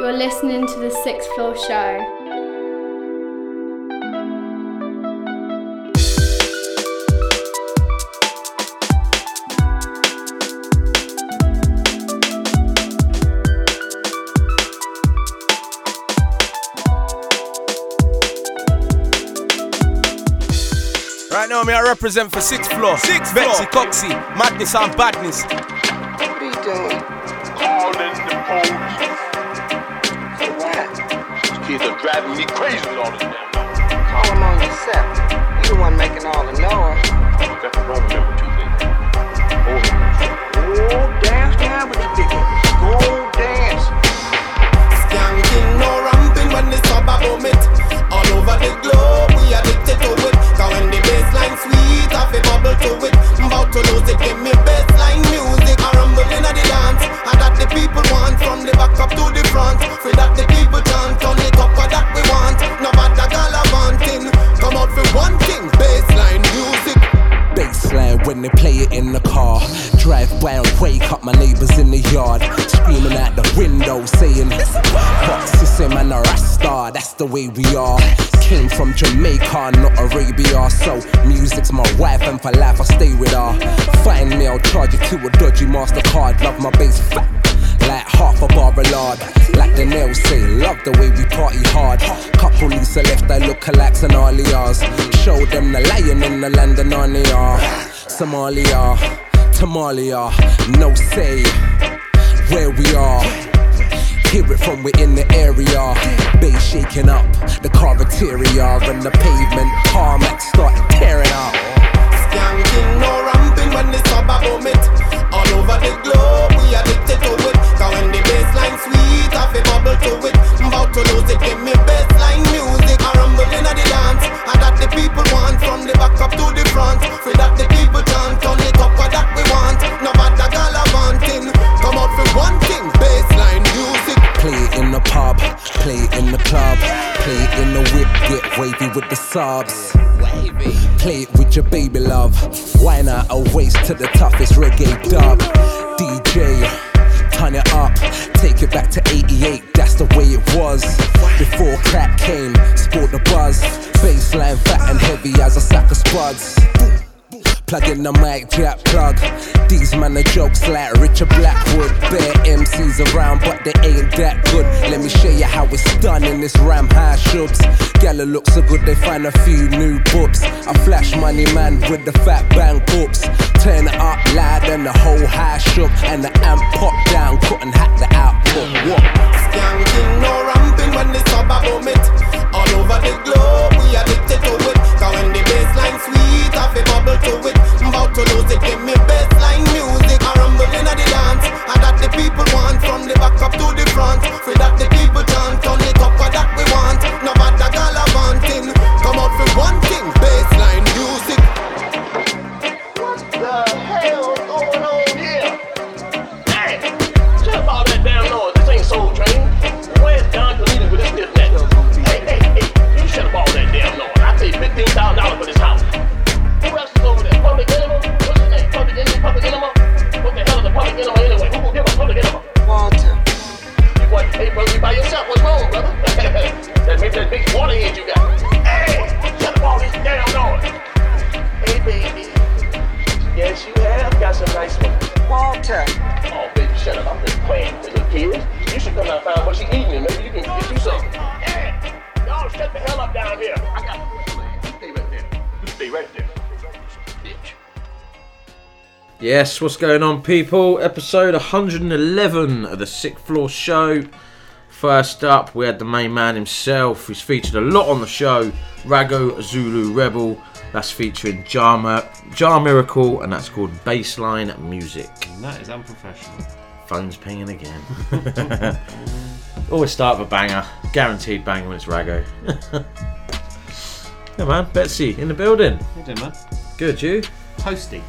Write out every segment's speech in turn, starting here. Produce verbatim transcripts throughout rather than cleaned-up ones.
You're listening to The Sixth Floor Show. Right now, me I represent for Sixth Floor. Sixth Betsy, Floor. Coxie, madness and badness. What are you doing? Calling the police. For what? These kids are driving me crazy with all this damn noise. Call them on yourself. You the one making all the noise. That's the wrong number two things. Oh, oh, dance now with the people. Go dance. Skanking no ramping when they stop a moment. All over the globe, we addicted to it. When the bassline sweet, I feel bubble to it. I'm about to lose it, give me bassline music. I rumble in the dance, and that the people want. From the back up to the front, feel that the people chant. Turn it up for that we want, no matter girl I wanting. Come out for one thing, bassline music. Bassline when they play it in the car. Drive by and wake up my neighbours in the yard. Screaming out the window, saying, "Fox, this ain't man a Rasta, that's the way we are." Came from Jamaica, not Arabia. So music's my wife and for life I stay with her. Find me, I'll charge you to a dodgy MasterCard. Love my bass fat, like half a bar a lard. Like the nails say, love the way we party hard. Couple loose a left, I look alike and alias. Show them the lion in the land of Narnia. Somalia, Tamalia, no say where we are. Hear it from within the area. Bass shaking up the cafeteria and the pavement. Tarmac started tearing up. Skanking no ramping when they stop a moment. All over the globe, we addicted to it. Cause when the bassline sweet, I feel bubble to it. I'm about to lose it, give me bassline music. I rumble in the dance, and that the people want. From the back up to the front, feel that the people chant. Turn it up for that we want, no matter girl I wanting. Come out for one thing, bassline music. Play it in the pub, play it in the club, play it in the whip, get wavy with the subs. Play it with your baby love. Why not a waist to the toughest reggae dub? D J, turn it up, take it back to eighty-eight, that's the way it was. Before crack came, sport the buzz. Bassline fat and heavy as a sack of spuds. Plug in the mic, jack plug. These man are jokes like Richard Blackwood. Bare M Cs around, but they ain't that good. Let me show you how it's done in this Ram High Shubs. Gala look so good, they find a few new books. I flash money man with the fat bang books. Turn it up loud and the whole high shook. And the amp popped down, couldn't hack the output. What? Skanking no ramping when they stop a vomit. All over the globe, we addicted to it. Cause when the bassline sweet, I feel bubble to it. I'm about to lose it, give me bassline music. I rumble in the dance, and that the people want. From the back up to the front, feel that the people chant. Turn it up for that we want, no matter girl I wanting. Come out for one thing, bassline music. What the hell is going on here? Hey, shut up all that damn noise, this ain't Soul Train. Where's John Galita with this this that? Hey, hey, hey, you shut up all that damn noise. I paid fifteen thousand dollars for this house. Who else is over there? Public animal? What's his name? Public animal? Public animal? What the hell is a public animal anyway? Who will give a public animal? Walter. You want to pay for it by yourself? What's wrong, brother? That maybe that big water head you got. Hey! Shut up all this damn noise. Hey, baby. Yes, you have got some nice ones. Walter. Oh, baby, shut up. I'm just playing with little kids. You should come out and find what she's eating and maybe you can get you something. Hey! Y'all shut the hell up down here. I got you. Stay right there. You stay right there. Yes, what's going on, people? Episode one eleven of the Sixth Floor Show. First up, we had the main man himself. He's featured a lot on the show. Raggo Zulu Rebel. That's featuring Jar, Jar Miracle, and that's called Bassline Music. And that is unprofessional. Phone's pinging again. Always start with a banger. Guaranteed banger when it's Raggo. Yeah, man. Betsy, in the building. How you doing, man? Good, you? Toasty.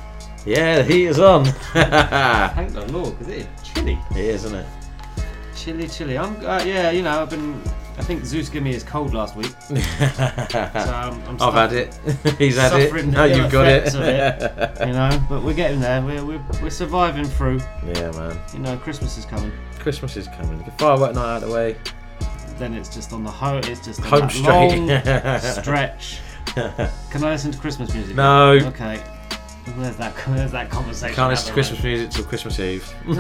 Yeah, the heat is on. Thank the Lord, because it is chilly. It is, isn't it? Chilly, chilly. I'm, uh, yeah, you know, I've been I think Zeus gave me his cold last week. So I'm, I'm I've had it. He's had it. No, you've got it. it. You know, but we're getting there. We're, we're we're surviving through. Yeah, man. You know, Christmas is coming. Christmas is coming. The firework night out of the way. Then it's just on the ho. It's just on home that long stretch. Can I listen to Christmas music? No. Okay. Where's that? Where's that conversation? Can't listen to Christmas music till Christmas Eve. No,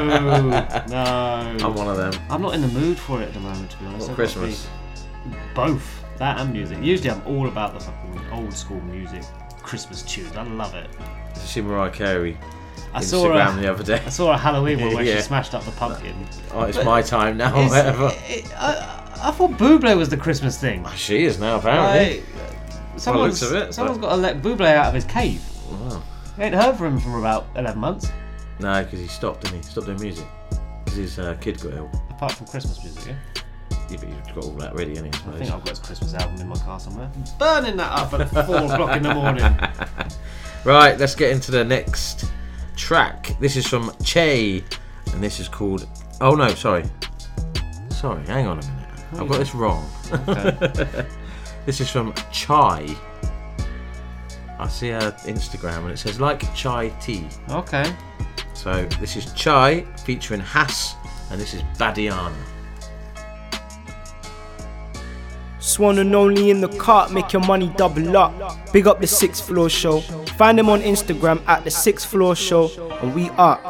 no. I'm one of them. I'm not in the mood for it at the moment, to be honest. What, Christmas? Both that and music. Usually, I'm all about the fucking old school music, Christmas tunes. I love it. Did you see Mariah Carey? I Instagram saw a, the other day. I saw a Halloween one where yeah. she smashed up the pumpkin. Oh, it's but my time now. Whatever. It, I, I thought Bublé was the Christmas thing. She is now, apparently. Like, someone's well, it, someone's got to let Bublé out of his cave. Wow. I ain't heard from him for about eleven months. No, because he stopped, didn't he? Stopped doing music. Because his uh, kid got ill. Apart from Christmas music, yeah? Yeah, but you've got all that ready, haven't you? I, I think I've got his Christmas album in my car somewhere. I'm burning that up at four o'clock in the morning. Right, let's get into the next track. This is from Chxy, and this is called... Oh, no, sorry. Sorry, hang on a minute. I've got this wrong. Okay. This is from Chxy. I see her Instagram and it says like Chxy tea. Okay. So this is Chxy featuring Has, and this is Badiana. Swan and only in the cart, make your money double up. Big up the Sixth Floor Show. Find them on Instagram at the Sixth Floor Show, and we are.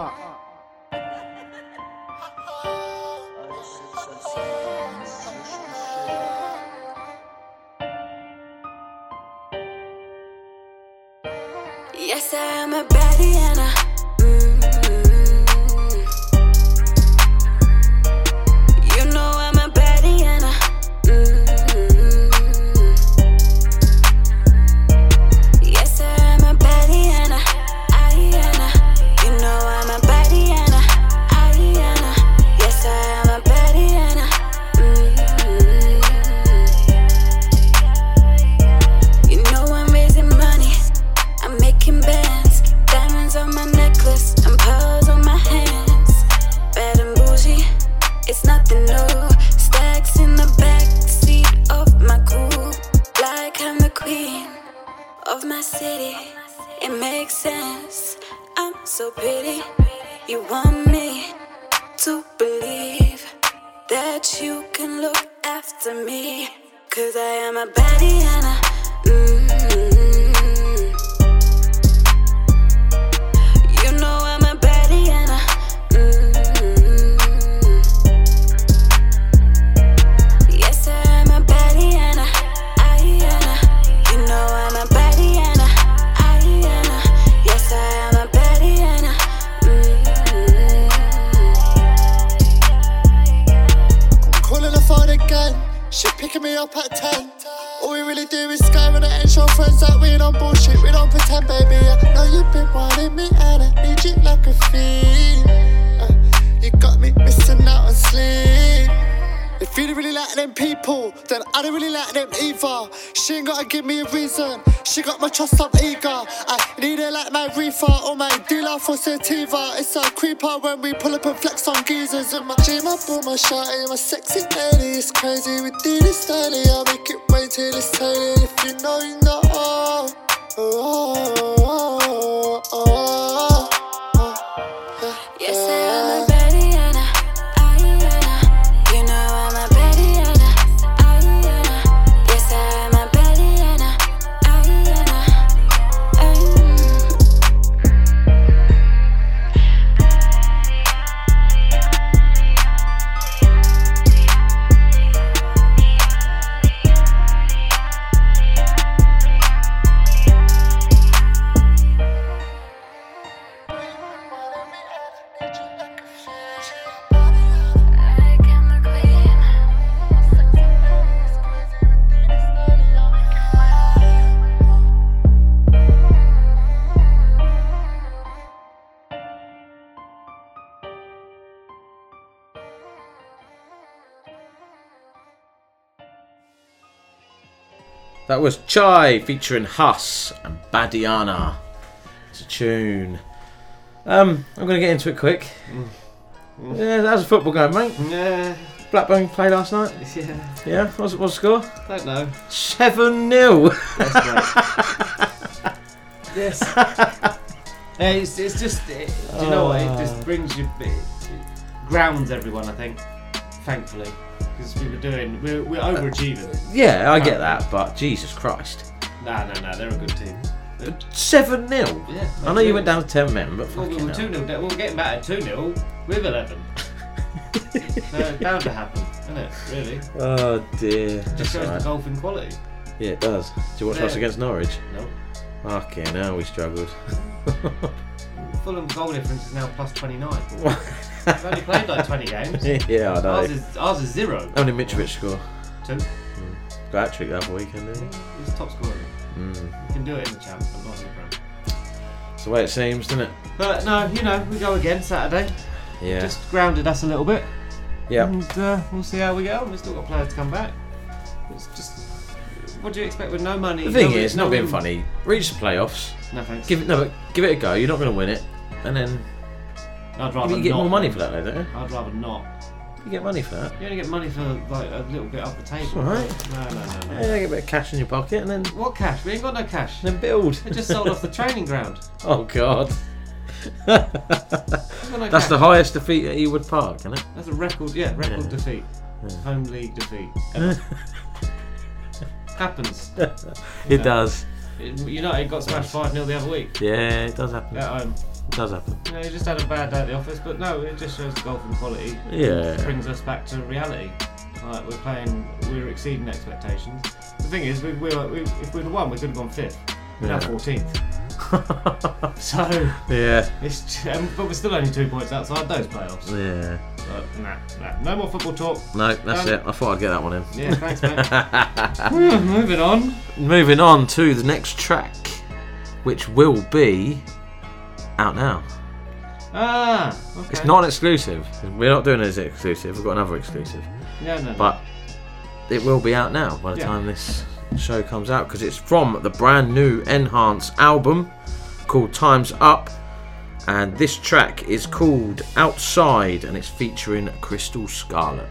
It's a creeper when we pull up and flex on geezers. In my gym, I bought my shawty, my sexy lady. It's crazy, we do this daily. I'll make it wait till it's daily. If you know, you know. Oh, oh, oh, oh, oh, oh, oh. Yes, I am a Badiana. I, you know I'm a Badiana. I, yes, I am a Badiana. I, I. That was Chxy featuring Has and Badiana. It's a tune. Um, I'm going to get into it quick. Mm. Mm. Yeah, how's the football going, mate? Yeah. Blackburn play last night? Yeah. Yeah? What's, what's the score? I don't know. seven nil. That's right. Yes. It's, it's just, it, do you know what? It just brings you, it, it grounds everyone, I think, thankfully. Because we were doing, we we're, we're overachieving. Uh, yeah, I get that, but Jesus Christ. Nah, no, no, they're a good team. seven nil? Yeah. I know you went down to ten men, but well, we were two nil, we were getting battered two nil with eleven. So it's bound to happen, isn't it, really? Oh dear. It just That's shows right. the golfing quality. Yeah, it does. Do you watch yeah. us against Norwich? No. Okay, now we struggled. Fulham's goal difference is now plus twenty-nine. We've only played like twenty games. Yeah, I know. Ours is, ours is zero. How many Mitrovic score? Two. Mm. Got a trick that weekend, didn't he? He's top scorer. Mm. You can do it in the champ, but not in the ground. It's the way it seems, doesn't it? But no, you know, we go again Saturday. Yeah. Just grounded us a little bit. Yeah. And uh, we'll see how we go. We've still got players to come back. It's just. What do you expect with no money? The thing no, is, it's not being funny. Reach the playoffs. No thanks. Give it, no, give it a go. You're not going to win it, and then. I'd rather you get not, more money for that, though, don't you? I'd rather not. You get money for that. You only get money for like a little bit up the table. It's all right. No, no, no, no. Yeah, you get a bit of cash in your pocket, and then. What cash? We ain't got no cash. Then build. We just sold off the training ground. Oh God. That's catch. the highest defeat at Ewood Park, isn't it? That's a record, yeah, record yeah. defeat. Yeah. Home league defeat. Happens. It know. does. It, United got smashed five nil the other week. Yeah, it does happen. At home. It does happen. You know, you just had a bad day at the office, but no, it just shows the golfing quality. Yeah. It brings us back to reality. Like we're playing, we're exceeding expectations. The thing is, we, we, we, if we'd have won, we could have gone fifth. We're yeah. now fourteenth. So yeah, it's um, but we're still only two points outside those playoffs. Yeah, but nah, nah, no more football talk. No, that's um, it. I thought I'd get that one in. Yeah, thanks, mate. Well, moving on. Moving on to the next track, which will be out now. Ah, okay. It's not exclusive. We're not doing it as exclusive. We've got another exclusive. Yeah, no. But no. It will be out now by the yeah. time this. show comes out, because it's from the brand new N-Hance album called Time's Up, and this track is called Outside and it's featuring Krystal Scarlet.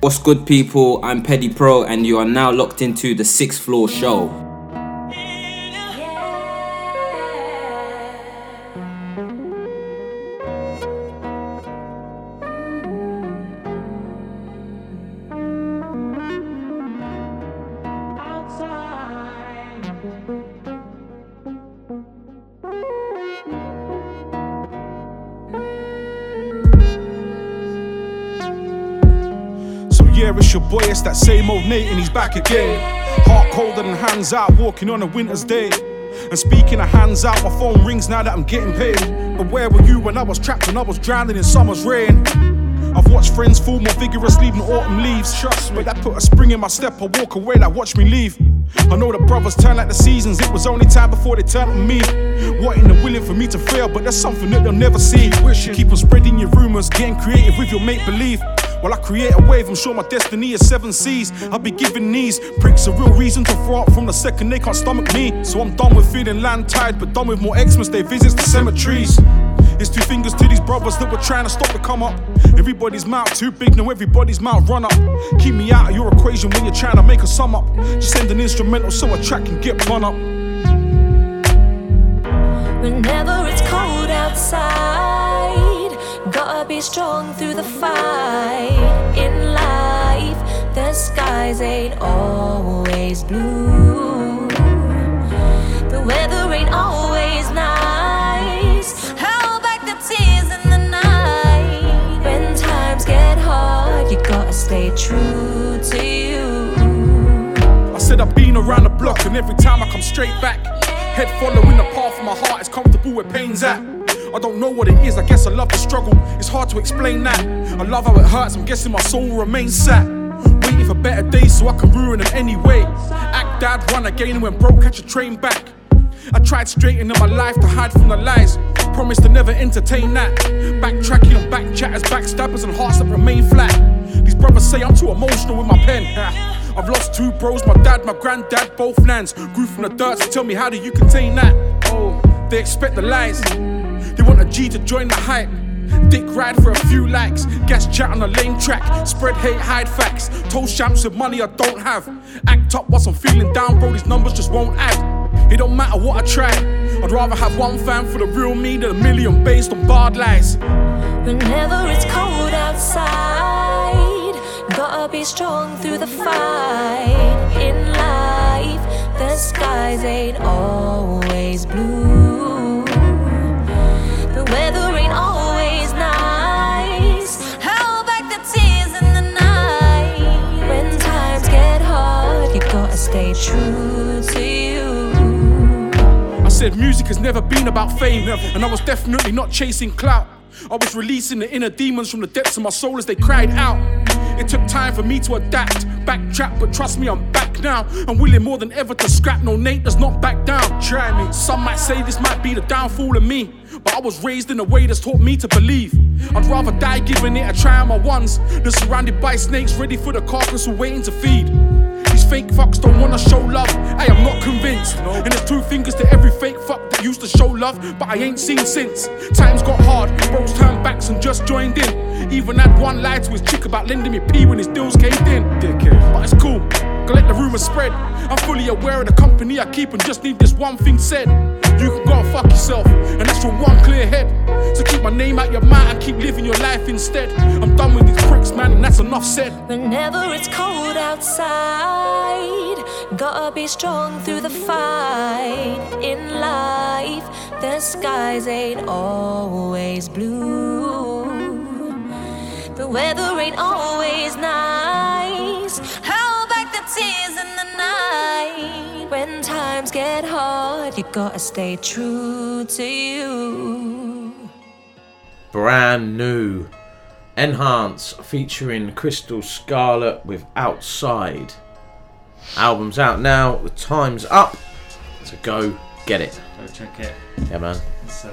What's good, people? I'm Peddy Pro and you are now locked into the Sixth Floor show. It's your boy, it's that same old Nate and he's back again. Heart colder than hands out, walking on a winter's day. And speaking of hands out, my phone rings now that I'm getting paid. But where were you when I was trapped and I was drowning in summer's rain? I've watched friends fall more vigorously than autumn leaves. Trust me, but that put a spring in my step, I walk away, that watch me leave. I know the brothers turn like the seasons, it was only time before they turned on me. Wanting and willing for me to fail, but that's something that they'll never see. Wishing, keep on spreading your rumours, getting creative with your make-believe. While I create a wave, I'm sure my destiny is seven seas. I'll be giving these pricks a real reason to throw up from the second they can't stomach me. So I'm done with feeling land-tied, but done with more Xmas Day visits to cemeteries. It's two fingers to these brothers that were trying to stop the come up. Everybody's mouth too big, now everybody's mouth run up. Keep me out of your equation when you're trying to make a sum up. Just send an instrumental so a track can get run up. Whenever it's cold outside, gotta be strong through the fight. In life, the skies ain't always blue. The weather ain't always nice. Hold back the tears in the night. When times get hard, you gotta stay true to you. I said I've been around the block and every time I come straight back. Head following the path of my heart is comfortable where pain's at. I don't know what it is, I guess I love the struggle. It's hard to explain that. I love how it hurts, I'm guessing my soul remains sat. Waiting for better days so I can ruin them anyway. Act dad, run again, and when broke, catch a train back. I tried straightening my life to hide from the lies. Promised to never entertain that. Backtracking on back chatters, backstabbers and hearts that remain flat. These brothers say I'm too emotional with my pen. I've lost two bros, my dad, my granddad, both nans. Grew from the dirt, so tell me how do you contain that? Oh, they expect the lies. They want a G to join the hype. Dick ride for a few likes, gas chat on a lame track, spread hate, hide facts, toast champs with money I don't have. Act up whilst I'm feeling down, bro, these numbers just won't add. It don't matter what I try, I'd rather have one fan for the real me than a million based on bad lies. Whenever it's cold outside, gotta be strong through the fight. In life, the skies ain't always blue, the weather ain't always nice. Hold back the tears in the night. When times get hard, you gotta stay true to you. I said music has never been about fame, and I was definitely not chasing clout. I was releasing the inner demons from the depths of my soul as they cried out. It took time for me to adapt, backtrack, but trust me, I'm back now. I'm willing more than ever to scrap, no Nate does not back down. Try me. Some might say this might be the downfall of me, but I was raised in a way that's taught me to believe. I'd rather die giving it a try on my ones than surrounded by snakes ready for the carcass or waiting to feed. Fake fucks don't wanna show love, I am not convinced. And there's two fingers to every fake fuck that used to show love, but I ain't seen since. Times got hard, bros turned backs and just joined in. Even had one lie to his chick about lending me pee when his deals caved in. But it's cool, gonna let the rumours spread. I'm fully aware of the company I keep and just need this one thing said. You can go and fuck yourself, and that's from one clear head. So keep my name out your mind and keep living your life instead. I'm done with these pricks, man, and that's enough said. Whenever it's cold outside, gotta be strong through the fight. In life, the skies ain't always blue, the weather ain't always nice. Hold back the tears in the night. When times get hard, you gotta stay true to you. Brand new N-Hance featuring Krystal Scarlet with Outside. Album's out now, the time's up, so go get it. Go check it. Yeah, man. So,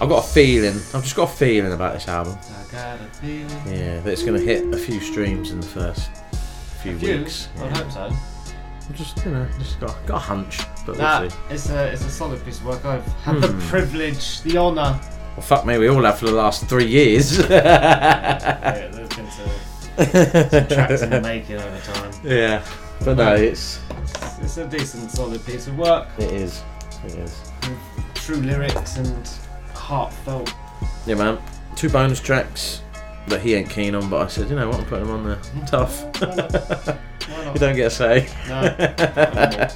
I've got a feeling, I've just got a feeling about this album. I got a feeling. Yeah, that it's going to hit a few streams in the first few, few? weeks. I yeah. hope so. Just, you know, just got, got a hunch, but nah, we'll see. It's a, it's a solid piece of work. I've had hmm. the privilege, the honour. Well, fuck me, we all have for the last three years. Yeah, there's been some, some tracks in the making over time. Yeah, but no, it's, it's... It's a decent, solid piece of work. It is, it is. With true lyrics and heartfelt. Yeah, man. Two bonus tracks that he ain't keen on, but I said, you know what, I'm putting them on there. Tough. You don't get a say. No. Not anymore.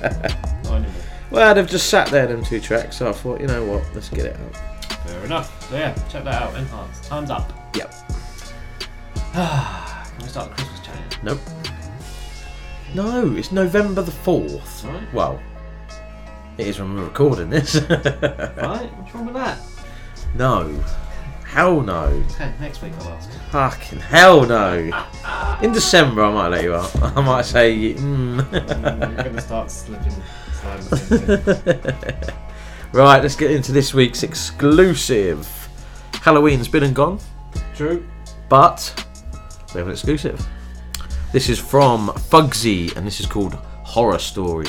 Not anymore. Well, they've just sat there, them two tracks, so I thought, you know what, let's get it out. Fair enough. So yeah, check that out, N-Hance. Time's up. Yep. Can we start the Christmas challenge? Nope. No, it's November the fourth. Right. Well, it is when we're recording this. Right? What's wrong with that? No. Hell no. Okay, next week I'll ask. Fucking hell no. In December I might let you out. I might say, mm. mm I'm going to start slipping. slipping Right, let's get into this week's exclusive. Halloween's been and gone. True. But we have an exclusive. This is from Fugzi, and this is called Horror Story.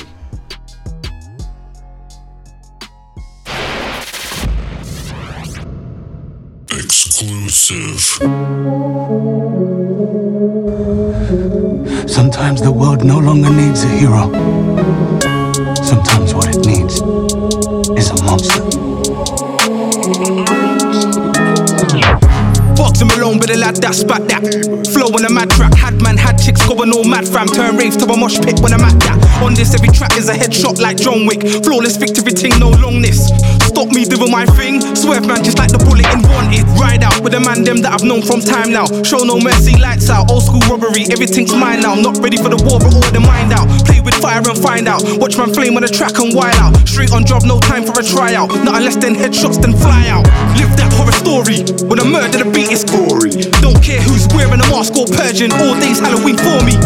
Sometimes the world no longer needs a hero. Sometimes what it needs is a monster. Box him alone with a lad that spat that. Flow on a mad track. Had man, had chicks going all mad fam. Turn rave to a mosh pit when I'm at that. On this every track is a headshot like John Wick. Flawless victory ting, no longness. Stop me doing my thing. Swerve man just like the bullet in Wanted. Ride out with a man them that I've known from time now. Show no mercy, lights out. Old school robbery, everything's mine now. Not ready for the war but all the mind out. Play with fire and find out. Watch man flame on the track and wild out. Straight on job, no time for a tryout. Not unless then headshots then fly out. Live that horror story. When I murder the beat is gory. Don't care who's wearing a mask or purging. All day's Halloween for me.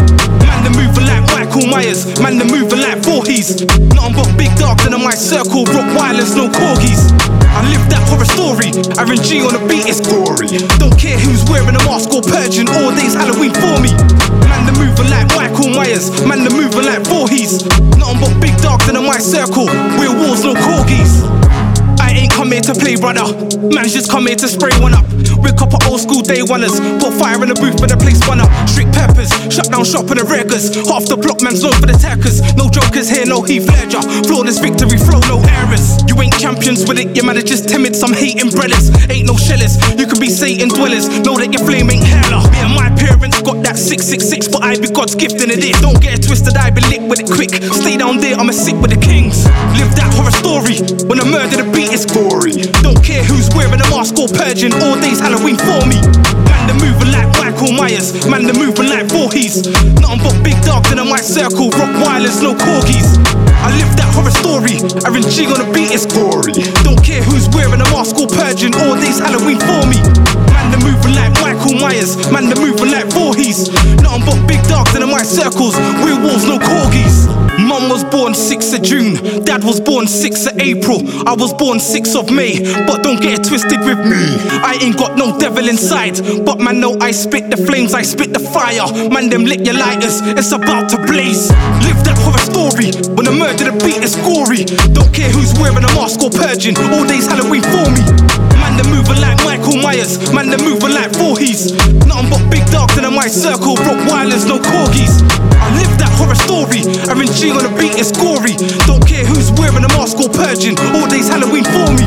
Man the mover like Michael Myers. Man the mover like Voorhees. Nothing but big dogs in my circle. Rock wireless, no core. I live that horror story. R and G on the beat is gory. Don't care who's wearing a mask or purging. All day's Halloween for me. Man the mover like Michael Myers. Man the mover like Voorhees. Nothing but big dogs in my circle. Real wars, no corgis. I ain't coming here to play, brother. Man's just come here to spray one up. Wake up at old school day oneers. Put fire in the booth for the place one up. Strict purpose, shut down shop for the reggers. Half the block, man's known for the tackers. No jokers here, no Heath Ledger. Flawless victory flow, no errors. You ain't champions with it, your man is just timid. Some hating brothers, ain't no shellers. You can be Satan dwellers, know that your flame ain't hella. Me and my parents got that six six six, but I be God's gift in it. Don't get it twisted, I be lit with it quick. Stay down there, I'ma sit with the kings. Live that horror story, when I murder the beat, it's gory. Don't care who's wearing a mask or purging, all day's Halloween for me. Man, they're moving like Michael Myers, man, they're moving like Voorhees. Nothing but big dogs in my circle, Rockwilers, no corgis. I live that horror story, Aaron G on the beat, it's gory. Don't care who's wearing a mask or purging, all day's Halloween for me. Man, they're moving like Michael Myers, man, they're moving like Voorhees. Nothing but big dogs in my circles, werewolves, no corgis. Mum was born sixth of June, Dad was born sixth of April, I was born sixth of May, but don't get it twisted with me. I ain't got no devil inside, but man know I spit the flames, I spit the fire. Man them lit your lighters, it's about to blaze. Live that horror story, when I murder the beat it's gory. Don't care who's wearing a mask or purging, all day's Halloween for me. Man they're moving like Michael Myers, man they're moving like Voorhees. Nothing but big dogs in my circle, Rockwilers, no corgis. I live that horror story, R and G on the beat is gory. Don't care who's wearing a mask or purging, all day's Halloween for me.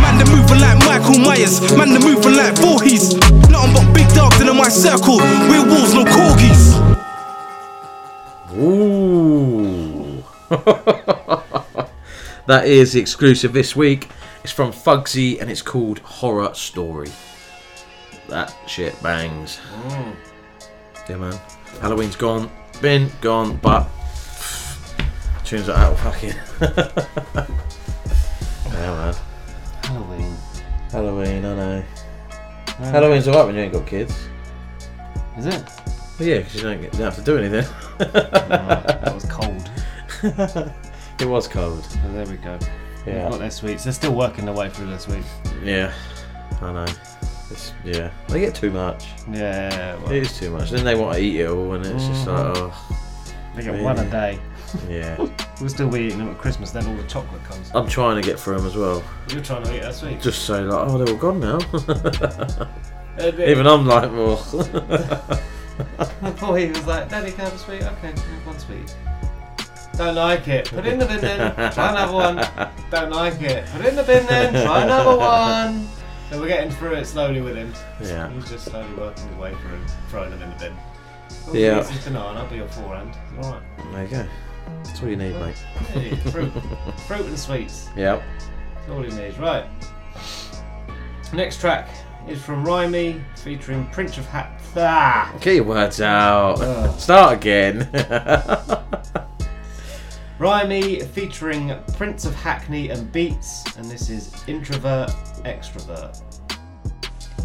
Man they're moving like Michael Myers, man they're moving like Voorhees. Nothing but big dogs in my circle, werewolves, no corgis. Ooh. That is the exclusive this week. It's from Fugzi and it's called Horror Story. That shit bangs. Mm. Yeah man, Halloween's gone, been gone, but tunes are out, fucking. Yeah, man. Halloween. Halloween, I know. I know. Halloween's alright when you ain't got kids. Is it? Well, yeah, because you don't, get, don't have to do anything. No, that was cold. It was cold. Oh, there we go. Yeah. We've got their sweets. They're still working their way through their sweets. Yeah, I know. It's, yeah, they get too much. Yeah, well, it is too much. Then they want to eat it all, and it's mm-hmm. just like, oh. They get yeah. one a day. Yeah. We'll still be eating them at Christmas, then all the chocolate comes. I'm trying to get through them as well. You're trying to eat that sweet. Just say, like, oh, they're all gone now. Even I'm like, oh. My boy was like, Daddy, can I have a sweet? Okay, have one sweet. Don't like it. Put it in the bin then. Try another one. Don't like it. Put it in the bin then. Try another one. So we're getting through it slowly with him. Yeah. He's just slowly working his way through and throwing them in the bin. Oh, yeah. This is banana, I'll be your forehand. Alright. There you go. That's all you need, mate. Hey, fruit. Fruit and sweets. Yep. That's all you need. Right. Next track is from Rhymey featuring Prince of Hackney. Ah. Get your words out. Oh. Start again. Rhymey featuring Prince of Hackney and Beats, and this is Introvert Extrovert.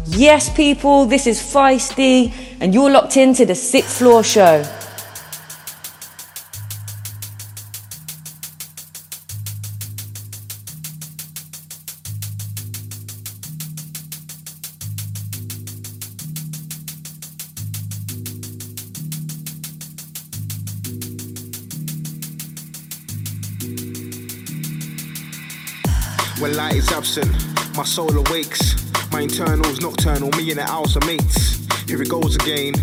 Yes, people, this is Feisty, and you're locked into the Sixth Floor Show. Light is absent, my soul awakes, my internals nocturnal, me and the house are mates. Here it goes again,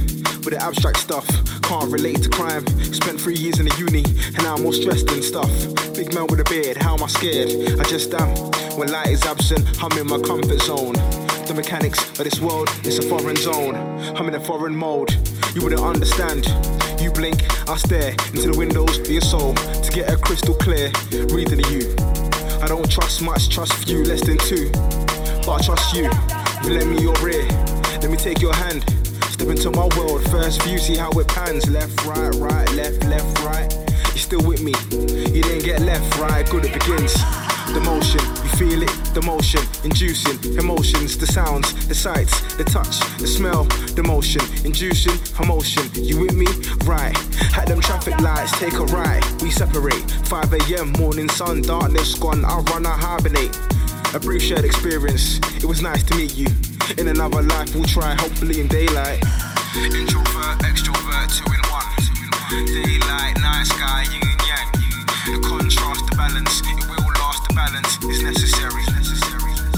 with the abstract stuff, can't relate to crime. Spent three years in the uni, and now I'm more stressed than stuff. Big man with a beard, how am I scared? I just am. When light is absent, I'm in my comfort zone. The mechanics of this world, it's a foreign zone. I'm in a foreign mode, you wouldn't understand. You blink, I stare into the windows of your soul, to get a crystal clear reading of you. I don't trust much, trust few, less than two. But I trust you, you lend me your ear, let me take your hand. Step into my world, first view, see how it pans. Left, right, right, left, left, right. You're still with me, you didn't get left, right, good it begins. The motion, you feel it, the motion, inducing emotions, the sounds, the sights, the touch, the smell, the motion, inducing emotion, you with me? Right, at them traffic lights, take a ride, we separate, five a.m, morning sun, darkness gone, I run, I hibernate, a brief shared experience, it was nice to meet you, in another life we'll try, hopefully in daylight. Introvert, extrovert, two in one, daylight, night sky, yin and yang, the contrast, the balance, it will. Balance is necessary, necessary.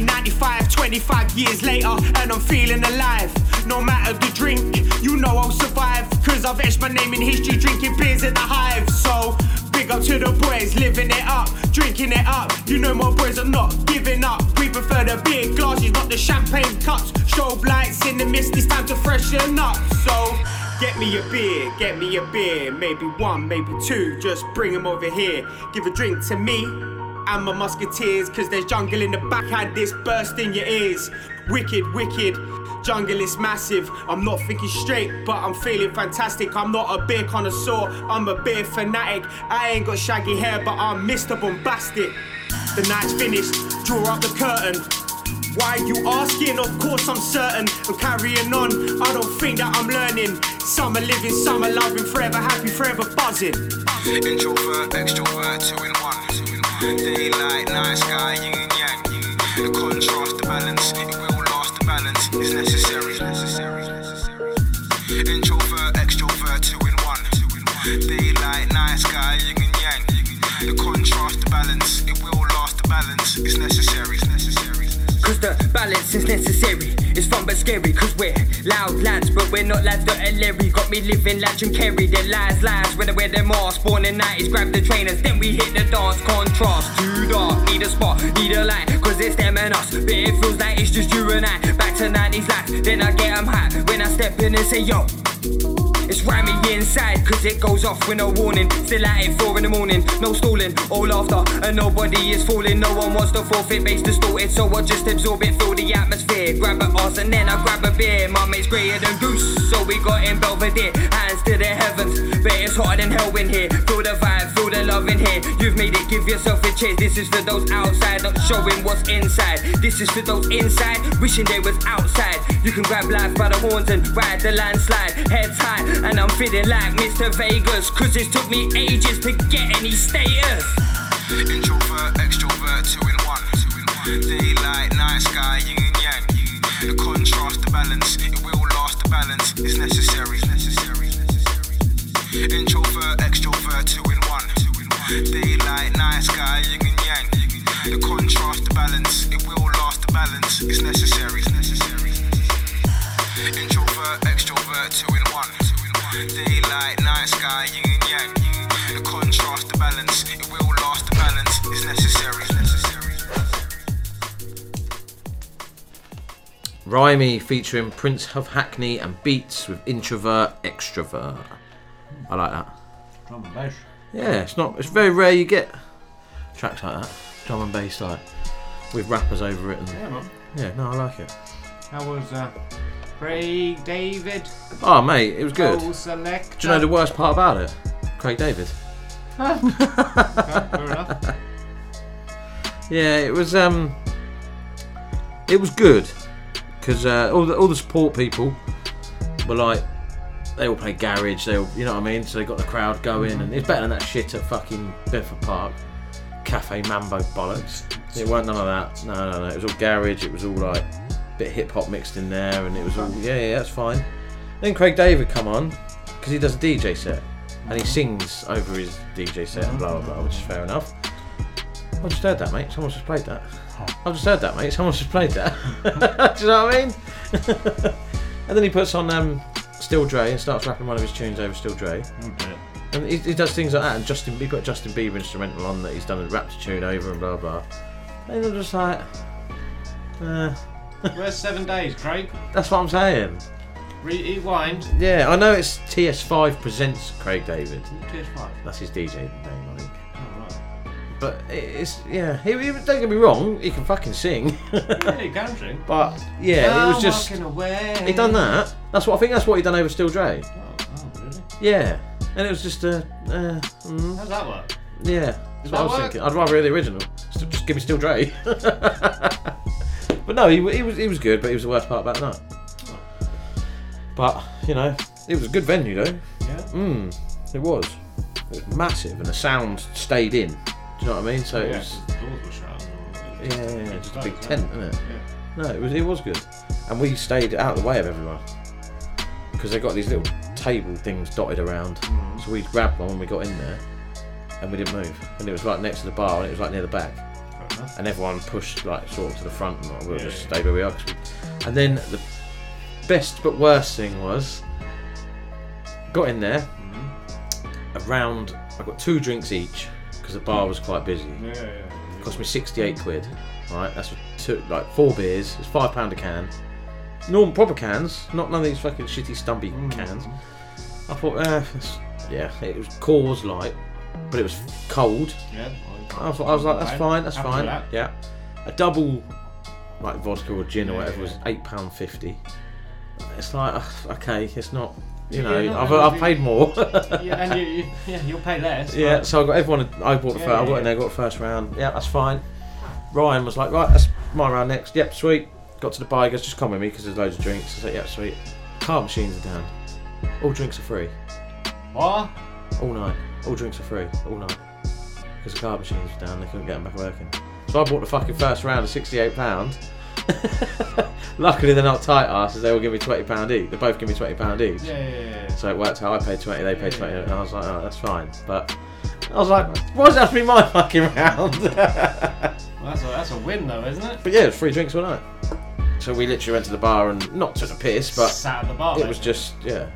nineteen ninety-five, twenty-five years later, and I'm feeling alive. No matter the drink, you know I'll survive, cause I've etched my name in history, drinking beers at the Hive. So big up to the boys, living it up, drinking it up. You know my boys are not giving up. We prefer the beer glasses, not the champagne cups. Strobe lights in the mist, it's time to freshen up. So get me a beer, get me a beer, maybe one, maybe two, just bring them over here. Give a drink to me and my musketeers, cause there's jungle in the backhand, this burst in your ears. Wicked, wicked, jungle is massive. I'm not thinking straight, but I'm feeling fantastic. I'm not a beer connoisseur, I'm a beer fanatic. I ain't got shaggy hair, but I'm Mister Bombastic. The night's finished, draw up the curtain. Why you asking? Of course I'm certain. I'm carrying on, I don't think that I'm learning. Some are living, some are loving, forever happy, forever buzzing. Introvert, extrovert, two in one. Daylight, night sky, yin and yang. The contrast, the balance, it will last, the balance is necessary. Introvert, extrovert, two in one. Daylight, night sky, yin and yang. The contrast, the balance, it will last, the balance is necessary. Cause the balance is necessary. It's fun but scary, cause we're loud lads, but we're not lads that are leery. Got me living like Jim Carrey, they're lies, lies. When I wear them masks, born in nineties, grab the trainers, then we hit the dance. Contrast, too dark, need a spot, need a light. Cause it's them and us, but it feels like it's just you and I. Back to nineties life, then I get them high. When I step in and say yo, it's Rhymey inside, cause it goes off with no warning. Still at it, four in the morning, no stalling, all laughter, and nobody is falling. No one wants to forfeit, bass distorted, so I just absorb it, feel the atmosphere. Grab an arse and then I grab a beer. My mate's greater than Goose, so we got in Belvedere. Hands to the heavens, but it's hotter than hell in here. Feel the vibe, feel the love in here. You've made it, give yourself a cheers. This is for those outside, not showing what's inside. This is for those inside, wishing they was outside. You can grab life by the horns and ride the landslide. Heads high, and I'm feeling like Mister Vegas, cause it's took me ages to get any status. Introvert, extrovert, two in one. Daylight, night sky, yin and yang. The contrast, the balance, it will last, the balance is necessary. Introvert, extrovert, two in one. Daylight, night sky, yin and yang. The contrast, the balance, it will last, the balance is necessary. Introvert, extrovert, two in one. Daylight, night sky, yin and yang. The contrast, the balance, it will last, the balance is necessary. necessary. Rhymey featuring Prince of Hackney and Beats with Introvert, Extrovert. I like that. Drum and bass. Yeah, it's not. It's very rare you get tracks like that. Drum and bass, like with rappers over it. And, yeah, man. Yeah, no, I like it. How was that? Uh... Craig David. Oh mate, it was good. Selector. Do you know the worst part about it? Craig David. Okay, yeah, it was um, it was good because uh, all the all the support people were like, they all play garage, they all, you know what I mean, so they got the crowd going, mm-hmm. and it's better than that shit at fucking Bedford Park, Cafe Mambo bollocks. It weren't none of that. No, no, no. It was all garage. It was all like. Bit hip hop mixed in there, and it was all yeah, yeah, that's fine. Then Craig David come on because he does a D J set and he sings over his D J set and blah blah blah, which is fair enough. I just heard that, mate. Someone's just played that. I just heard that, mate. Someone's just played that. Do you know what I mean? And then he puts on um, Still Dre and starts rapping one of his tunes over Still Dre. Okay. And he, he does things like that. And Justin, he put Justin Bieber instrumental on that he's done and rapped a tune over and blah blah. And I'm just like, uh. Where's seven days, Craig? That's what I'm saying. Rewind. Yeah, I know it's T S five presents Craig David. T S five. That's his D J name, I think. Oh, right. But it's yeah. He, he, don't get me wrong, he can fucking sing. Yeah, he can sing. But yeah, oh, it was just away. He done that. That's what I think. That's what he done over Still Dre. Oh, oh really? Yeah, and it was just a. Uh, mm. How's that work? Yeah, that's what I was work? Thinking. I'd rather hear the original. Just, just give me Still Dre. But no, he, he was he was good, but he was the worst part about that. Oh. But you know, it was a good venue though. Yeah. Mm, it was. It was massive, and the sound stayed in. Do you know what I mean? So yeah, it was. The doors were shut. Yeah, yeah, yeah, just a big tent, isn't it? Yeah. No, it was it was good, and we stayed out of the way of everyone because they got these little table things dotted around. Mm. So we grabbed one when we got in there, and we didn't move, and it was right next to the bar, and it was right near the back. and everyone pushed like sort of to the front, and like, we'll yeah, just stay where we are. We... And then the best but worst thing was, got in there, mm-hmm. around, I got two drinks each because the bar was quite busy. Yeah, yeah, yeah. It cost me sixty-eight quid. Right, that's two, like four beers. It's five pound a can. Normal proper cans, not none of these fucking shitty stumpy mm. cans. I thought, eh, yeah, it was cause light, but it was cold. Yeah. I was, I was like, that's fine, that's After fine. That. Yeah. A double, like vodka or gin yeah, or whatever, yeah. was eight pound fifty. It's like, okay, it's not. You know, yeah, no, I've, no, I've paid more. yeah, and you, you, yeah, you'll pay less. Yeah, right? So I got everyone. I bought the yeah, first. Yeah, I got yeah. in there, got the first round. Yeah, that's fine. Ryan was like, right, that's my round next. Yep, sweet. Got to the bar, he goes, just come with me because there's loads of drinks. I said, yep, sweet. Card machines are down. All drinks are free. What? All night. All drinks are free. All night. Because the card machines were down, they couldn't get them back working. So I bought the fucking first round of sixty-eight pounds. Luckily they're not tight asses, they all give me twenty pounds each. They both give me twenty pounds each. Yeah, yeah, yeah, yeah. So it worked out, I paid twenty, they paid yeah, twenty. Yeah. And I was like, oh, that's fine. But I was like, why does it have to be my fucking round? Well, that's, a, that's a win though, isn't it? But yeah, it was free drinks all night. So we literally went to the bar and not took a piss, but sat at the bar. It was just yeah.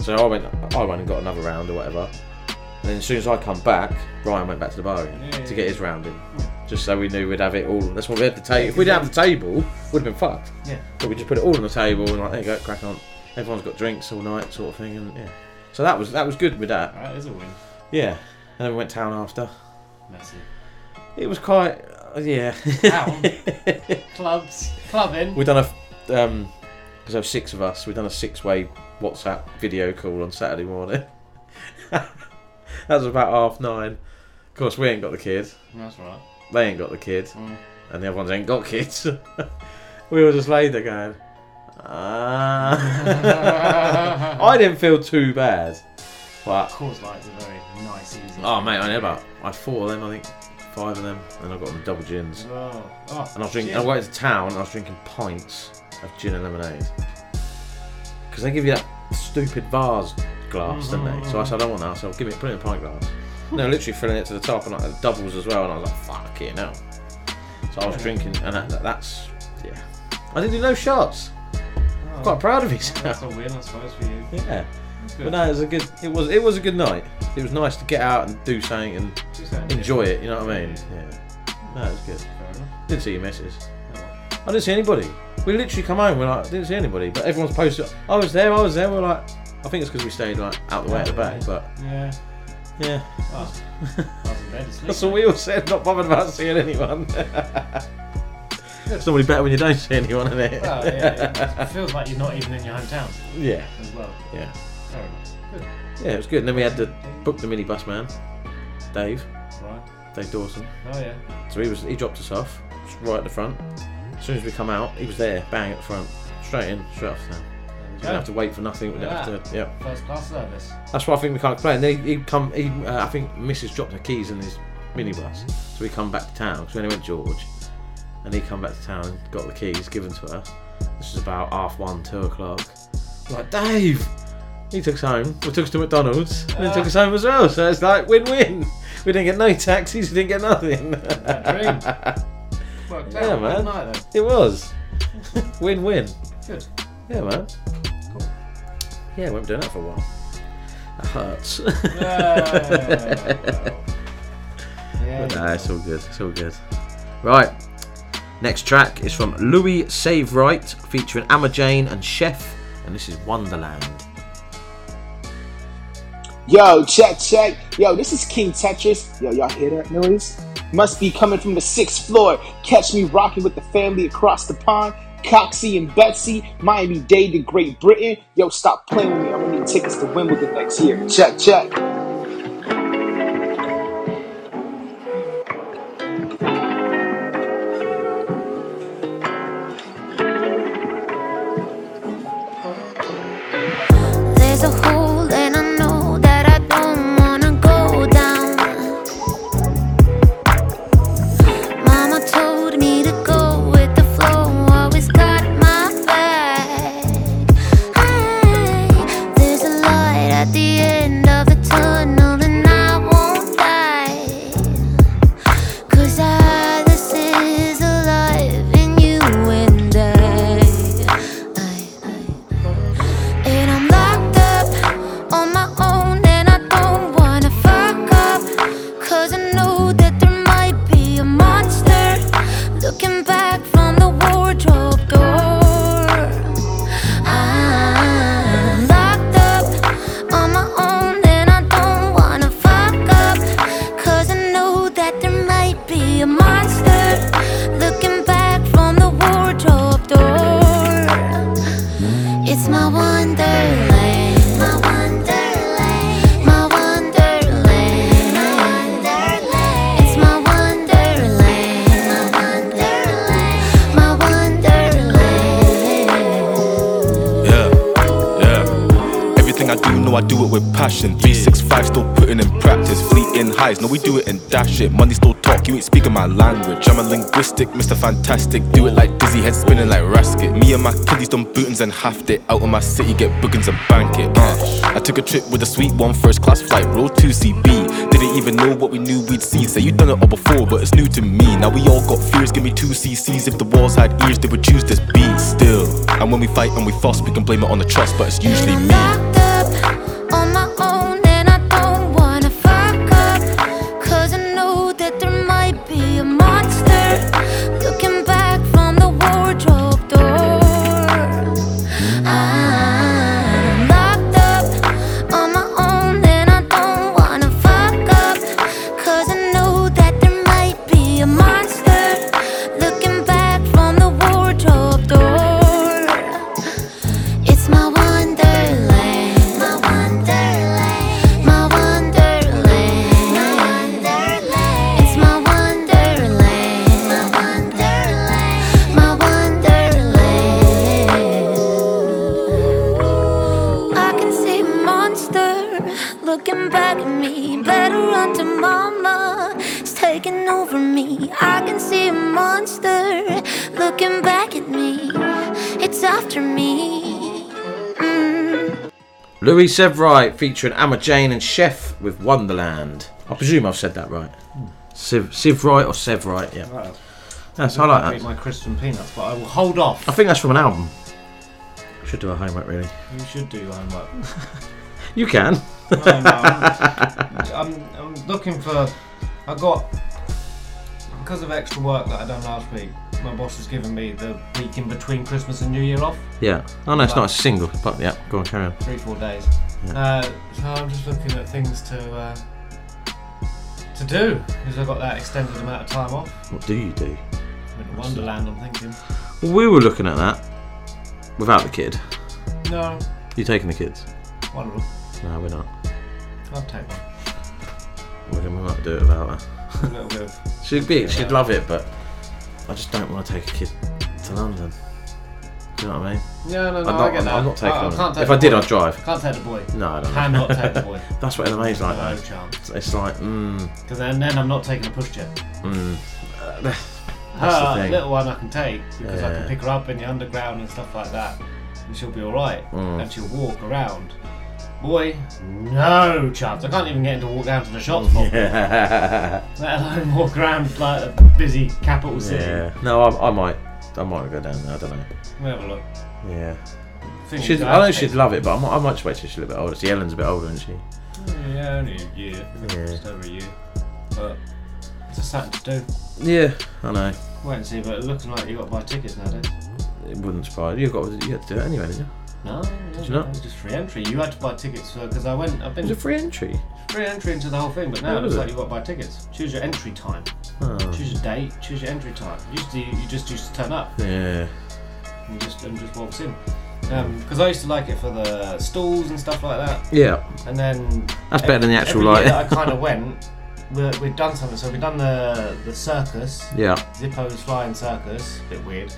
So I went, I went and got another round or whatever. And then as soon as I come back, Ryan went back to the bar again yeah, yeah, to get his round in, yeah. just so we knew we'd have it all. That's what we had the table. Yeah, if we didn't have the table, we'd have been fucked. Yeah. But we just put it all on the table and like, there you go, crack on. Everyone's got drinks all night, sort of thing, and yeah. So that was that was good with that. That is a win. Yeah. And then we went town after. Messy. It was quite. Yeah. Town. Clubs. Clubbing. We've done a, because um, there were six of us, we've done a six-way WhatsApp video call on Saturday morning. That was about half nine. Of course, we ain't got the kid. That's right. They ain't got the kid. Mm. And the other ones ain't got kids. We were just laid there going, ah. I didn't feel too bad. But cause lights are very nice, easy. Oh, mate, I never. I had four of them, I think. Five of them, and I got them double gins. Oh, oh, and I was drinking. Gin. I went to town. And I was drinking pints of gin and lemonade because they give you that stupid vase glass, mm-hmm. don't they? So I said, I don't want that. I said, give me, put it in a pint glass. No, literally filling it to the top, and like doubles as well. And I was like, fuck it now. So I was yeah. drinking, and that, that, that's yeah. I didn't do no shots. Oh, I'm quite proud of myself. That's a win, I suppose, for you. Yeah. But no, it was a good. It was it was a good night. It was nice to get out and do something and do something enjoy different. It. You know what I mean? Yeah. No, it was good. Fair enough. Didn't see your missus. No. I didn't see anybody. We literally come home. We're like, I didn't see anybody. But everyone's posted. I was there. I was there. We're like, I think it's because we stayed like out the way yeah, at the back. Yeah. But yeah, yeah. Oh, I was in bed asleep. That's all we all said. Not bothered about seeing anyone. It's normally better when you don't see anyone, isn't it? Well, yeah, yeah. It feels like you're not even in your hometown. Yeah. As well. Yeah. Fair enough. Good. Yeah, it was good. And then we had to book the minibus man, Dave. Right. Dave Dawson. Oh yeah. So he was he dropped us off right at the front. As soon as we come out, he was there, bang at the front, straight in, straight off the town. We didn't have to wait for nothing. We didn't yeah. have to. Yeah. First class service. That's why I think we can't complain. Then he come. He, uh, I think Missus dropped her keys in his minibus, so we come back to town because we only went George, and he come back to town and got the keys given to her. This is about half one, two o'clock. I'm like, Dave. He took us home, we took us to McDonald's, and then ah. took us home as well, so it's like win-win. We didn't get no taxis, we didn't get nothing. That dream. Worked yeah, out. Man. Good night, then. It was. Win-win. Good. Yeah, man. Cool. Yeah, we won't be doing that for a while. That hurts. Yeah, well. Yeah, but nah, it's all good, it's all good. Right, next track is from Louis Save Right, featuring Ama Jane and Chef, and this is Wonderland. Yo, check, check. Yo, this is King Tetris. Yo, y'all hear that noise? Must be coming from the sixth floor. Catch me rocking with the family across the pond. Coxie and Betsy, Miami-Dade to Great Britain. Yo, stop playing with me. I'm gonna need tickets to Wimbledon next year. Check, check. At the end of the tunnel. I do it with passion. Three six five still putting in practice. Fleeting highs, no we do it and dash it. Money still talk, you ain't speaking my language. I'm a linguistic, Mister Fantastic. Do it like dizzy, head spinning like Rasket. Me and my kiddies done bootings and halved it. Out of my city, get bookings and bank it. uh, I took a trip with a sweet one, first class flight, roll two C B. Didn't even know what we knew we'd see. Say you done it all before, but it's new to me. Now we all got fears, give me two C Cs. If the walls had ears, they would choose this beat still. And when we fight and we fuss, we can blame it on the trust, but it's usually me. Louis Sevright featuring Ama Jane and Chef with Wonderland. I presume I've said that right. Mm. Sev- Sevright or Sevright, yeah. Right. Yes, I like that. I hate my crisps and peanuts, but I will hold off. I think that's from an album. Should do our homework, really. You should do your homework. You can. No, no, I'm, I'm, I'm looking for. I got. Because of extra work that I done last week, my boss has given me the week in between Christmas and New Year off. Yeah. Oh no, it's not a single, but yeah, go on, carry on. Three, four days. Yeah. Uh, so I'm just looking at things to uh, to do, because I've got that extended amount of time off. What do you do? I'm in Wonderland, I'm thinking. Well, we were looking at that, without the kid. No. You taking the kids? One of them. No, we're not. I'll take one. We're going to have to do it without her. A little bit of... She'd, be, she'd love it, but... I just don't want to take a kid to London. Do you know what I mean? No, no, no, not, I get I'm, that. I'm not taking I, I can't take If I did, I'd drive. I can't take the boy. No, I don't. I cannot take the boy. That's what L M A's like, no though. No chance. It's like, mmm. Because then, then I'm not taking a pushchair. Mmm. Uh, that's her, the thing. Little one I can take, because yeah. I can pick her up in the underground and stuff like that, and she'll be alright. Mm. And she'll walk around. Boy, no chance. I can't even get him to walk down to the shops properly. Yeah. Let alone walk around like a busy capital city. Yeah. No, I, I might, I might go down there. I don't know. We'll have a look. Yeah. She'd, I know she'd love it, but I might, I might just wait till she's a bit older. See, Ellen's a bit older, isn't she? Yeah, only a year. Yeah. Just over a year. But it's a something to do. Yeah, I know. Wait and see, but it looks like you've got to buy tickets nowadays. It wouldn't surprise you. You've got, you had to do it anyway, didn't you? No, no, you know? No, just free entry. You had to buy tickets because I went. I've been. It was a free entry. Free entry into the whole thing, but now yeah, it looks like you've got to buy tickets. Choose your entry time. Oh. Choose your date. Choose your entry time. You used to, you just used to turn up. Yeah. And just and just walks in. Um, because I used to like it for the stalls and stuff like that. Yeah. And then that's every, better than the actual every light. Year that I kind of went. We're, we've done something. So we've done the the circus. Yeah. Zippo's flying circus. A bit weird.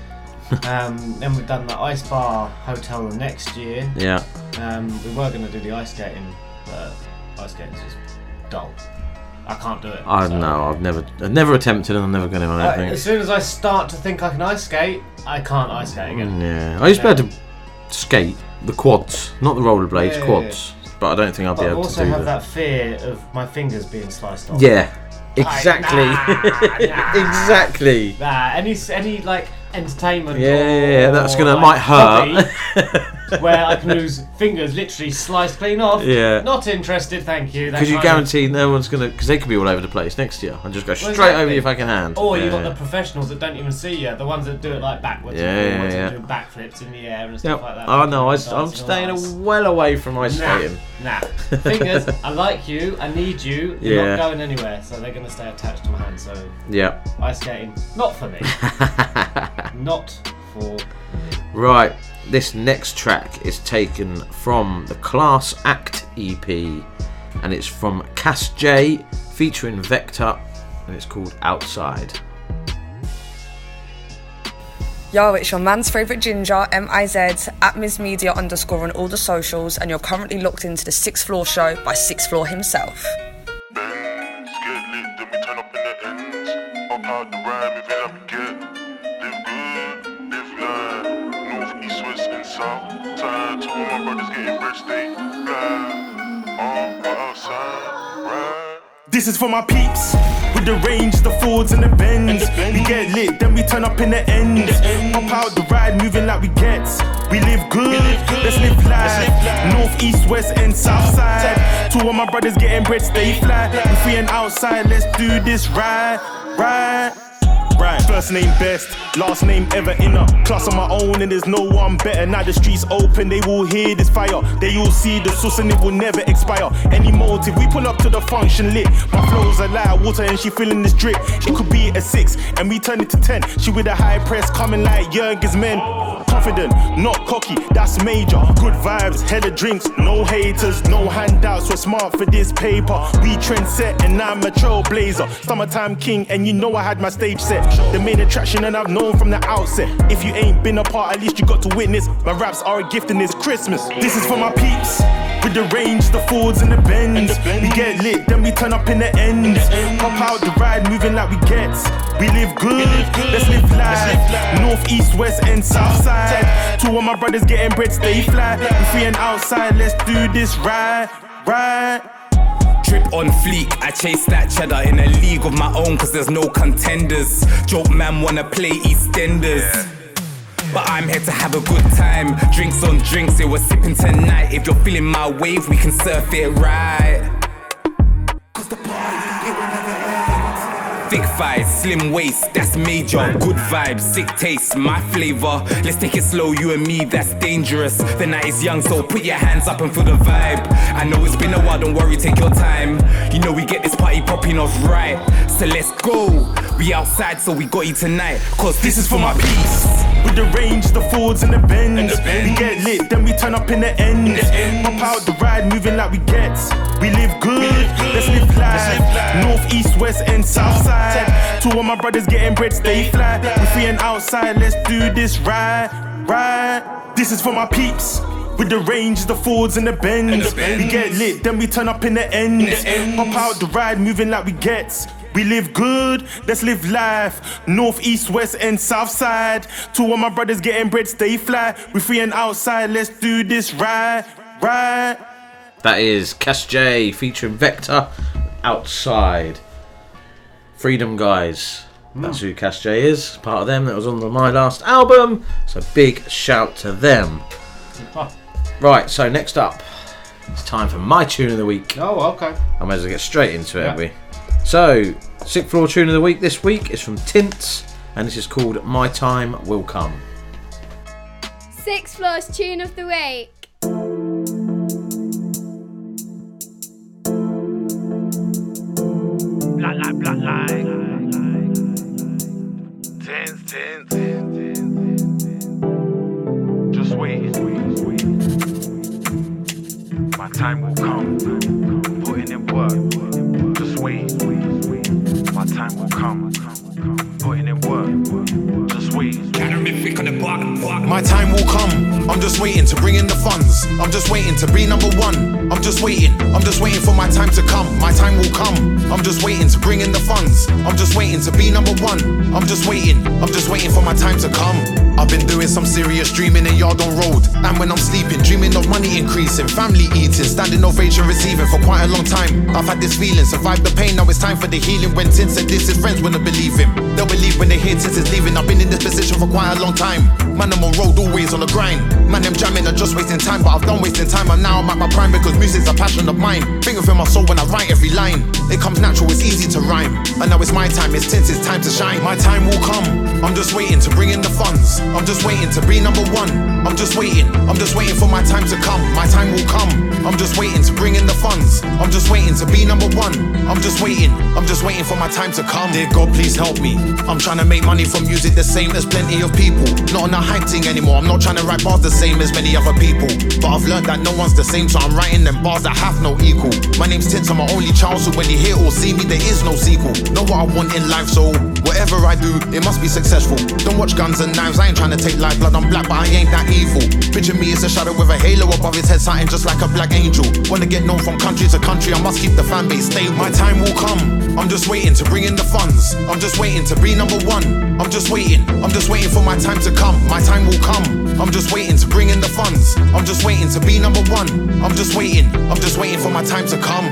Um, then we've done the ice bar hotel the next year. Yeah. Um, we were going to do the ice skating, but ice skating's just dull. I can't do it. I so. know. I've never, I've never attempted, and I'm never going to. I don't uh, as soon as I start to think I can ice skate, I can't ice skate again. Yeah. I used to be able to skate the quads, not the rollerblades, yeah, quads. Yeah, yeah. But I don't think I'll but be able to do that. I also have that fear of my fingers being sliced off. Yeah. Exactly. Like, nah, nah, exactly. Nah. Any, any like. Entertainment, yeah, or, that's gonna like, might hurt. Where I can lose fingers, literally sliced clean off. Yeah, not interested, thank you. Because you guarantee of... no one's gonna, because they could be all over the place next year and just go straight well, over your fucking hand. Or yeah. You've got the professionals that don't even see you, the ones that do it like backwards, yeah, and the yeah, ones yeah. that do backflips in the air and stuff yep. like that. Oh no, I, I'm staying ice. well away from ice nah, skating. Nah, fingers, I like you, I need you. You're yeah. not going anywhere, so they're gonna stay attached to my hand. So yeah, ice skating, not for me. Not for me. Right, this next track is taken from the Class Act E P, and it's from Cass J featuring Vector, and it's called Outside. Yo, it's your man's favourite ginger, M I Z, at MizMedia underscore on all the socials, and you're currently locked into the Sixth Floor show by Sixth Floor himself. This is for my peeps. With the range, the Fords and the Benz. We get lit, then we turn up in the ends. Pop out the ride, moving like we gets. We live good, we live good. Let's live life. North, east, west and south side. Two of my brothers getting bread, stay fly. If we ain't outside, let's do this right, right, right. First name best, last name ever in a class on my own, and there's no one better. Now the streets open, they will hear this fire. They will see the source and it will never expire. Any motive, we pull up to the function lit. My flow's a light water and she feeling this drip. It could be a six and we turn it to ten. She with a high press coming like Jürgen's men. Confident, not cocky, that's major. Good vibes, head of drinks, no haters, no handouts. We're smart for this paper. We trendset and I'm a trailblazer. Summertime king and you know I had my stage set. The main attraction and I've no from the outset. If you ain't been a part, at least you got to witness. My raps are a gift and it's Christmas. This is for my peeps. With the range, the Fords and the Benz. We get lit, then we turn up in the ends. Pop out the ride, moving like we gets. We live good, let's live life. North, east, west and south side. Two of my brothers getting bread, stay fly. If we ain't outside, let's do this right, right. Drip on fleek, I chase that cheddar in a league of my own cause there's no contenders. Joke man wanna play EastEnders, yeah. But I'm here to have a good time. Drinks on drinks, yeah, we're sipping tonight. If you're feeling my wave, we can surf it right. Cause the party, it will never end. Thick thighs, slim waist, that's major. Good vibes, sick taste, my flavour. Let's take it slow, you and me, that's dangerous. The night is young, so put your hands up and feel the vibe. I know it's been a while, don't worry, take your time. You know we get this party popping off right. So let's go, we outside, so we got you tonight. Cause this is for my peace. With the range, the Fords and the Benz. We get lit, then we turn up in the ends. Pop out the ride, moving like we gets. We live good, we live good. Let's live life. North, east, west and south side. Two of my brothers getting bread, stay fly. If we ain't outside, let's do this right, right. This is for my peeps. With the range, the Fords and the Benz. We get lit, then we turn up in the ends. Pop out the ride, moving like we gets. We live good, let's live life. North, east, west and south side. Two of my brothers getting bread, stay fly. We free and outside, let's do this right, right. That is Cass J featuring Vector, Outside. Freedom Guys, mm. That's who Cass J is, part of them. That was on the My Last album, so big shout to them. Oh. Right, so next up, it's time for my tune of the week. Oh, okay. I might as well get straight into it, yeah. Have we? So, Sixth Floor Tune of the Week this week is from Tintz, and this is called My Time Will Come. Sixth Floor's Tune of the Week. Black light, black light. Tintz, Tintz, Tintz. Just wait, wait, wait. My time will come. Putting in work. Wait, my time will come. Putting in work, just wait. My time will come. I'm just waiting to bring in the funds. I'm just waiting to be number one. I'm just waiting. I'm just waiting for my time to come. My time will come. I'm just waiting to bring in the funds. I'm just waiting to be number one. I'm just waiting. I'm just waiting for my time to come. I've been doing some serious dreaming in yard on road. And when I'm sleeping, dreaming of money increasing. Family eating, standing ovation receiving for quite a long time. I've had this feeling, survived the pain, now it's time for the healing. When Tintz said this, his friends wouldn't believe him. They'll believe when they hear Tintz is leaving. I've been in this position for quite a long time. Man, I'm on road, always on the grind. Man, I'm jamming, I'm just wasting time. But I've done wasting time, and now I'm at my prime. Because music's a passion of mine. Finger for my soul when I write every line. It comes natural, it's easy to rhyme. And now it's my time, it's Tintz's time to shine. My time will come, I'm just waiting to bring in the funds. I'm just waiting to be number one. I'm just waiting. I'm just waiting for my time to come. My time will come. I'm just waiting to bring in the funds. I'm just waiting to be number one. I'm just waiting. I'm just waiting for my time to come. Dear God, please help me. I'm trying to make money from music the same as plenty of people. Not on a hype thing anymore. I'm not trying to write bars the same as many other people. But I've learned that no one's the same, so I'm writing them bars that have no equal. My name's Tintz, I'm my only child, so when you hear or see me, there is no sequel. Know what I want in life, so whatever I do, it must be successful. Don't watch Guns and Knives, I ain't trying to take life, blood on black, but I ain't that evil. Picture me as a shadow with a halo above his head, something just like a black angel. Wanna get known from country to country, I must keep the fan base stable. My time will come, I'm just waiting to bring in the funds. I'm just waiting to be number one. I'm just waiting, I'm just waiting for my time to come. My time will come, I'm just waiting to bring in the funds. I'm just waiting to be number one. I'm just waiting, I'm just waiting for my time to come.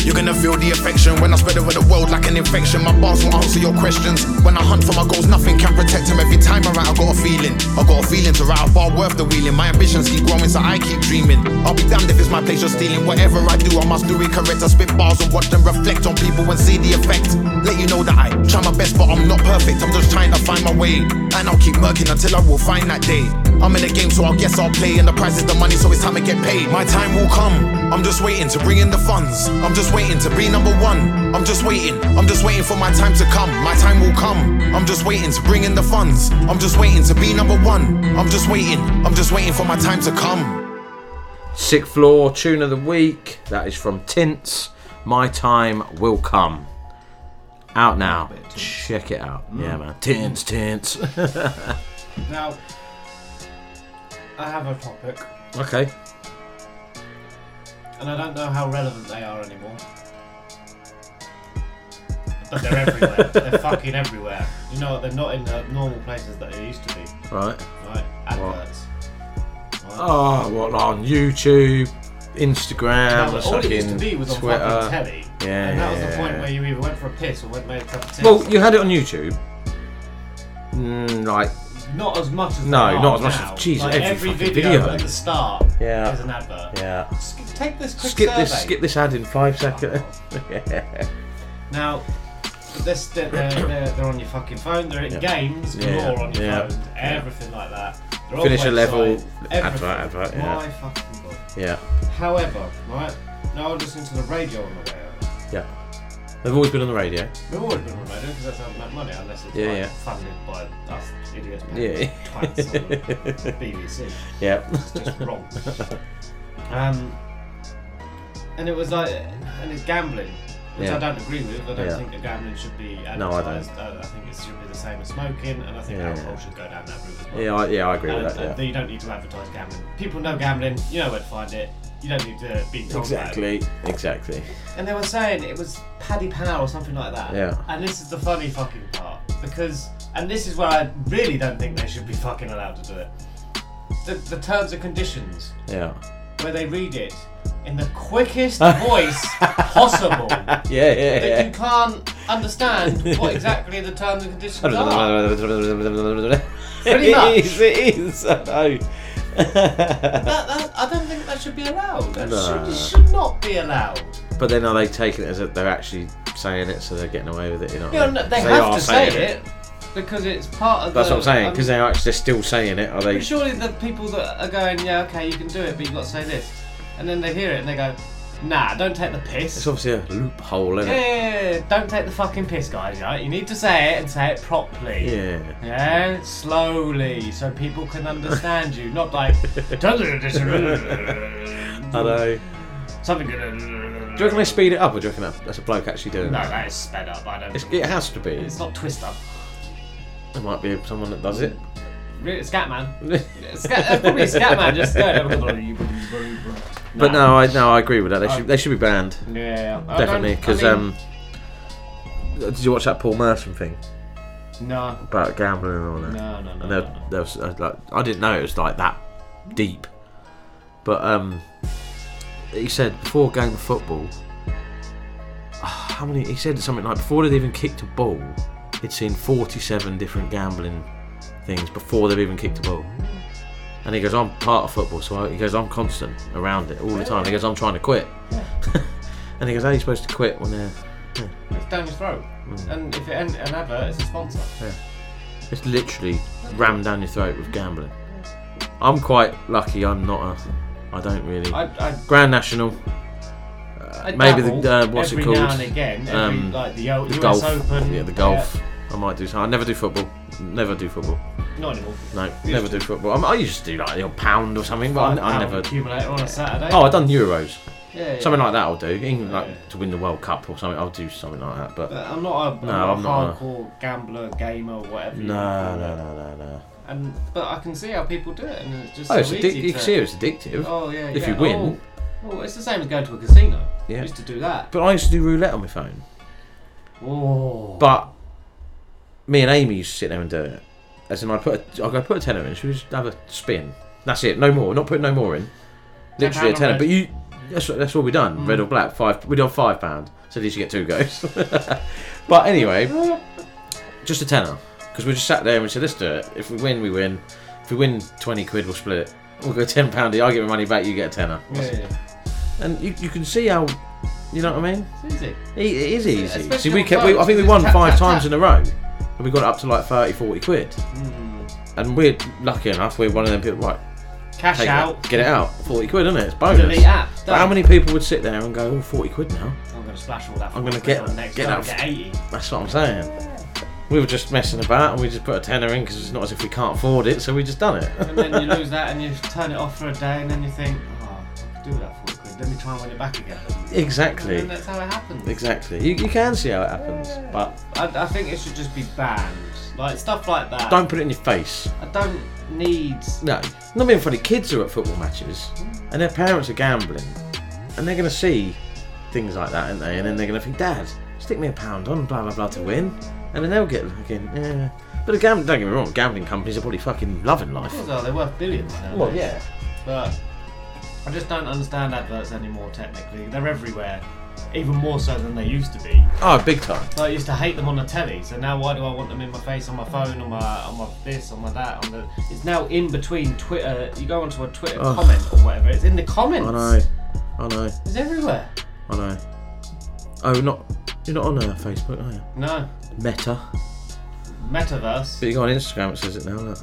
You're gonna feel the affection when I spread over the world like an infection. My bars won't answer your questions. When I hunt for my goals, nothing can protect them. Every time I write, I got a feeling. I got a feeling to write a bar worth the wheeling. My ambitions keep growing, so I keep dreaming. I'll be damned if it's my place you're stealing. Whatever I do, I must do it correct. I spit bars and watch them reflect on people and see the effect. Let you know that I try my best, but I'm not perfect. I'm just trying to find my way, and I'll keep murking until I will find that day. I'm in the game, so I guess I'll play. And the prize is the money, so it's time to get paid. My time will come, I'm just waiting to bring in the funds. I'm just waiting to be number one. I'm just waiting, I'm just waiting for my time to come. My time will come, I'm just waiting to bring in the funds. I'm just waiting to be number one. I'm just waiting, I'm just waiting for my time to come. Sixth Floor Tune of the Week. That is from Tintz, My Time Will Come. Out now, bit, check it out. Mm. Yeah man, Tintz, Tintz. Now I have a topic. Okay. And I don't know how relevant they are anymore. But they're everywhere. They're fucking everywhere. You know, they're not in the normal places that they used to be. Right. Right. Adverts. What? Right. Oh, what, on YouTube, Instagram, no, all it used to be was on Twitter. Fucking telly. Yeah. And that yeah, was the point where you either went for a piss or went made a cup of tea. Well, you had it on YouTube. Mm, like. Not as much as no, not as much now. As Jesus. Like every, every video, video at the start yeah. is an advert. Yeah. Skip, take this quick skip survey. This, skip this ad in five seconds. Oh, yeah. Now, this, they're, they're, they're on your fucking phone. They're in yeah. games galore yeah. on your yeah. phone. Everything yeah. like that. They're finish a level. Everything. Advert, advert. Yeah. My fucking God. Yeah. However, right now I listen to the radio on the way over. Yeah. They've always been on the radio. They've always been on the radio because that's how they make money, unless it's yeah, like yeah. funded by us idiots. Yeah. B B C. Yeah. It's just wrong. Um, and it was like, and it's gambling, which yeah. I don't agree with. I don't yeah. think that gambling should be advertised. No, I don't. I, I think it should be the same as smoking, and I think yeah, alcohol yeah. should go down that route as well. Yeah, I, yeah, I agree and with that. Yeah. You don't need to advertise gambling. People know gambling. You know where to find it. You don't need to be told exactly, about it. Exactly. And they were saying it was Paddy Power or something like that. Yeah. And this is the funny fucking part because, and this is where I really don't think they should be fucking allowed to do it. The, the terms and conditions. Yeah. Where they read it in the quickest voice possible. Yeah, yeah, that yeah. you can't understand what exactly the terms and conditions are. Pretty much. It is. It is. I know. that, that, I don't think that should be allowed. That no. should, should not be allowed. But then are they taking it as if they're actually saying it, so they're getting away with it? You know, yeah, no, they have they to say it, it because it's part of. That's the, what I'm saying. Because um, they're actually still saying it. Are they? But surely the people that are going, yeah, okay, you can do it, but you've got to say this, and then they hear it and they go, nah, don't take the piss. It's obviously a loophole, isn't yeah, it? Yeah, yeah, don't take the fucking piss, guys. You know? You need to say it and say it properly. Yeah. Yeah, slowly, so people can understand you. Not like. I know. Something. Do you reckon they speed it up, or do you reckon that's a bloke actually doing it? No, that is sped up. I don't. It's, it has to be. It's not twist up. There might be someone that does it. Really, Scatman. Scat, probably Scatman just there. Nah. But no, I no, I agree with that. They should they should be banned. Yeah, yeah. Definitely. Because I mean, um, did you watch that Paul Merson thing? No. About gambling and all that. No, no, no. And there, no, no. There was, like, I didn't know it was like that deep. But um, he said before game of football, how many? He said something like before they'd even kicked a ball, he'd seen forty-seven different gambling things before they've even kicked a ball. And he goes, I'm part of football, so I, he goes, I'm constant around it all the time. He goes, I'm trying to quit. Yeah. And he goes, how are you supposed to quit when they're... Yeah. It's down your throat. Mm. And if it an advert, it's a sponsor. Yeah. It's literally rammed down your throat with gambling. Yeah. I'm quite lucky I'm not a... I don't really... I, I, Grand National. Uh, I maybe the... Uh, what's it called? Every now and again. Every, um, like the, the U S golf. Open. Yeah, the golf. Yeah. I might do something. I never do football. Never do football. Not anymore. No, you never do football. I, mean, I used to do like a pound or something, but I, I never. Accumulator on a Saturday. Oh, I've done Euros. Yeah, yeah. Something like that I'll do. England, like, yeah. to win the World Cup or something. I'll do something like that. But, but I'm not a, no, I'm I'm not hardcore a... gambler, gamer, whatever. No, no, no, no, no. And but I can see how people do it, and it's just. Oh, so it's easy addic- to... you can see it's addictive. Oh yeah. If yeah. you win. Oh, well, it's the same as going to a casino. Yeah. I used to do that. But I used to do roulette on my phone. Oh. But me and Amy used to sit there and do it. As in, I put a, I go put a tenner in. She would just have a spin. That's it. No more. Not putting no more in. Literally a tenner. But you. That's, that's all we done. Mm. Red or black, five. We done five pound. So at least you get two goes. But anyway, just a tenner, because we just sat there and we said, let's do it. If we win, we win. If we win twenty quid, we'll split it. We'll go ten poundy. I get my money back. You get a tenner. Yeah, yeah. And you you can see how, you know what I mean? It's easy. It, it is easy. Especially see, we kept. We, I think we won tap, five tap, times tap. in a row, and we got it up to like thirty, forty quid. Mm. And we're lucky enough. We're one of them people like. Cash out. It, get it out. forty quid, isn't it? It's bonus. Delete app. But how many people would sit there and go, oh, forty quid now? I'm going to slash all that. I'm going to get, next get that. Get eighty. That's what I'm saying. Yeah. We were just messing about and we just put a tenner in because it's not as if we can't afford it, so we just done it. And then you lose that and you turn it off for a day and then you think, oh, I could do that forty quid. Let me try and win it back again. Exactly. And that's how it happens. Exactly. You, you can see how it happens. Yeah. But I, I think it should just be banned. Like, stuff like that. Don't put it in your face. I don't need... No. Not being funny, kids are at football matches and their parents are gambling and they're going to see things like that, aren't they? And then they're going to think, Dad, stick me a pound on, blah, blah, blah, to win. And then they'll get fucking, yeah. But the gam- don't get me wrong, gambling companies are probably fucking loving life. Of course, they're worth billions now. Well, yeah. But I just don't understand adverts anymore, technically. They're everywhere. Even more so than they used to be. Oh, big time! So I used to hate them on the telly. So now, why do I want them in my face, on my phone, on my, on my this, on my that? On the, it's now in between Twitter. You go onto a Twitter oh. comment or whatever. It's in the comments. I know. I know. It's everywhere. I know. Oh, not you're not on uh, Facebook, are you? No. Meta. Metaverse. But you go on Instagram. It says it now. Look.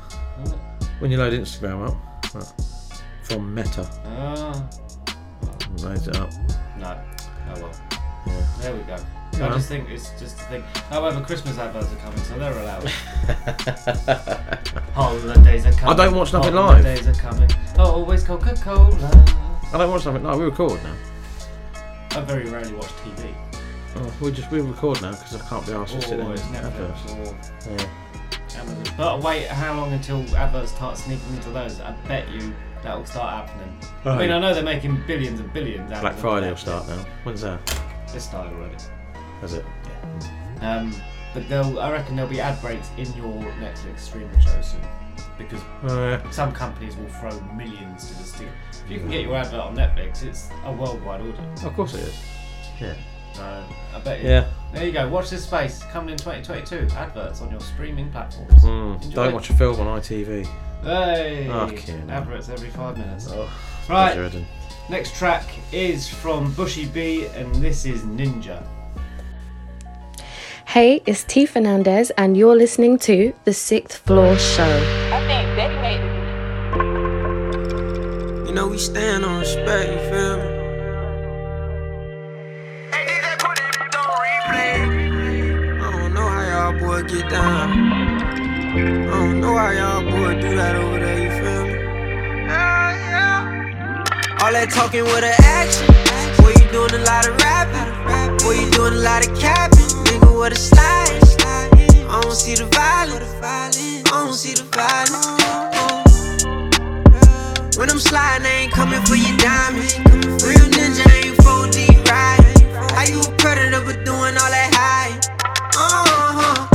Oh. When you load Instagram up, look, from Meta. Oh. Loads it up. No. Oh well, yeah. There we go. So yeah. I just think it's just a thing. However, Christmas adverts are coming, so they're allowed. Holidays are coming. I don't watch nothing live. Holidays are coming. Oh, always Coca-Cola. I don't watch nothing live. We record now. I very rarely watch T V. Oh, we just we record now because I can't be arsed to sit there. It's Netflix or yeah. Amazon. But wait, how long until adverts start sneaking into those? I bet you. That'll start happening. Oh, I mean, I know they're making billions and billions out of it. Black Friday will start now. When's that? It's started already. Has it? Yeah. Um, but they'll, I reckon there'll be ad breaks in your Netflix streaming show soon. Because oh, yeah. some companies will throw millions to the steal. If you can get your advert on Netflix, it's a worldwide audience. Of course it is. Yeah. Uh, I bet you. Yeah. There you go. Watch this space. Coming in twenty twenty-two. Adverts on your streaming platforms. Mm, don't watch a film on I T V. Hey! Fucking adverts every five minutes. Oh, right. Next track is from Bushy B, and this is Ninja. Hey, it's T Fernandez, and you're listening to The Sixth Floor Show. I think they made it. You know we stand on respect. You feel me? Boy, get down. I don't know how y'all boy do that over there, you feel me? Yeah, yeah. All that talking with an action. Boy, you doing a lot of rapping. Boy, you doing a lot of capping. Nigga, what a slide. I don't see the violence. I don't see the violence. When I'm sliding, I ain't coming for your diamonds. Real ninja, I ain't four D riding. How you a predator but doing all that high? Uh-huh.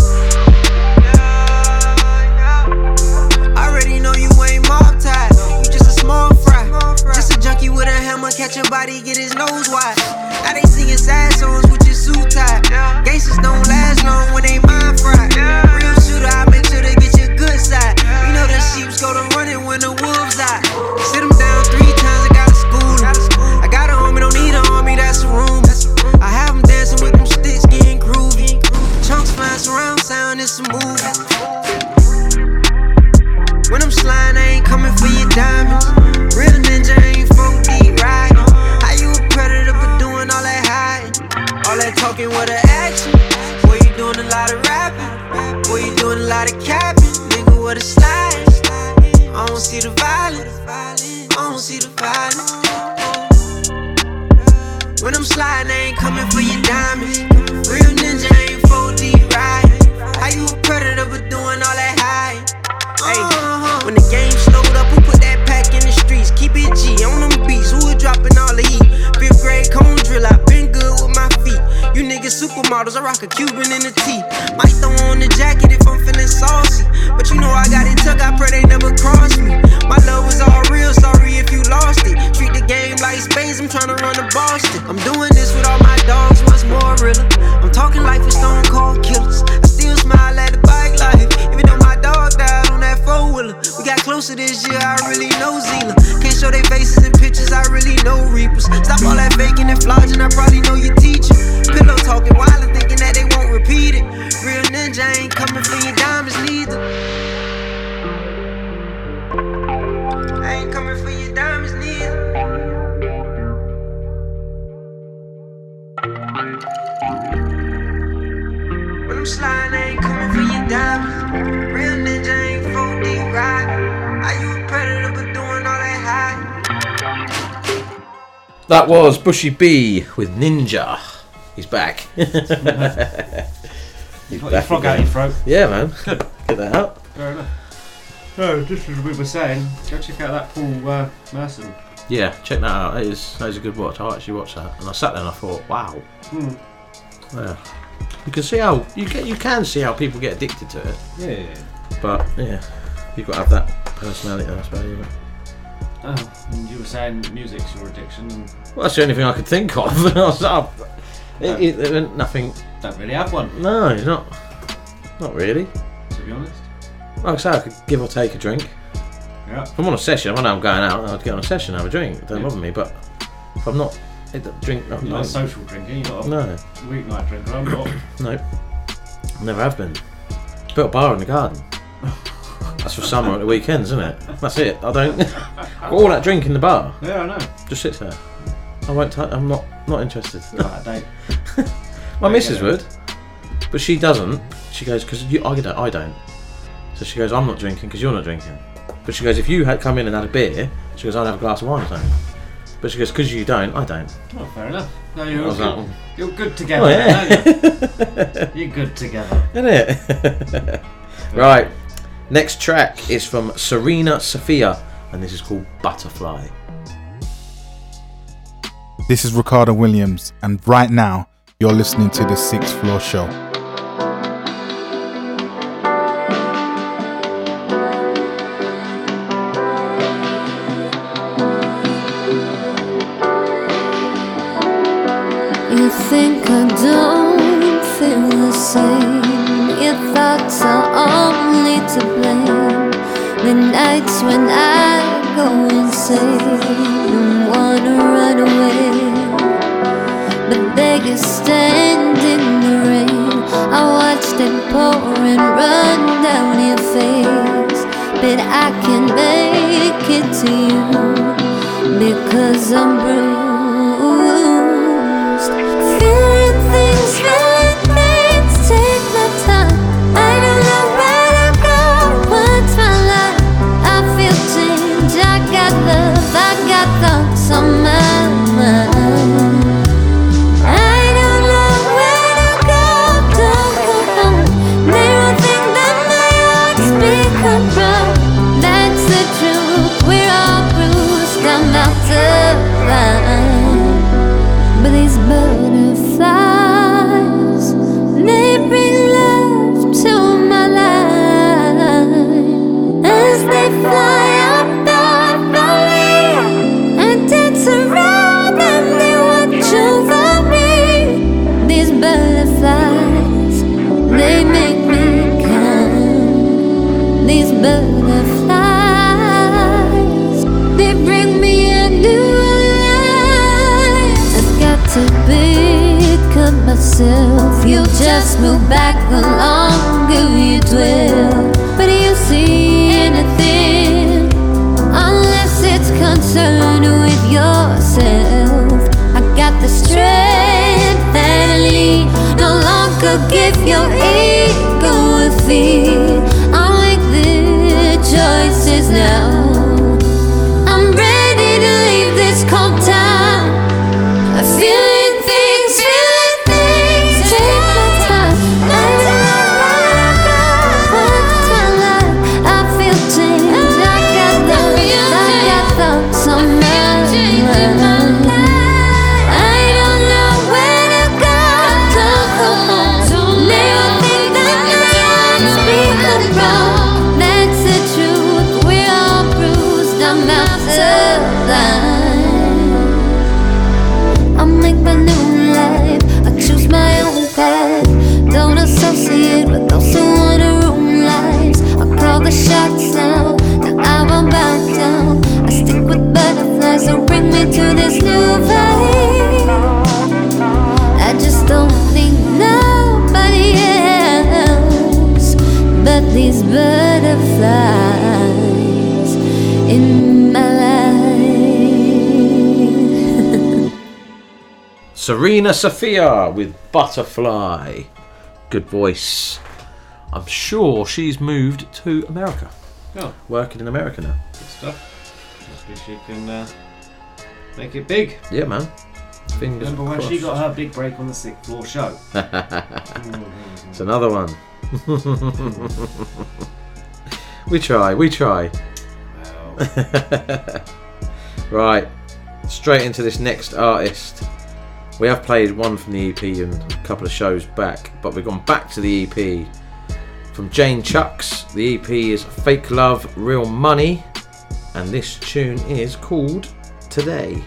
Already know you ain't multi. You just a small fry. Just a junkie with a hammer. Catch a body, get his nose wide. Now they singing sad songs with your suit tied. Gangsters don't last long when they mind fried. Real shooter, I make sure they get your good side. You know the sheeps go to running when the wolves out. Sit them down three times, I gotta school them. I got a homie, don't need a homie, that's a room. I have them dancing with them sticks, getting groovy. Chunks flying surround sound, it's a movie. When I'm sliding, I ain't coming for your diamonds. Real ninja, I ain't four D riding. How you a predator but doing all that hiding? All that talking with an action. Boy, you doing a lot of rapping. Boy, you doing a lot of capping. Nigga, what a slide. I don't see the violence. I don't see the violence. When I'm sliding, I ain't coming for your diamonds. Real ninja ain't four D riding. How you a predator but doing all that high? Hey, when the game slowed up, who put that pack in the streets? Keep it G on them beats. Who was dropping all the heat? Fifth grade cone drill, I been good with my feet. You niggas supermodels, I rock a Cuban in the tee. Might throw on the jacket if I'm feeling saucy. But you know I got it tucked, I pray they never cross me. My love was all real, sorry if you lost it. Treat the game like spades, I'm tryna run the Boston. I'm doing this with all my dogs, once more real. I'm talking life with stone cold killers. I still smile at the bike life, even though my dog died on that four-wheeler. We got closer this year, I really know Zealand. Can't show their faces in pictures, I really know Reapers. Stop all that faking and flogging, I probably know your teacher. Pillow talking while I'm thinking that they won't repeat it. Real ninja ain't coming for your diamonds neither. I ain't coming for your diamonds neither. When I'm sliding, I ain't coming for your diamonds. Real ninja ain't four D riding. Are you a predator but doing all that high? That was Bushy B with Ninja. He's back. You got your frog out your throat. Yeah, man. Good. Get that out. Fair enough. No, just as we were saying, go check out that Paul uh, Merson. Yeah, check that out. That is, that is a good watch. I actually watched that, and I sat there and I thought, wow. Mm. Yeah. You can see how you can, you can see how people get addicted to it. Yeah. But yeah, you've got to have that personality, I suppose. Oh, and you were saying music's your addiction. And well, that's the only thing I could think of. I was up. It, it, it, nothing. Don't really have one. No, not not really. To be honest, like I say, I could give or take a drink. Yeah. If I'm on a session, I know I'm going out. I'd get on a session, and have a drink. It don't yeah. bother me. But if I'm not, it drink. You're not a social drinker. You're not a no. weeknight drinker. I'm not. No, never have been. Built a bar in the garden. That's for summer at the weekends, isn't it? That's it. I don't. All that drink in the bar. Yeah, I know. Just sits there. I won't. T- I'm not. Not interested. No, I don't. My don't missus would, but she doesn't. She goes because you. I don't. I don't. So she goes. I'm not drinking because you're not drinking. But she goes. If you had come in and had a beer, she goes. I'd have a glass of wine or something. But she goes because you don't. I don't. Well, fair enough. No, you're good. Like, you're good together. Oh, yeah. Aren't you? You're good together. Isn't it? Right. Next track is from Serena Sophia, and this is called Butterfly. This is Ricardo Williams, and right now, you're listening to The Sixth Floor Show. You think I don't feel the same. Your thoughts are only to blame. The nights when I go insane and wanna run away, but there you stand in the rain. I watched it pour and run down your face, but I can't make it to you because I'm bruised. Feeling things, feeling things take my time. I don't know where to go. What's my life? I feel change. I got love, I got thoughts on my mind. But these butterflies, they bring love to my life. As they fly up above me, I dance around and they watch over me. These butterflies, they make me calm. These butterflies, they bring me a new to pick up myself. You just move back the longer you dwell. But do you see anything? Unless it's concerned with yourself. I got the strength and lead. No longer give your ego a feed. I make the choices now. I'm ready to leave this cold town. I feel these butterflies in my life. Serena Sophia with Butterfly. Good voice. I'm sure she's moved to America. Oh. Working in America now. Good stuff. Hopefully she can uh, make it big. Yeah, man. Fingers Remember when crossed. She got her big break on the Sixth Floor show? It's another one. we try, we try. Wow. Right, straight into this next artist. We have played one from the E P and a couple of shows back, but we've gone back to the E P. From Jane Chxy, the E P is Fake Love, Real Money, and this tune is called Today.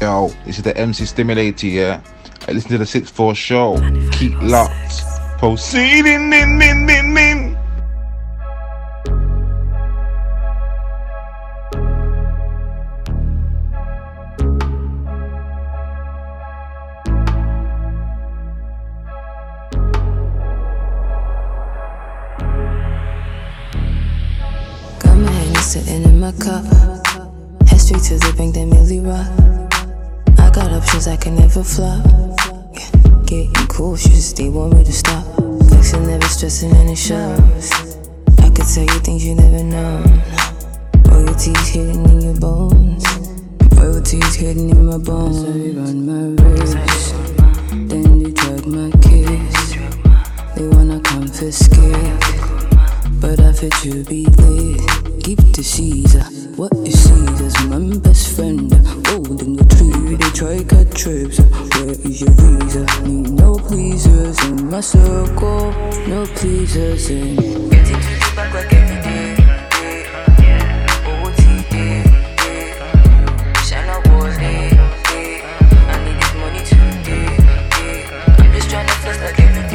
Yo, this is the M C Stimulator, yeah? I listen to the Sixth Floor show. Keep locked. Proceeding, in, in, in, in. Got my hand sitting in my cup. Head straight to the bank, then merely rock. Got options I can never flop. Yeah. Getting cautious, they want me to stop. Flexing, never stressing, and it shows. I could tell you things you never know. Royalties hidden in your bones. Royalties hidden in my bones. They run my wrist, then they drag my kiss. They wanna confiscate, but I fit you be lit. Keep the Caesar. What you see is my best friend, golden retriever. They try cut trips. Where is your visa? Need no pleasers in my circle, no pleasers in. Getting to you back like every day. O O T D. Shine out wars day. I need this money today. I'm just trying to flex like every day.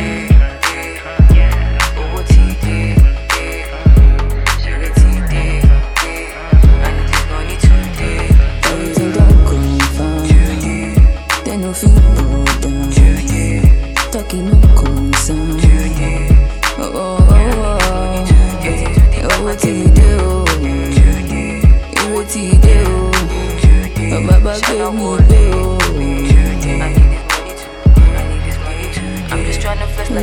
We've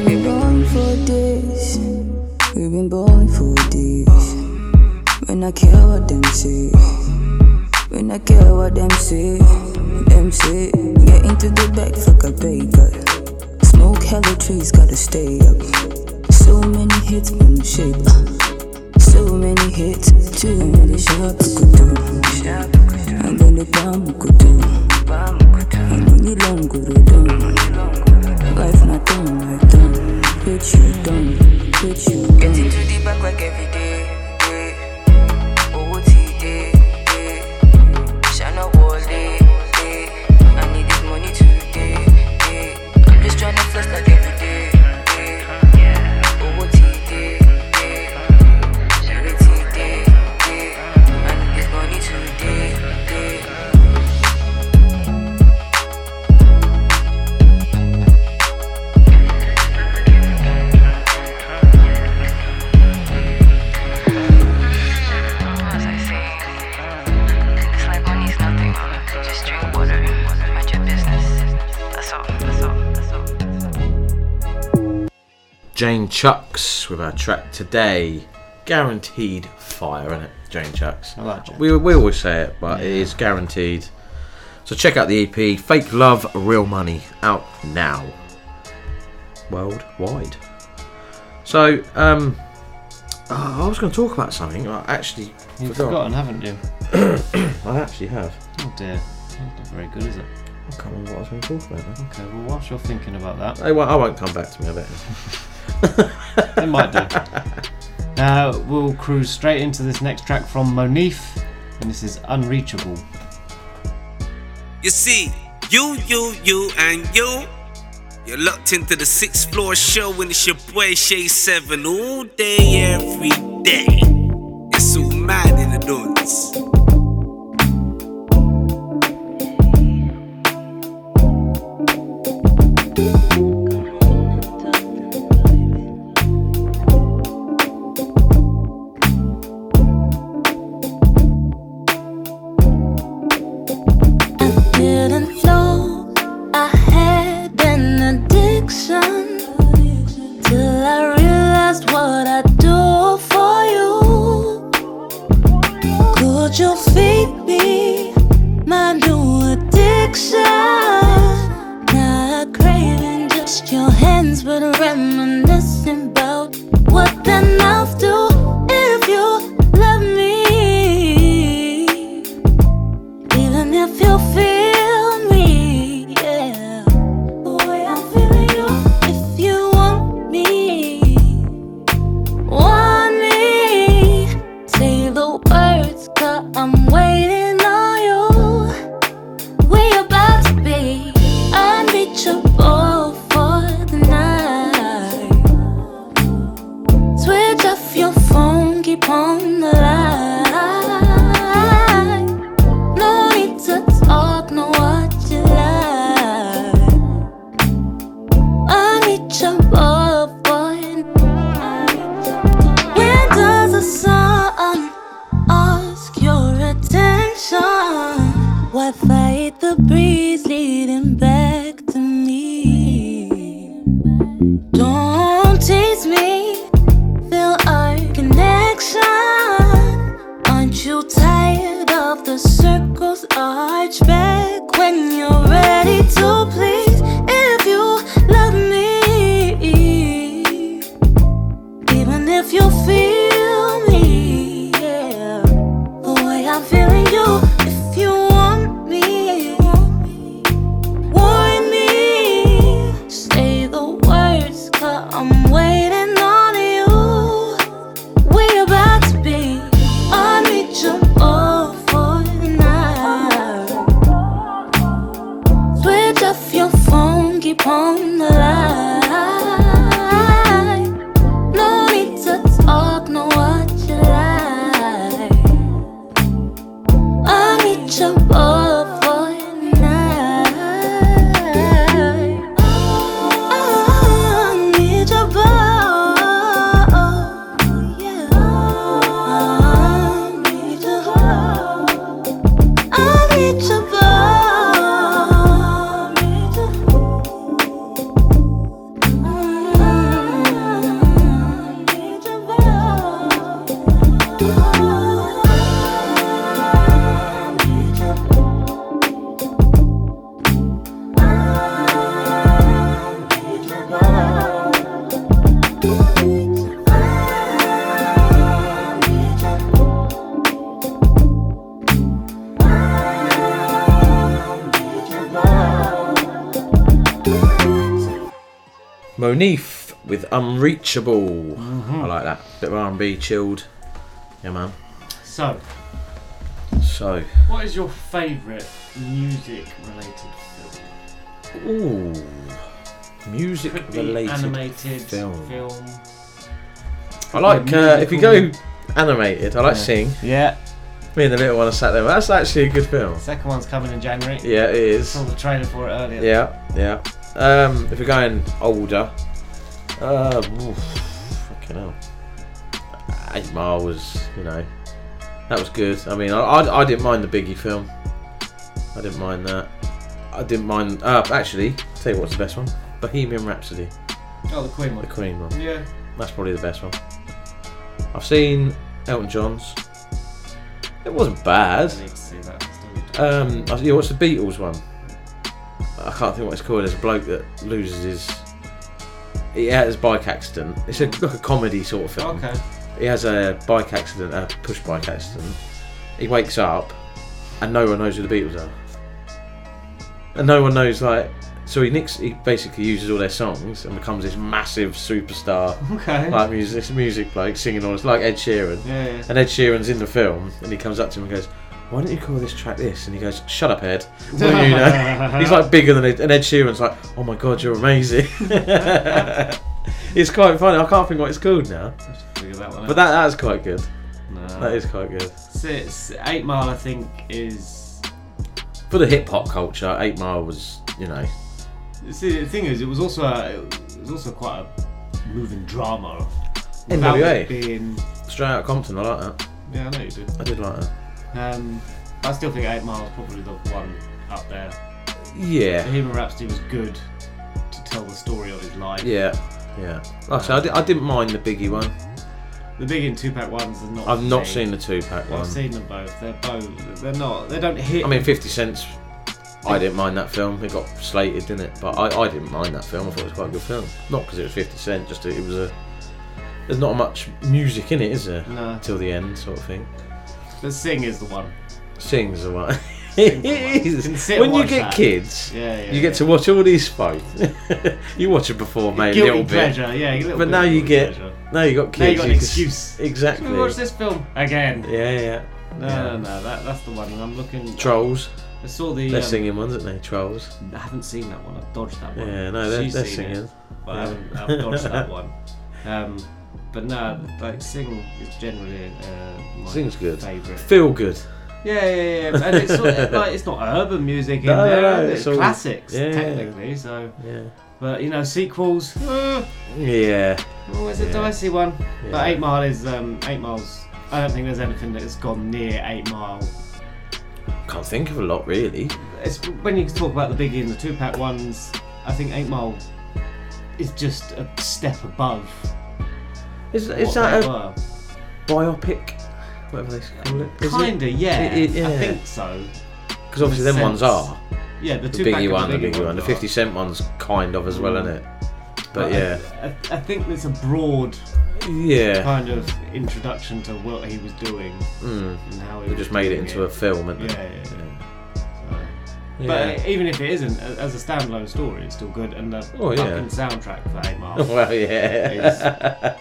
been born for this. We've been born for this. When I care what them say. When I care what them say. Them say. Get into the back like a baker. Smoke hella trees, gotta stay up. So many hits, one shape. So many hits, too many shots could do. I'm gonna bomb could do. I'm gonna long could do. Life not done like. Bitch, you done, bitch, you done. Getting to the back like every day, day. O O T D, day. Shine out all day, day. I need this money today, day. I'm just trying to flex like every day, day. O O T D, day. Charity, day, day. I need this money today, day. Jane Chxy with our track Today. Guaranteed fire, isn't it? Jane Chxy. I like Jane. We, we always say it, but yeah. It is guaranteed. So check out the E P, Fake Love, Real Money, out now. Worldwide. So, um, oh, I was going to talk about something. I actually You've forgot. forgotten, haven't you? I actually have. Oh dear. That's not very good, is it? I can't remember what I was going to talk about now. Okay, well, whilst you're thinking about that... I won't, I won't come back to me, I bet. It might do. Uh, we'll cruise straight into this next track from Monif, and this is Unreachable. You see, you, you, you, and you, you're locked into the Sixth Floor show, and it's your boy Shay seven all day, every day. It's all mad in the donuts. Don't up the circles, arch back when you're ready to please. If you love me, even if you feel me, yeah, the way I'm feeling you. If you want me, warn me, say the words, 'cause I'm waiting on you. We're about to be unreachable. Off your phone, keep on the line. No need to talk, know what you like. I need your love for tonight. I need your love, yeah. I need your love. I need your love. Monif with Unreachable. Mm-hmm. I like that. Bit of R and B, chilled. Yeah, man. So. So. What is your favourite music-related film? Ooh. Music-related animated film. film. I like, uh, if you go animated, I like yeah. Sing. Yeah. Me and the little one are sat there. That's actually a good film. The second one's coming in January. Yeah, it is. I saw the trailer for it earlier. Yeah, yeah. Um, if we're going older, uh, oof, fucking hell, Eight Mile was, you know, that was good. I mean, I, I, I didn't mind the Biggie film. I didn't mind that. I didn't mind. Uh, actually, I'll tell you what's the best one: Bohemian Rhapsody. Oh, the Queen one. The Queen one. Yeah. That's probably the best one. I've seen Elton John's. It wasn't bad. I need to see that. Um, yeah, what's the Beatles one? I can't think what it's called. There's a bloke that loses his. He has a bike accident. It's a, like a comedy sort of film. Okay. He has a bike accident, a push bike accident. He wakes up, and no one knows who the Beatles are. And no one knows, like. So he nicks. He basically uses all their songs and becomes this massive superstar. Okay. Like music, this music bloke singing all this, like Ed Sheeran. Yeah, yeah. And Ed Sheeran's in the film, and he comes up to him and goes, "Why don't you call this track this?" And he goes, "Shut up, Ed." What do you know? He's like bigger than Ed, and Ed Sheeran's like, "Oh my God, you're amazing." It's quite funny. I can't think what it's called now. I have to figure that one out. But that that's quite good. No. That is quite good. It's Eight Mile, I think, is for the hip hop culture. Eight Mile was, you know. See, the thing is, it was also a, it was also quite a moving drama. N W A being straight out of Compton. I like that. Yeah, I know you did. I did like that. Um, I still think Eight Mile is probably the one up there. Yeah. Bohemian Rhapsody was good to tell the story of his life. Yeah, yeah. Like I said, I, di- I didn't mind the Biggie one. The Biggie and Tupac ones are not. I've not seen the Tupac one. I've seen them both. They're both. They're not. They don't hit. I mean, Fifty Cent's. I didn't mind that film. It got slated, didn't it? But I, I didn't mind that film. I thought it was quite a good film. Not because it was Fifty Cent. Just it was a. There's not much music in it, is there? No. Till the end, sort of thing. But Sing is the one. Sing's the one. Sing's the one. When you get that. kids, yeah, yeah, you yeah. get to watch all these fights. You watch it before, mate, a little pleasure. bit. Yeah, a little but bit now you get, pleasure. now you got kids. Now you got an you excuse. Can, exactly. Should we watch this film again? Yeah, yeah. No, yeah. no, no. That, that's the one. And I'm looking. Trolls. I saw the. They're um, singing ones, aren't they? Trolls. I haven't seen that one. I've dodged that one. Yeah, no, they're, She's they're singing. It, but yeah. I haven't. I've dodged that one. Um, But no, like Sing is generally uh, my Sing's good. Favourite. Feel good. Yeah, yeah, yeah. And it's sort of, like it's not urban music in no, there. No, it's, it's all classics yeah, technically. So, yeah. But you know, sequels. Uh, yeah. Always oh, yeah. a dicey one. Yeah. But Eight Mile is um, Eight Miles. I don't think there's anything that's gone near Eight Mile. Can't think of a lot really. It's when you talk about the Biggie and the Tupac ones. I think Eight Mile is just a step above. Is, is that a were. biopic? whatever they call it. Is Kinda, it? Yeah, it, it, yeah. I think so. Because obviously them ones are. Yeah, the two the biggie one, the biggie one, the fifty cent one's kind of as well, isn't it? But, but yeah, I, I think there's a broad yeah. kind of introduction to what he was doing mm. and how he. They just made it into it. a film, and yeah, yeah, yeah. So. yeah. But even if it isn't as a standalone story, it's still good, and the oh, fucking yeah. soundtrack for Ama. Well, yeah,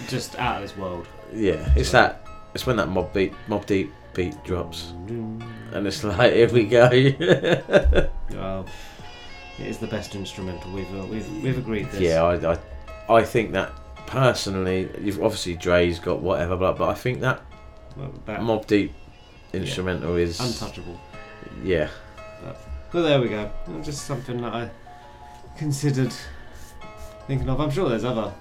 is just out of this world. Yeah, it's so. that. It's when that Mobb Deep, Mobb Deep beat drops, and it's like, here we go. Well, it is the best instrumental. We've uh, we've we've agreed this. Yeah, I, I I think that personally. You've obviously Dre's got whatever, but but I think that, well, that Mobb Deep instrumental yeah. is untouchable. Yeah. But, but there we go. Just something that I considered thinking of. I'm sure there's other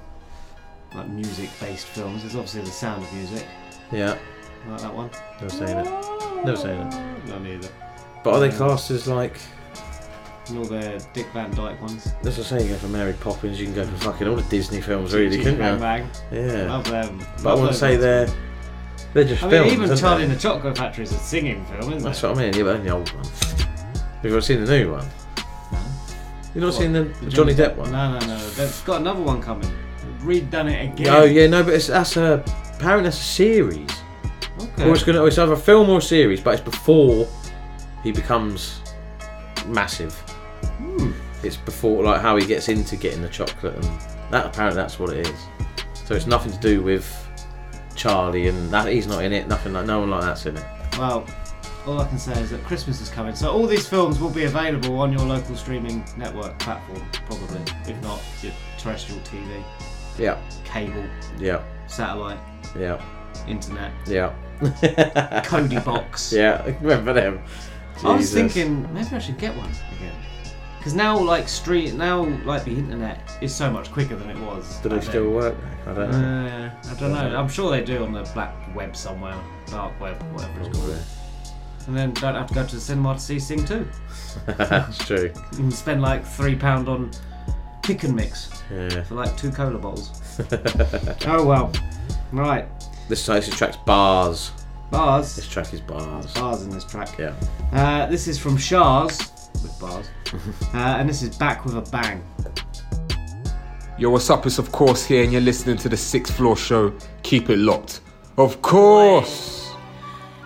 like music-based films. There's obviously The Sound of Music. Yeah. I like that one. Never seen it. Never seen it. No, neither. But are they classed as like? And all the Dick Van Dyke ones. That's what I say, you go for Mary Poppins, you can go for fucking all the Disney films, really, couldn't you? Bang Bang. Yeah. Love them. But Love I wouldn't say they're, they're just I films, mean, even Charlie and the Chocolate Factory is a singing film, isn't That's it? That's what I mean, yeah, but only the old one. Have you ever seen the new one? No. You've not what? seen the, the Johnny Depp one? No, no, no. They've got another one coming. Redone it again. Oh, yeah, no, but it's, that's a, apparently that's a series. Okay. Or it's, gonna, it's either a film or a series, but it's before he becomes massive. Hmm. It's before, like, how he gets into getting the chocolate, and that apparently that's what it is. So it's nothing to do with Charlie, and that he's not in it. Nothing like, no one like that's in it. Well, all I can say is that Christmas is coming, so all these films will be available on your local streaming network platform, probably, if not your terrestrial T V. Yeah. Cable. Yeah. Satellite. Yeah. Internet. Yeah. Cody Box. Yeah. Remember them. Jesus. I was thinking maybe I should get one again, because now like street now like the internet is so much quicker than it was. Do they still work? I don't know. Uh, I don't know. I'm sure they do on the black web somewhere, dark web, whatever it's called. And then don't have to go to the cinema to see Sing Two. That's true. You can spend like three pound on pick and mix yeah. for like two cola bottles. Oh well, right. This this attracts bars. Bars. This track is bars. There's bars in this track. Yeah. Uh, this is from Sharz with bars, uh, and this is Back with a Bang. Yo, what's up? It's of course here, and you're listening to the Sixth Floor Show. Keep it locked. Of course.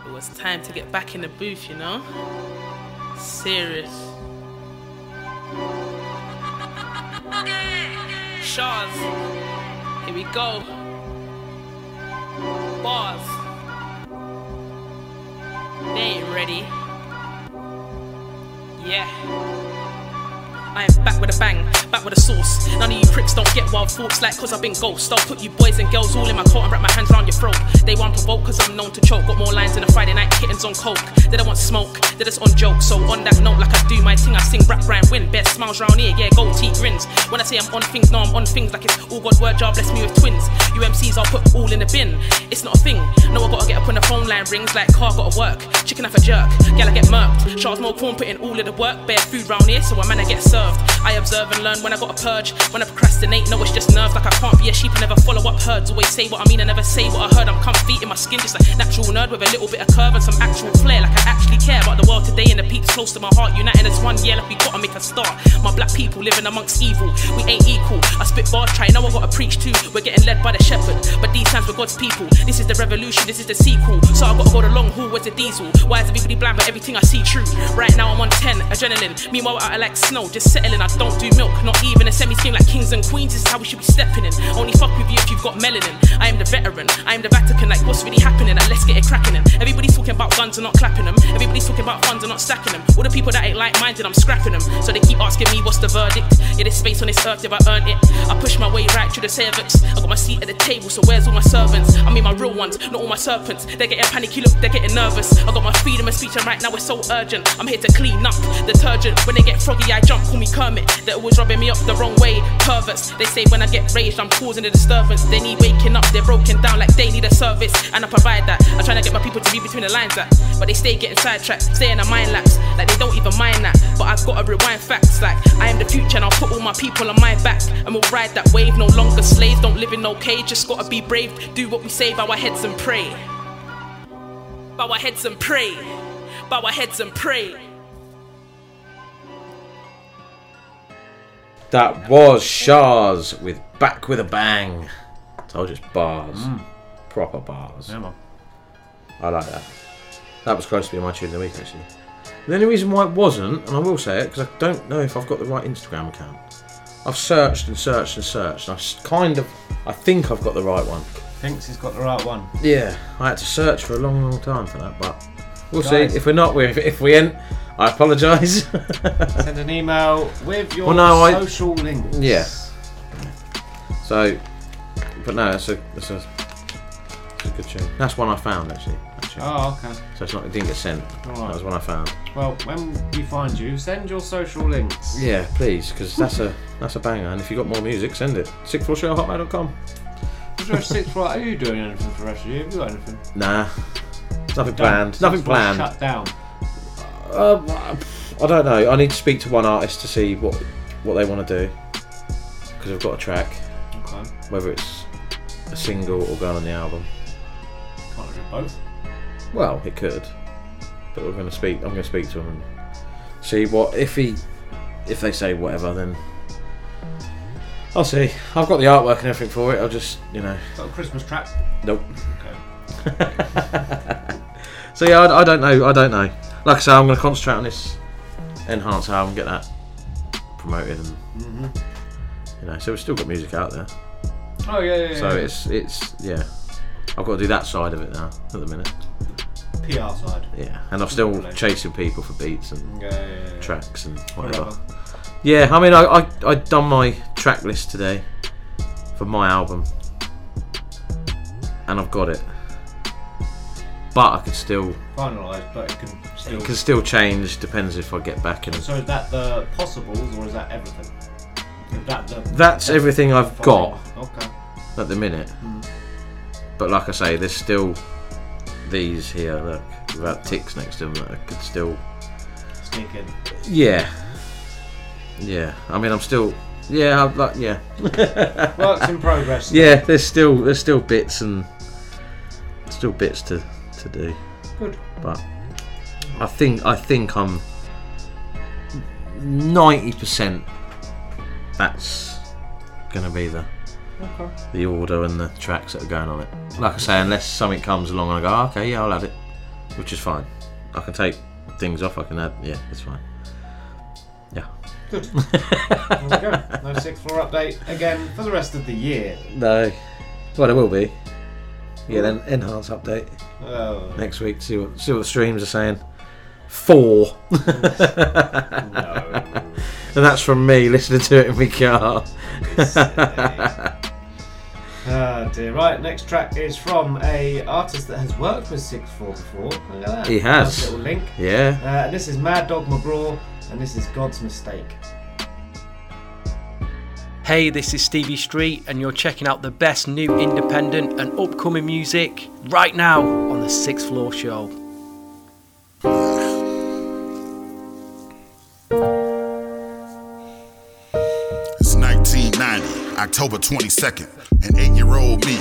It was time to get back in the booth, you know. Serious. Sharz. Here we go. Bars. They ain't ready. Yeah. I am back with a bang, back with a sauce. None of you pricks don't get wild thoughts like cause I've been ghost. I'll put you boys and girls all in my coat and wrap my hands round your throat. They won't provoke cause I'm known to choke. Got more lines than a Friday night kittens on coke. They don't want smoke, they're just on jokes. So on that note, like I do my thing, I sing rap, rhyme, win. Best smiles round here, yeah, gold teeth grins. When I say I'm on things, now I'm on things like it's all God word jar, bless me with twins. You M Cs, I'll put all in the bin. It's not a thing, no I gotta get up when the phone line rings. Like car gotta work, chicken half a jerk. Gal I get murked, Charles more corn putting all of the work. Bare food round here, so a man I get served. I observe and learn when I gotta purge. When I procrastinate, no, it's just nerves. Like I can't be a sheep, I never follow up herds. Always say what I mean, I never say what I heard. I'm comfy in my skin, just a natural nerd with a little bit of curve and some actual flair. Like I actually care about the world today and the peeps close to my heart. United as one, yeah, like we gotta make a start. My black people living amongst evil, we ain't equal. I spit bar try, now I gotta preach too. We're getting led by the shepherd, but these times we're God's people. This is the revolution, this is the sequel. So I gotta go the long haul with the diesel. Why is everybody blind, but everything I see true? Right now I'm on ten, adrenaline. Meanwhile I like snow, just settling. I don't do milk, not even a semi-skin like kings and queens. This is how we should be stepping in. Only fuck with you if you've got melanin. I am the veteran, I am the Vatican. Like what's really happening? Like, let's get it cracking in. Everybody's talking about guns and not clapping them. Everybody's talking about funds and not stacking them. All the people that ain't like-minded, I'm scrapping them. So they keep asking me what's the verdict. Yeah, this space on this earth, if I earned it. I push my way right through the cervix. I got my seat at the table, so where's all my servants? I mean my real ones, not all my serpents. They're getting panicky, look, they're getting nervous. I got my freedom of speech and right now it's so urgent. I'm here to clean up, detergent. When they get froggy, I jump, call me Kermit. They're always rubbing me up the wrong way, perverts. They say when I get raged, I'm causing a disturbance. They need waking up, they're broken down like they need a service. And I provide that. I'm trying to get my people to be between the lines that, but they stay getting sidetracked, stay in a mind lapse. Like they don't even mind that, but I've got to rewind facts. Like I am the future and I'll put all my people on my back, and we'll ride that wave, no longer slaves. Don't live in no cage, just gotta be brave. Do what we say, bow our heads and pray. Bow our heads and pray. Bow our heads and pray. That was Sharz with Back With A Bang. Told you it's bars. Mm. Proper bars. Yeah, man. I like that. That was close to being my tune of the week, actually. The only reason why it wasn't, and I will say it, because I don't know if I've got the right Instagram account. I've searched and searched and searched, and I kind of, I think I've got the right one. Thinks he's got the right one. Yeah, I had to search for a long, long time for that, but we'll Guys. see. If we're not, we if, if we ain't, I apologise. Send an email with your well, no, social I, links. Yeah. So, but no, that's a, that's a, that's a good tune. That's one I found, actually. Oh, okay. So it's not, it didn't get sent. Right. That was one I found. Well, when we find you, send your social links. Yeah, please, because that's a that's a banger. And if you've got more music, send it. sixth floor show at hotmail dot com. Are you doing anything for the rest of you? Have you got anything? Nah. Nothing Don't. planned. Nothing Sixth planned. Shut down. Uh, I don't know. I need to speak to one artist to see what what they want to do. Because I've got a track. Okay. Whether it's a single or going on the album. Can't do both. Well, it could, but we're going to speak. I'm going to speak to him and see what if he, if they say whatever, then I'll see. I've got the artwork and everything for it. I'll just, you know. Got a Christmas track? Nope. Okay. So yeah, I, I don't know. I don't know. Like I say, I'm going to concentrate on this N-Hance album, get that promoted, and mm-hmm. you know. So we've still got music out there. Oh yeah. yeah so yeah. it's it's yeah. I've got to do that side of it now at the minute. P R side. Yeah, and I'm still Lovely. chasing people for beats and yeah, yeah, yeah. tracks and whatever. Forever. Yeah, I mean, I, I I done my track list today for my album, and I've got it, but I could still finalise, but it can still it can still change. Depends if I get back in. So is that the possibles or is that everything? Is that the That's everything I've got okay. at the minute. Mm-hmm. But like I say, there's still. These here, look, without ticks next to them, that I could still sneak in. Yeah, yeah. I mean, I'm still, yeah, I'm like, yeah. Works in progress. Though. Yeah, there's still, there's still bits and still bits to, to do. Good. But I think, I think I'm ninety percent. That's gonna be the. Okay. The order and the tracks that are going on it. Like I say, unless something comes along and I go, oh, okay, yeah, I'll add it, which is fine. I can take things off. I can add, yeah, that's fine. Yeah. Good. There we go. No Sixth Floor update again for the rest of the year. No. Well, there will be. Yeah, then N-Hance update oh. next week. See what see what the streams are saying. Four. No. And that's from me listening to it in my car. Oh dear. Right, next track is from a artist that has worked with Sixth Floor before. Look at that. He has. Nice little link. Yeah. Uh, and this is Mad Dog McGraw, and this is God's Mistake. Hey, this is Stevie Street, and you're checking out the best new independent and upcoming music right now on the Sixth Floor Show. It's nineteen ninety, October twenty-second. An eight-year-old me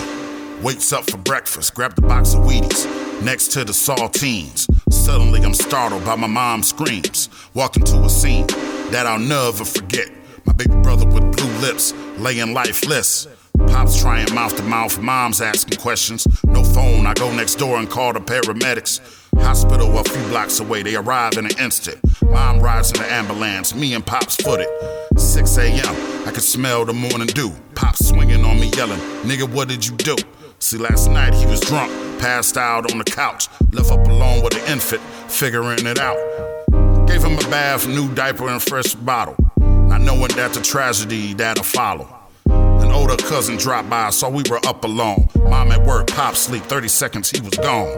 wakes up for breakfast, grabs a box of Wheaties next to the saltines. Suddenly I'm startled by my mom's screams. Walk into a scene that I'll never forget. My baby brother with blue lips laying lifeless. Pops trying mouth to mouth, mom's asking questions. No phone, I go next door and call the paramedics. Hospital a few blocks away, they arrive in an instant. Mom rides in the ambulance, me and Pops foot it. six a.m., I could smell the morning dew. Pop swinging on me yelling, nigga, what did you do? See, last night he was drunk, passed out on the couch. Left up alone with the infant, figuring it out. Gave him a bath, new diaper and fresh bottle. Not knowing that the tragedy that'll follow. An older cousin dropped by, so we were up alone. Mom at work, Pop sleep, thirty seconds he was gone.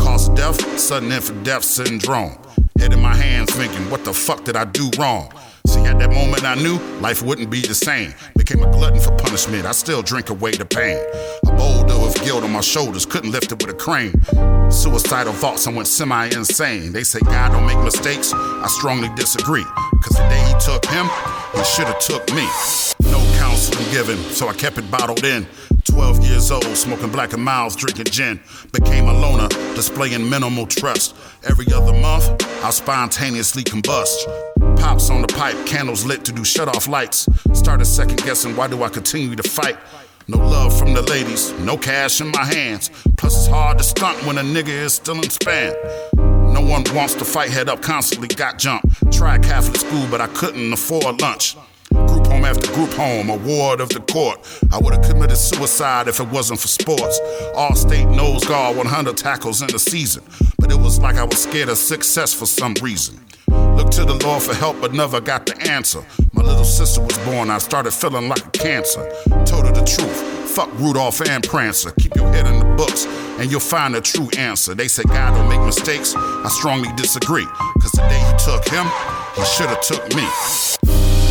Cause of death, sudden infant death syndrome. Head in my hands thinking, what the fuck did I do wrong? See, at that moment I knew life wouldn't be the same. Became a glutton for punishment, I still drink away the pain. A boulder of guilt on my shoulders, couldn't lift it with a crane. Suicidal thoughts, I went semi-insane. They say God don't make mistakes, I strongly disagree. Cause the day he took him, he should've took me. No counseling given, so I kept it bottled in. twelve years old, smoking black and miles, drinking gin. Became a loner, displaying minimal trust. Every other month, I'll spontaneously combust. Pops on the pipe, candles lit to do shut-off lights. Started second guessing, why do I continue to fight? No love from the ladies, no cash in my hands. Plus it's hard to stunt when a nigga is still in span. No one wants to fight head up, constantly got jumped. Tried Catholic school, but I couldn't afford lunch. Group home after group home, a ward of the court. I would have committed suicide if it wasn't for sports. All-state nose guard, one hundred tackles in the season. But it was like I was scared of success for some reason. Looked to the Lord for help, but never got the answer. My little sister was born, I started feeling like a cancer. Told her the truth, fuck Rudolph and Prancer. Keep your head in the books, and you'll find a true answer. They say God don't make mistakes, I strongly disagree. Cause the day he took him, he should've took me.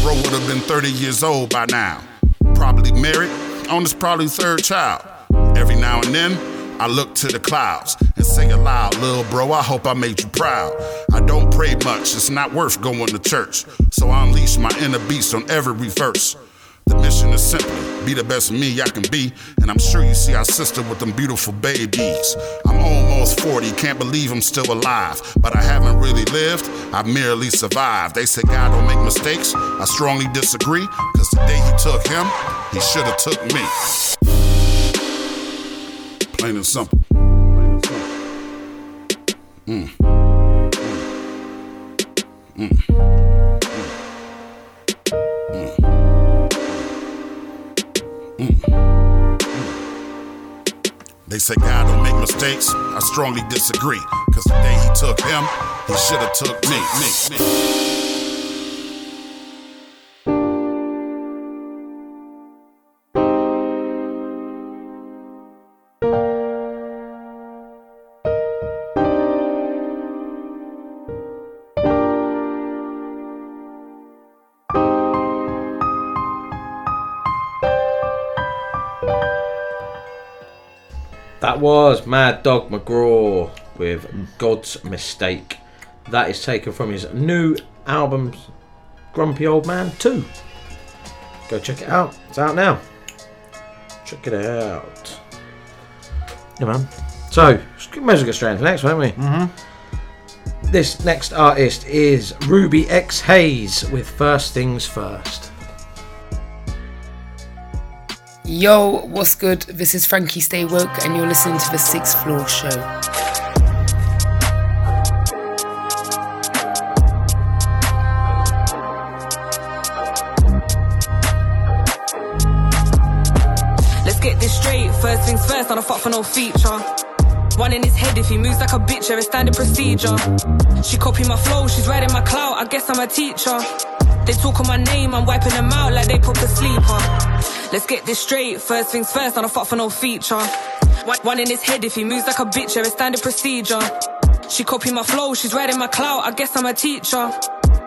Bro would've been thirty years old by now. Probably married, on his probably third child. Every now and then, I look to the clouds and sing aloud, "Lil' bro, I hope I made you proud." I don't pray much, it's not worth going to church. So I unleash my inner beast on every verse. The mission is simple, be the best me I can be. And I'm sure you see our sister with them beautiful babies. I'm almost forty, can't believe I'm still alive. But I haven't really lived, I've merely survived. They say God don't make mistakes, I strongly disagree. Cause the day he took him, he should've took me. Plain and simple. Plain and simple. Mm. Mm. Mm. Mm. Mm. Mm. They say God don't make mistakes. I strongly disagree. Cause the day he took him, he should have took me. me, me. That was Mad Dog McGraw with God's Mistake. That is taken from his new album, Grumpy Old Man two. Go check it out. It's out now. Check it out. Yeah, man. So, we might as well get straight into the next one, haven't we? Mm-hmm. This next artist is Ruby X Haze with First Things First. Yo, what's good? This is Frankie Stay Woke, and you're listening to The Sixth Floor Show. Let's get this straight. First things first, I don't fuck for no feature. One in his head, if he moves like a bitch, there is standard procedure. She copied my flow, she's riding my clout, I guess I'm a teacher. They talk on my name, I'm wiping them out like they popped a sleeper. Let's get this straight, first things first, I don't fuck for no feature. One in his head, if he moves like a bitch, there is standard procedure. She copied my flow, she's riding my clout, I guess I'm a teacher.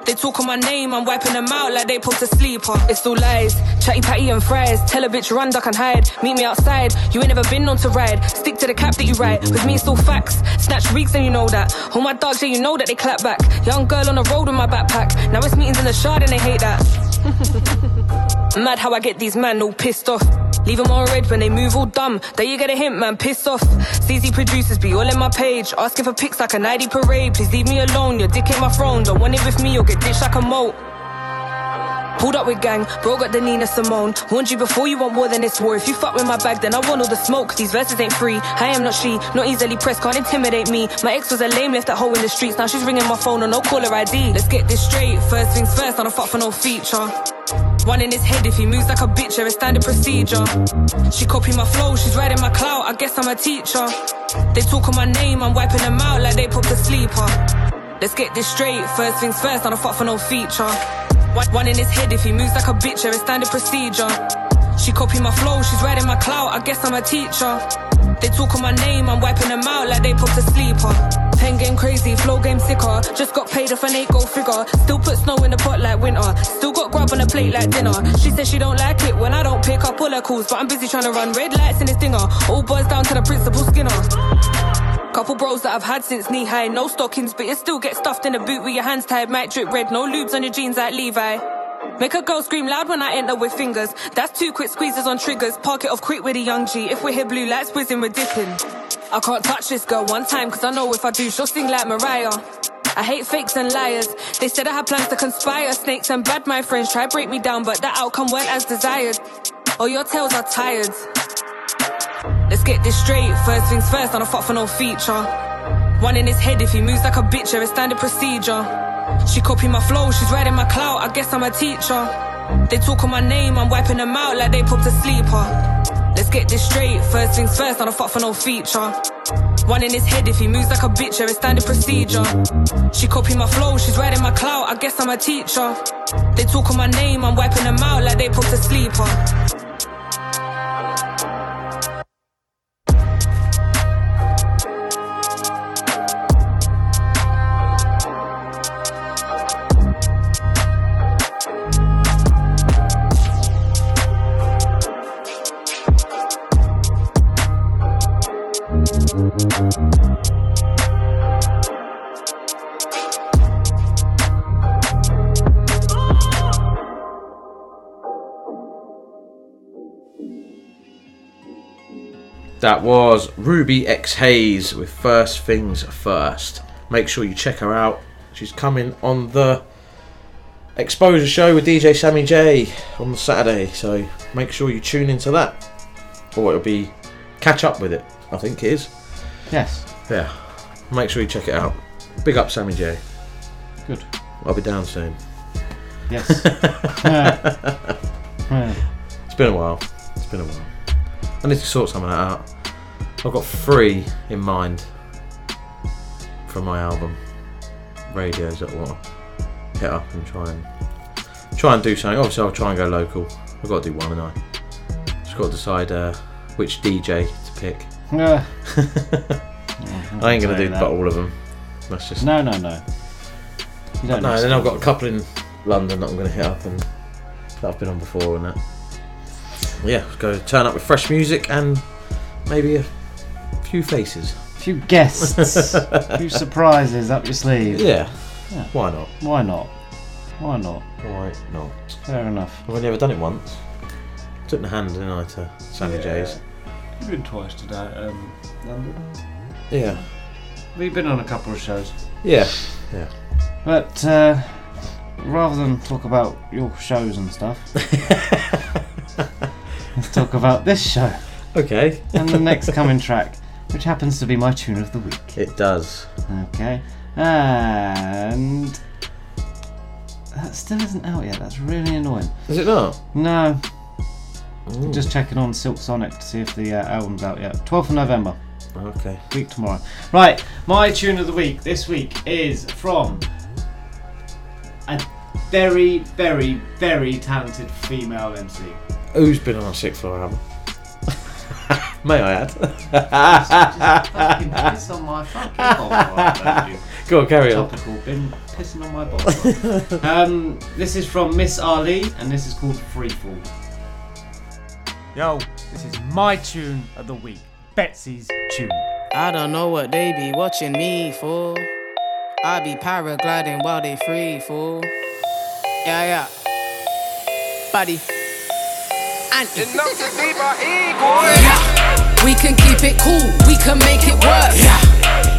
They talk on my name, I'm wiping them out like they popped a sleeper. It's all lies, chatty patty and fries. Tell a bitch run, duck and hide. Meet me outside, you ain't never been on to ride. Stick to the cap that you ride, with me it's all facts. Snatch reeks and you know that. All my dogs, yeah you know that they clap back. Young girl on the road with my backpack. Now it's meetings in the Shard and they hate that. Mad how I get these man all pissed off. Leave them on red when they move all dumb. There you get a hint, man, piss off. C Z producers be all in my page. Asking for pics like an I D parade. Please leave me alone, your dick ain't my throne. Don't want it with me, you'll get ditched like a moat. Pulled up with gang, bro got the Nina Simone. Warned you before you want war, then it's war. If you fuck with my bag, then I want all the smoke. These verses ain't free, I am not she. Not easily pressed, can't intimidate me. My ex was a lame, left that hoe in the streets. Now she's ringing my phone on no caller I D. Let's get this straight, first things first, I don't fuck for no feature. One in his head, if he moves like a bitch, there is standard procedure. She copied my flow, she's riding my clout, I guess I'm a teacher. They talk on my name, I'm wiping them out like they popped a sleeper. Let's get this straight, first things first, I don't fuck for no feature. One in his head, if he moves like a bitch, there is standard procedure. She copied my flow, she's riding my clout, I guess I'm a teacher. They talk on my name, I'm wiping them out like they popped a sleeper. Pen game crazy, flow game sicker. Just got paid off an eight-goal figure. Still put snow in the pot like winter. Still got grub on a plate like dinner. She says she don't like it when I don't pick up all her calls, but I'm busy trying to run red lights in this dinger. All boils down to the principal Skinner. Couple bros that I've had since knee high. No stockings, but you still get stuffed in a boot with your hands tied. Might drip red, no lubes on your jeans like Levi. Make a girl scream loud when I enter with fingers. That's two quick squeezes on triggers. Park it off quick with a young G. If we hit blue lights, whizzing, we're dipping. I can't touch this girl one time, cause I know if I do, she'll sing like Mariah. I hate fakes and liars. They said I had plans to conspire. Snakes and bad, my friends try break me down, but the outcome weren't as desired. Oh, your tales are tired. Let's get this straight. First things first, I don't fuck for no feature. One in his head, if he moves like a bitch, it's standard procedure. She copied my flow, she's riding my clout, I guess I'm a teacher. They talk on my name, I'm wiping them out like they popped a sleeper. Let's get this straight. First things first, I don't fuck for no feature. One in his head, if he moves like a bitch, it's standard procedure. She copied my flow, she's riding my clout, I guess I'm a teacher. They talk on my name, I'm wiping them out like they popped a sleeper. That was Ruby X Haze with First Things First. Make sure you check her out. She's coming on the Exposure Show with D J Sammy J on Saturday, so make sure you tune into that. Or it'll be Catch Up With It, I think it is. Yes. Yeah. Make sure you check it out. Big up Sammy J. Good. I'll be down soon. Yes. It's been a while. It's been a while. I need to sort something out. I've got three in mind for my album. Radios that will hit up and try and try and do something. Obviously, I'll try and go local. I've got to do one, and I just got to decide uh, which D J to pick. Yeah. yeah I ain't gonna do that. But all of them. That's just no, no, no. You don't. No, then I've got a couple in London that I'm gonna hit up and that I've been on before and that. Yeah, let's go turn up with fresh music and maybe a few faces. A few guests. A few surprises up your sleeve. Yeah. yeah. Why not? Why not? Why not? Why not? Fair enough. I've only ever done it once. Took the hand, didn't I, to Sammy yeah. J's. You've been twice to that, um, London. Yeah. We've been on a couple of shows. Yeah. Yeah. But uh, rather than talk about your shows and stuff... Let's talk about this show. Okay. And the next coming track, which happens to be my tune of the week. It does. Okay. And that still isn't out yet. That's really annoying. Is it not? No. Ooh. Just checking on Silk Sonic to see if the uh, album's out yet. twelfth of November. Okay. Week tomorrow. Right. My tune of the week this week is from a very, very, very talented female M C. Who's been on a Sixth Floor album? May I add? Just fucking piss on my fucking bottle. Right, go on, carry Topical. on. Topical, been pissing on my bottle. um, this is from Miss R Lee, and this is called Freefall. Yo, this is my tune of the week. Betsy's tune. I don't know what they be watching me for. I be paragliding while they free for. Yeah, yeah. Buddy. Enough to be my ego. Yeah. We can keep it cool, we can make it work. Yeah.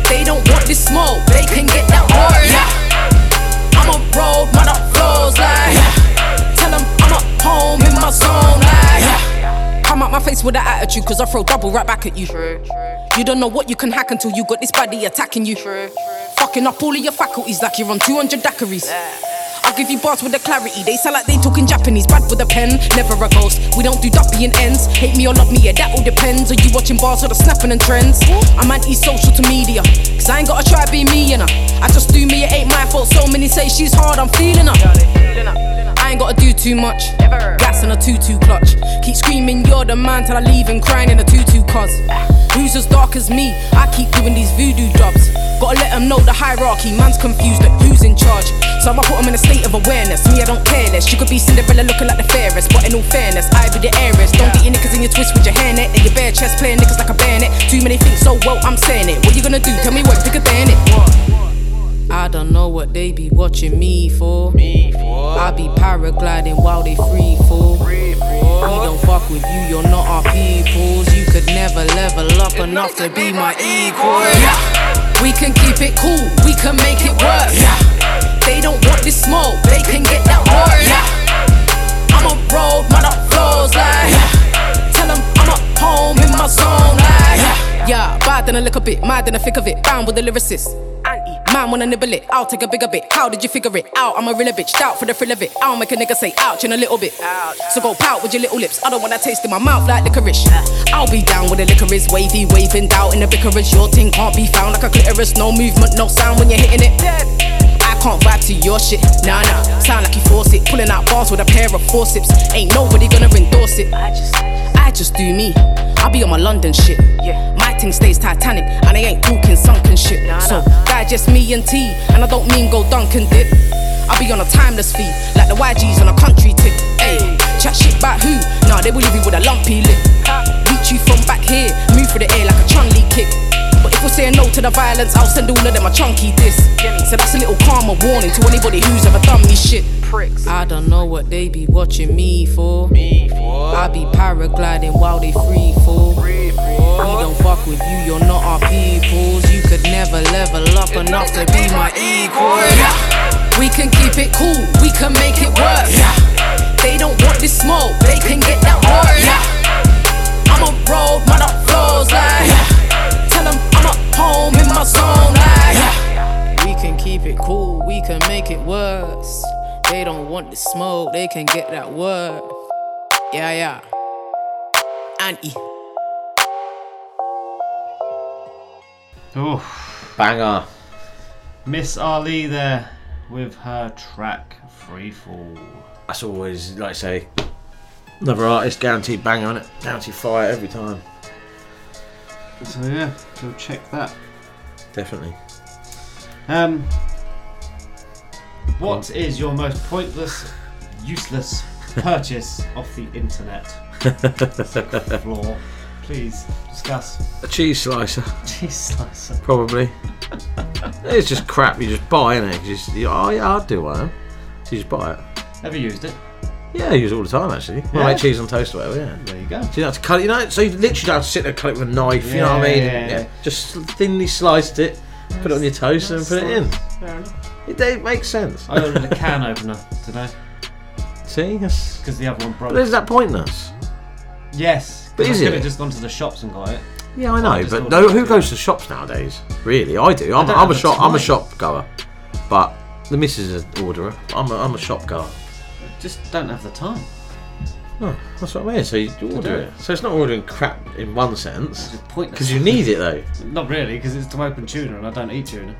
They don't want this smoke, they can get that work. Yeah. I'm a road, man up flows like. Yeah. Tell them I'm up home in my zone like. Yeah. Come out my face with that attitude, cause I throw double right back at you. True, true. You don't know what you can hack until you got this body attacking you. True, true. Fucking up all of your faculties like you're on two hundred daiquiris. Yeah. I'll give you bars with the clarity. They sound like they talking Japanese. Bad with a pen, never a ghost. We don't do duppy and ends. Hate me or love me, yeah, that all depends. Are you watching bars or the snapping and trends? I'm anti-social to media, cause I ain't gotta try to be me, you know. I just do me, it ain't my fault. So many say she's hard, I'm feeling her. I ain't gotta do too much. Gas in a two two clutch. Keep screaming, you're the man, till I leave and crying in a two two cuz. Who's as dark as me? I keep doing these voodoo jobs. Gotta let them know the hierarchy. Man's confused at who's in charge. So I put them in a state of awareness. Me, I don't care less. You could be Cinderella looking like the fairest, but in all fairness, I be the heiress. Don't get your niggas in your twist with your hairnet and your bare chest, playing niggas like a bayonet. Too many think so well, I'm saying it. What you gonna do? Tell me what, pick a bayonet. I don't know what they be watching me for. Me for. I be paragliding while they free fall. Free for. We don't fuck with you, you're not our peoples. You could never level up it's enough to be my equal. Yeah. We can keep it cool, we can make it work. Yeah. They don't want this smoke, they can get that work. Yeah. I'm a road, man up flows like. Yeah. Tell them I'm up home in my zone like. Yeah, yeah. Bad than a little bit, mad than a thick of it. Down with the lyricist. Man wanna nibble it, I'll take a bigger bit. How did you figure it out? I'm a real bitch, doubt for the thrill of it. I'll make a nigga say ouch in a little bit. So go pout with your little lips. I don't want that taste in my mouth like licorice. I'll be down with the licorice, wavy, waving doubt in the vicarage. Your thing can't be found like a clitoris. No movement, no sound when you're hitting it. I can't vibe to your shit, nah nah. Sound like you force it, pulling out bars with a pair of forceps. Ain't nobody gonna endorse it. I just do me. I'll be on my London shit. My thing stays Titanic, and they ain't talking sunken shit. So digest me. And T, and I don't mean go dunk and dip. I'll be on a timeless feed, like the Y Gs on a country tip. Ayy, chat shit about who? Nah, they will leave you with a lumpy lip. Reach you from back here, move through the air like a Chun-Li kick. But if we're saying no to the violence, I'll send all of them a chunky diss. So that's a little karma warning to anybody who's ever done me shit. Pricks. I don't know what they be watching me for. Me for. I be paragliding while they free fall. Free for. We don't fuck with you, you're not our peoples. You could never level up it's enough to be my equal. Yeah. We can keep it cool, we can make it work. Yeah. They don't want this smoke, they can get that work. Yeah. I'm a road, man up flows like. Yeah. Tell them I'm up home in my zone like. We can keep it cool, we can make it worse. They don't want the smoke, they can get that word. Yeah, yeah. Auntie. Oof. Banger. Miss R Lee there with her track Free Fall. That's always, like I say, another artist, guaranteed banger on it. Guaranteed fire every time. So yeah, go check that. Definitely. Um, what is your most pointless, useless purchase off the internet? Sixth Floor. Please discuss. A cheese slicer. Cheese slicer. Probably. It's just crap. You just buy it. Cause you just, you, oh yeah, I'll do one. So you just buy it. Ever used it? Yeah, I use it all the time actually. Yeah. I make cheese on toast or whatever, yeah. There you go. So you don't have to cut it, you know, so you literally don't have to sit there and cut it with a knife, yeah, you know what I mean? Yeah, yeah. Yeah. Just thinly sliced it, nice, put it on your toast nice and put slice. It in. Fair enough. It, it makes sense. I ordered a can opener today. See? Because yes. The other one broke. But is that pointless? Yes. But is I it? I could have just gone to the shops and got it. Yeah, I know, but no, who goes to the shops nowadays? Really, I do. I'm, I I'm, a, shop, I'm a shop goer. But the missus is an orderer. I'm a, I'm a shop goer. Just don't have the time. No, that's what I mean. So you order it. it. So it's not ordering crap in one sense. Because you need it though. Not really, because it's to open tuna and I don't eat tuna.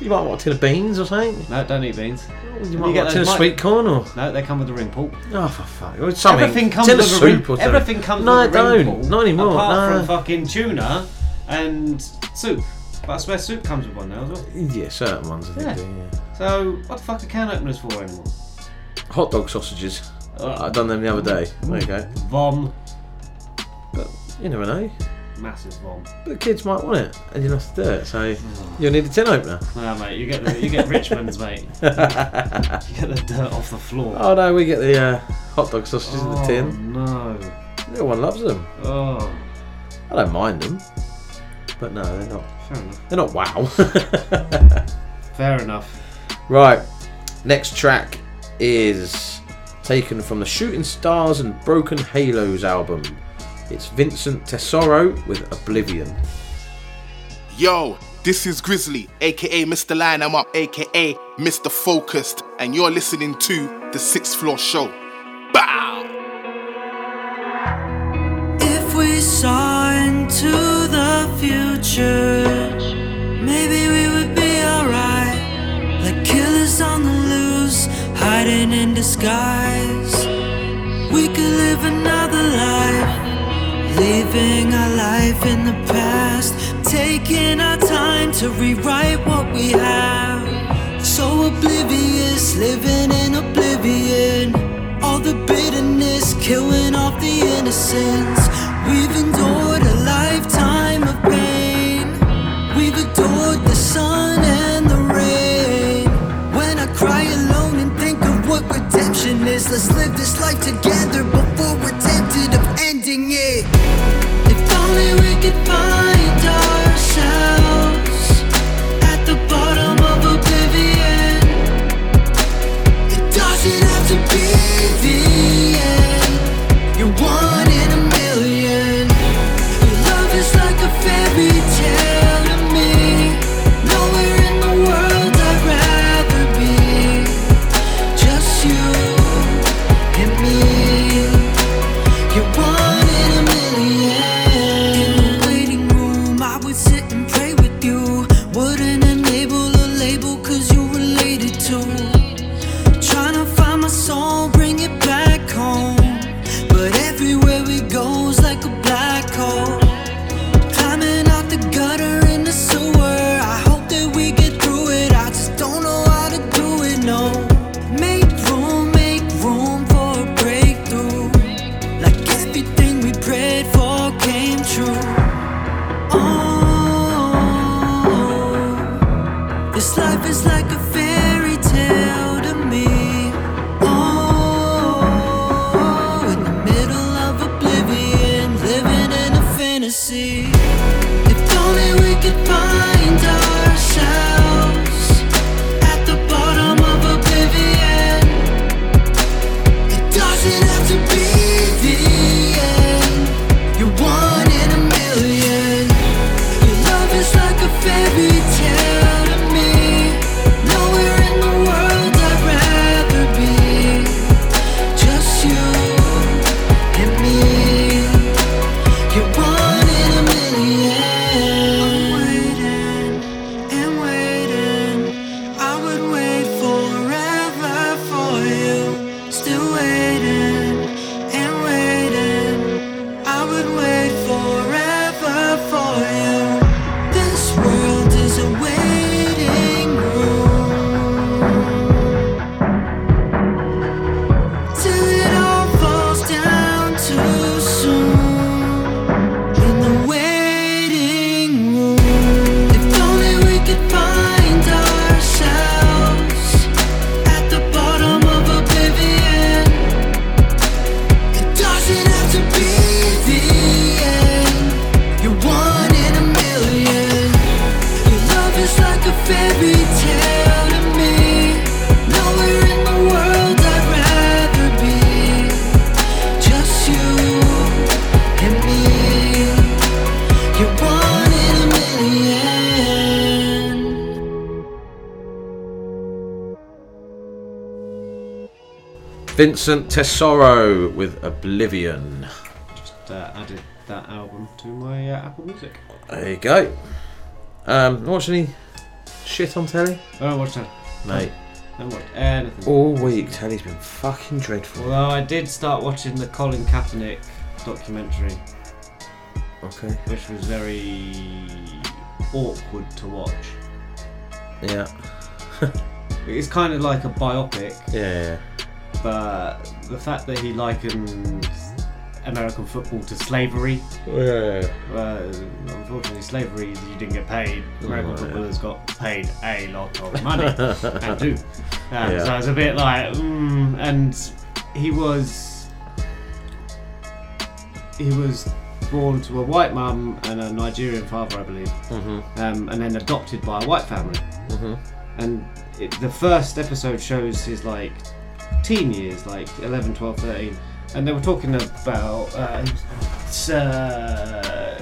You might want a tin of beans or something. No, don't eat beans. You, you might want a tin of might... sweet corn or. No, they come with a ring pull. Oh for fuck! Something. Everything comes tin with a ring pull. Everything comes no, with a ring pull. No, don't. Not anymore. Apart no. from fucking tuna and soup. But I swear soup comes with one now as well. Yeah, certain ones. I think. Yeah. yeah. So what the fuck are can openers for anymore? Hot dog sausages. Uh, I done them the other day. There you go. Vom. But you never know. Massive vom. But the kids might want it, and you'll have to do it. So you'll need a tin opener. No, mate. You get the, you get Richmond's, mate. You get the dirt off the floor. Oh no, we get the uh, hot dog sausages oh, in the tin. No. The little one loves them. Oh. I don't mind them. But no, they're not. Fair enough. They're not wow. Fair enough. Right. Next track is taken from the Shooting Stars and Broken Halos album. It's Vincent Tesoro with Oblivion. Yo, this is Grizzly, aka Mister Line I'm Up, aka Mister Focused, and you're listening to The Sixth Floor Show. Bow! If we saw into the future, maybe we would be alright, like killers on the loose. Hiding in disguise, we could live another life, leaving our life in the past, taking our time to rewrite what we have. So oblivious, living in oblivion, all the bitterness, killing off the innocence. We've endured a lifetime of pain, we've adored the sun and the is like a fairy tale to me. Oh, in the middle of oblivion, living in a fantasy. If only we could find ourselves at the bottom of oblivion. It doesn't have to be the end. You're one in a million. Your love is like a fairy tale. Vincent Tesoro with Oblivion. Just uh, added that album to my uh, Apple Music. There you go. Um, watch any shit on telly? I don't watch telly. Mate. I don't watch anything. All week telly's been fucking dreadful. Although I did start watching the Colin Kaepernick documentary. Okay. Which was very awkward to watch. Yeah. It's kind of like a biopic. Yeah, yeah. But the fact that he likened American football to slavery. Yeah. Uh, unfortunately, slavery, you didn't get paid. American oh, footballers yeah. got paid a lot of money and do. Um, yeah. So it's a bit like, mm, and he was he was born to a white mum and a Nigerian father, I believe, mm-hmm. um, and then adopted by a white family. Mm-hmm. And it, the first episode shows his like. teen years, like eleven, twelve, thirteen, and they were talking about uh, uh,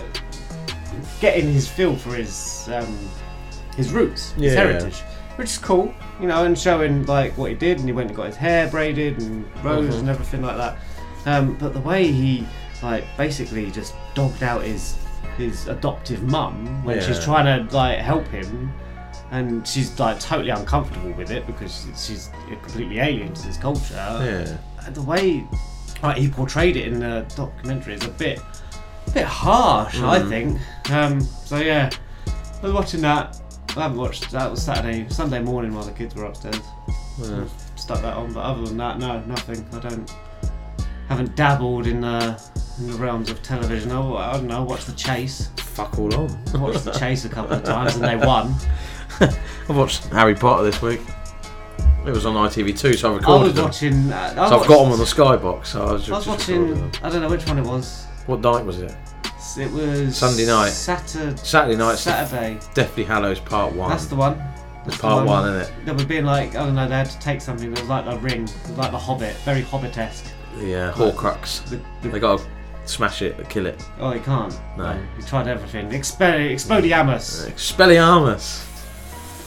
getting his feel for his um, his roots, his yeah. heritage, which is cool, you know, and showing like what he did, and he went and got his hair braided and rose mm-hmm. and everything like that. Um, but the way he like basically just dogged out his his adoptive mum when yeah. she's trying to like help him. And she's like totally uncomfortable with it because she's completely alien to this culture. Yeah. And the way like, he portrayed it in the documentary is a bit, a bit harsh, mm. I think. Um, so yeah, I was watching that. I haven't watched that. It was Saturday, Sunday morning while the kids were upstairs. Yeah. Stuck that on. But other than that, no, nothing. I don't, haven't dabbled in the in the realms of television. I, I don't know. Watched The Chase. Fuck all on. I watched The Chase a couple of times and they won. I've watched Harry Potter this week. It was on I T V two, so I recorded I was watching, uh, I so I've watched, got them on the Skybox. So I was, just, I was watching. I don't know which one it was. What night was it? It was Sunday night. Saturday. Saturday night. Saturday. Deathly Hallows Part One. That's the one. That's the part the one, one, isn't it? They were being like, I don't know. They had to take something that was like The Ring, like The Hobbit, very Hobbit-esque. Yeah, Horcrux. The, the, they got to smash it, or kill it. Oh, you can't. No. no. You tried everything. Expel- Expelliarmus. Expelliarmus.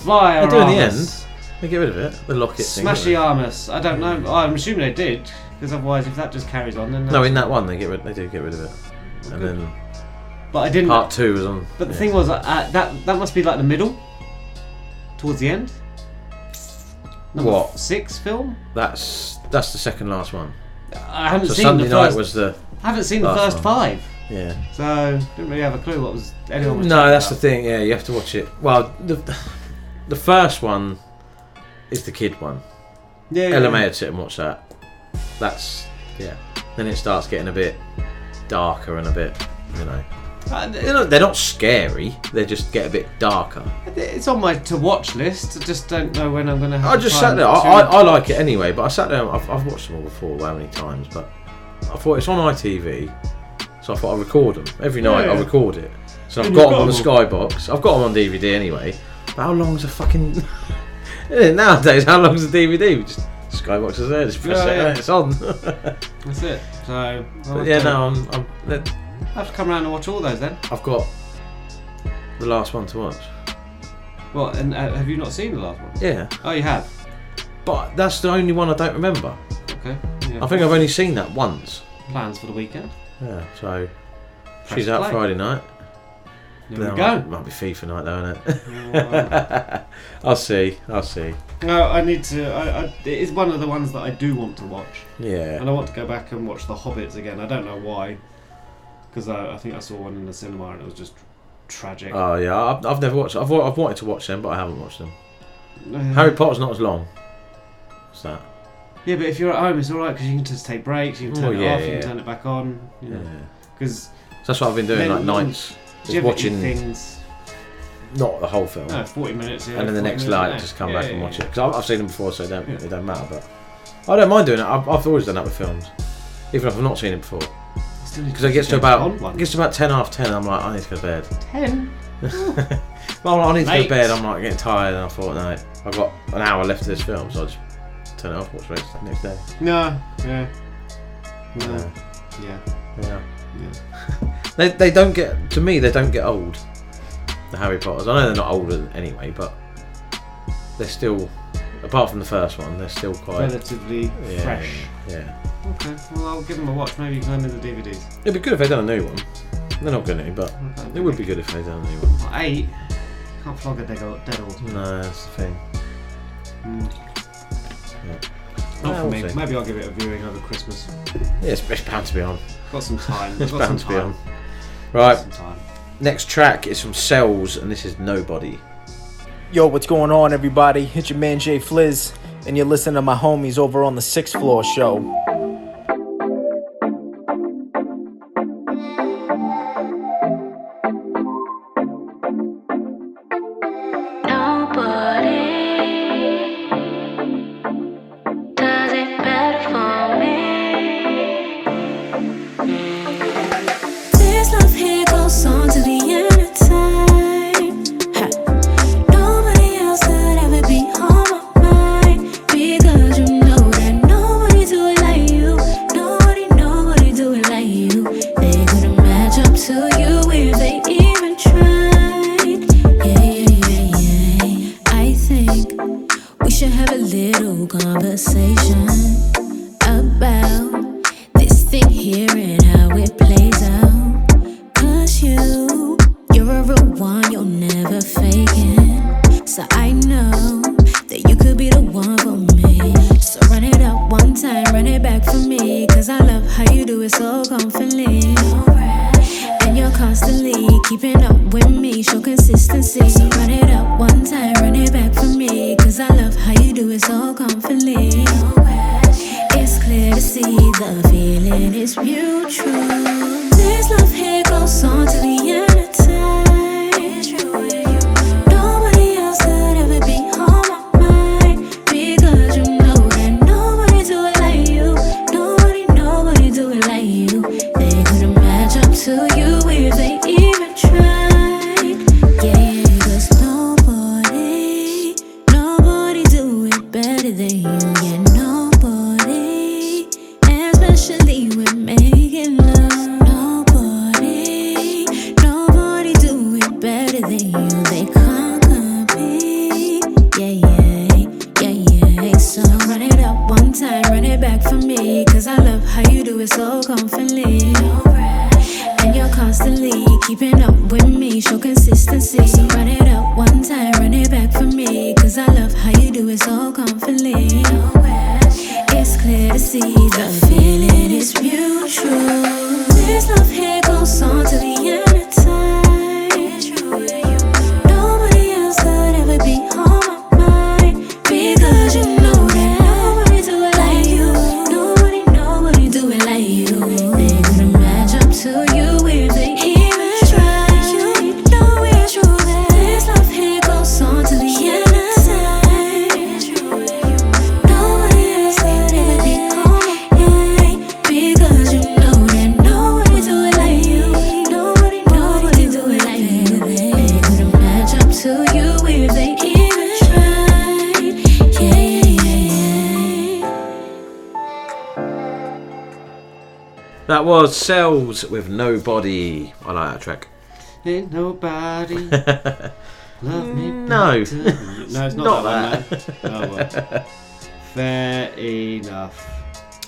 Fly they do in the end. They get rid of it. They lock it. Smashiarmus. I don't know. I'm assuming they did, because otherwise, if that just carries on, then no. In that one, they get rid. They do get rid of it. Well, and good. Then, but I didn't. Part two was on. But the yeah. thing was, uh, that that must be like the middle, towards the end. Number what six film? That's that's the second last one. I haven't so seen Sunday the first. Night was the. I haven't seen the first one. Five. Yeah. So didn't really have a clue what was anyone was. No, that's about. The thing. Yeah, you have to watch it. Well. The, The first one is the kid one. Yeah. yeah L M A would sit and watch that. That's yeah. Then it starts getting a bit darker and a bit, you know, They're not, they're not scary. They just get a bit darker. It's on my to-watch list. I just don't know when I'm going to have I just sat there. I, I like it anyway, but I sat there. I've, I've watched them all before, how many times, but I thought it's on I T V, so I thought I'll record them. Every night yeah. I record it. So I've got, got them on the Skybox. I've got them on D V D anyway. But how long's a fucking... Nowadays, how long's a D V D? We just... Skybox is there, just press oh, it yeah. and it's on. That's it. So... Well, yeah, no, I'm... I'm let, I have to come around and watch all those then. I've got the last one to watch. Well, and uh, have you not seen the last one? Yeah. Oh, you have? But that's the only one I don't remember. Okay. Yeah, I think I've only seen that once. Plans for the weekend. Yeah, so... Press she's out play. Friday night. There we go. Might, might be FIFA night though, isn't it? I'll see, I'll see. No, I need to, I, I, it is one of the ones that I do want to watch. Yeah. And I want to go back and watch The Hobbits again. I don't know why. Because I, I think I saw one in the cinema and it was just tragic. Oh yeah, I've, I've never watched, I've, I've wanted to watch them but I haven't watched them. Uh, Harry Potter's not as long. What's that? Yeah, but if you're at home it's alright because you can just take breaks, you can turn oh, yeah, it off, yeah. you can turn it back on. You know. Yeah. Because... So that's what I've been doing, like nights. Just watching things, not the whole film. No, forty minutes. Yeah, and then the next night, just come yeah, back yeah, and watch yeah. it because I've seen them before, so it don't yeah. it don't matter. But I don't mind doing it. I've, I've always done that with films, even if I've not seen it before. Because it gets to about it gets to about ten half ten. I'm like, I need to go to bed. Ten. Well, I need to Mate. go to bed. I'm like getting tired, and I thought, no, I've got an hour left of this film, so I just turn it off, watch it the next day. No. Yeah. No. Yeah. Yeah. Yeah. yeah. They they don't get to me. They don't get old. The Harry Potters. I know they're not older anyway, but they're still, apart from the first one, they're still quite relatively yeah, fresh. Yeah. Okay. Well, I'll give them a watch. Maybe you can lend me the D V Ds. It'd be good if they done a new one. They're not going to, but okay. it would be good if they done a new one. Well, eight. Can't flog a dead old. Dead old no, that's the thing. Mm. Yeah. Not well, for me. We'll maybe I'll give it a viewing over Christmas. Yeah, it's, it's bound to be on. Got some time. It's got bound some to time. be on. Right, next track is from Cells, and this is Nobody. Yo, what's going on, everybody? It's your man, Jay Flizz, and you're listening to my homies over on the Sixth Floor Show. They even try. That was Cells with Nobody. I like that track. Ain't nobody love me. No, no, it's not, not that. that. One, no. Oh, well. Fair enough.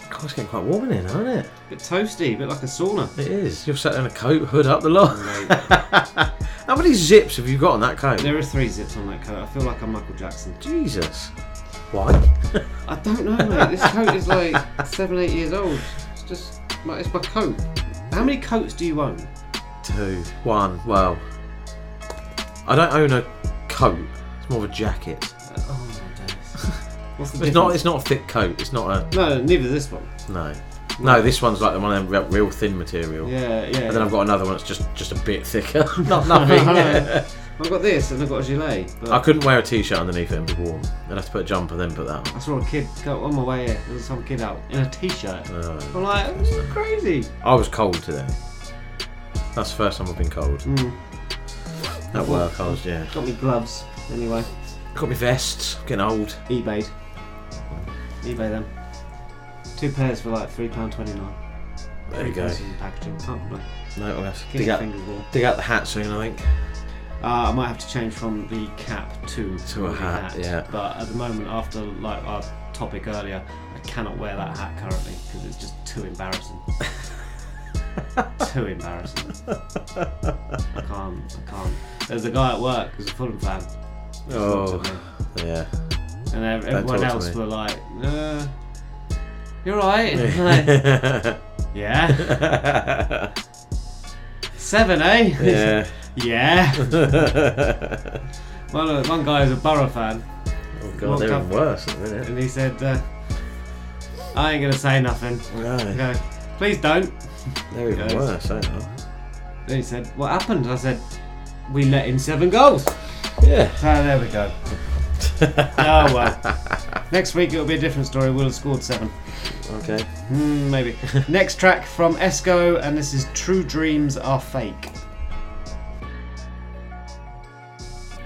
God, it's getting quite warm in here, isn't it? A bit toasty, a bit like a sauna. It is. You've sat down a coat, hood up the lot. How many zips have you got on that coat? There are three zips on that coat. I feel like I'm Michael Jackson. Jesus. Why? I don't know, mate. This coat is like seven, eight years old. It's just, it's my coat. How many coats do you own? Two. One. Well, I don't own a coat. It's more of a jacket. Uh, oh my days. What's the it's not. It's not a thick coat. It's not a. No, neither this one. No. No, this one's like the one of them real thin material. Yeah, yeah. And then yeah. I've got another one that's just, just a bit thicker. Not nothing. Yeah. I've got this and I've got a gilet. But I couldn't wear a t-shirt underneath it and be warm. I'd have to put a jumper and then put that on. I saw a kid go on my way here. There was some kid out in a t-shirt. Oh, I'm like, this is crazy. I was cold today. That's the first time I've been cold. Mm. At work, I was, yeah. Got me gloves, anyway. Got me vests. I'm getting old. eBayed. eBay them. Two pairs for like three pounds twenty-nine. There you go. Packaging. Can't no, I'll have to dig out, dig out the hat soon, I think. Uh, I might have to change from the cap to, to a hat, hat, yeah. But at the moment, after like our topic earlier, I cannot wear that hat currently because it's just too embarrassing. Too embarrassing. I can't, I can't. There's a guy at work who's a Fulham fan. Oh, yeah. And everyone else were like, uh... You're right. Like, yeah. Seven, eh? Yeah. Yeah. one, one guy is a Borough fan. Oh, God, they're even worse. Isn't it? And he said, uh, I ain't going to say nothing. No. Go, please don't. They're even goes, worse, ain't they? Then he said, what happened? I said, we let in seven goals. Yeah. So there we go. Oh, well. Next week it'll be a different story. We'll have scored seven. Okay. Mm, maybe. Next track from Esco, and this is True Dreams Are Fake.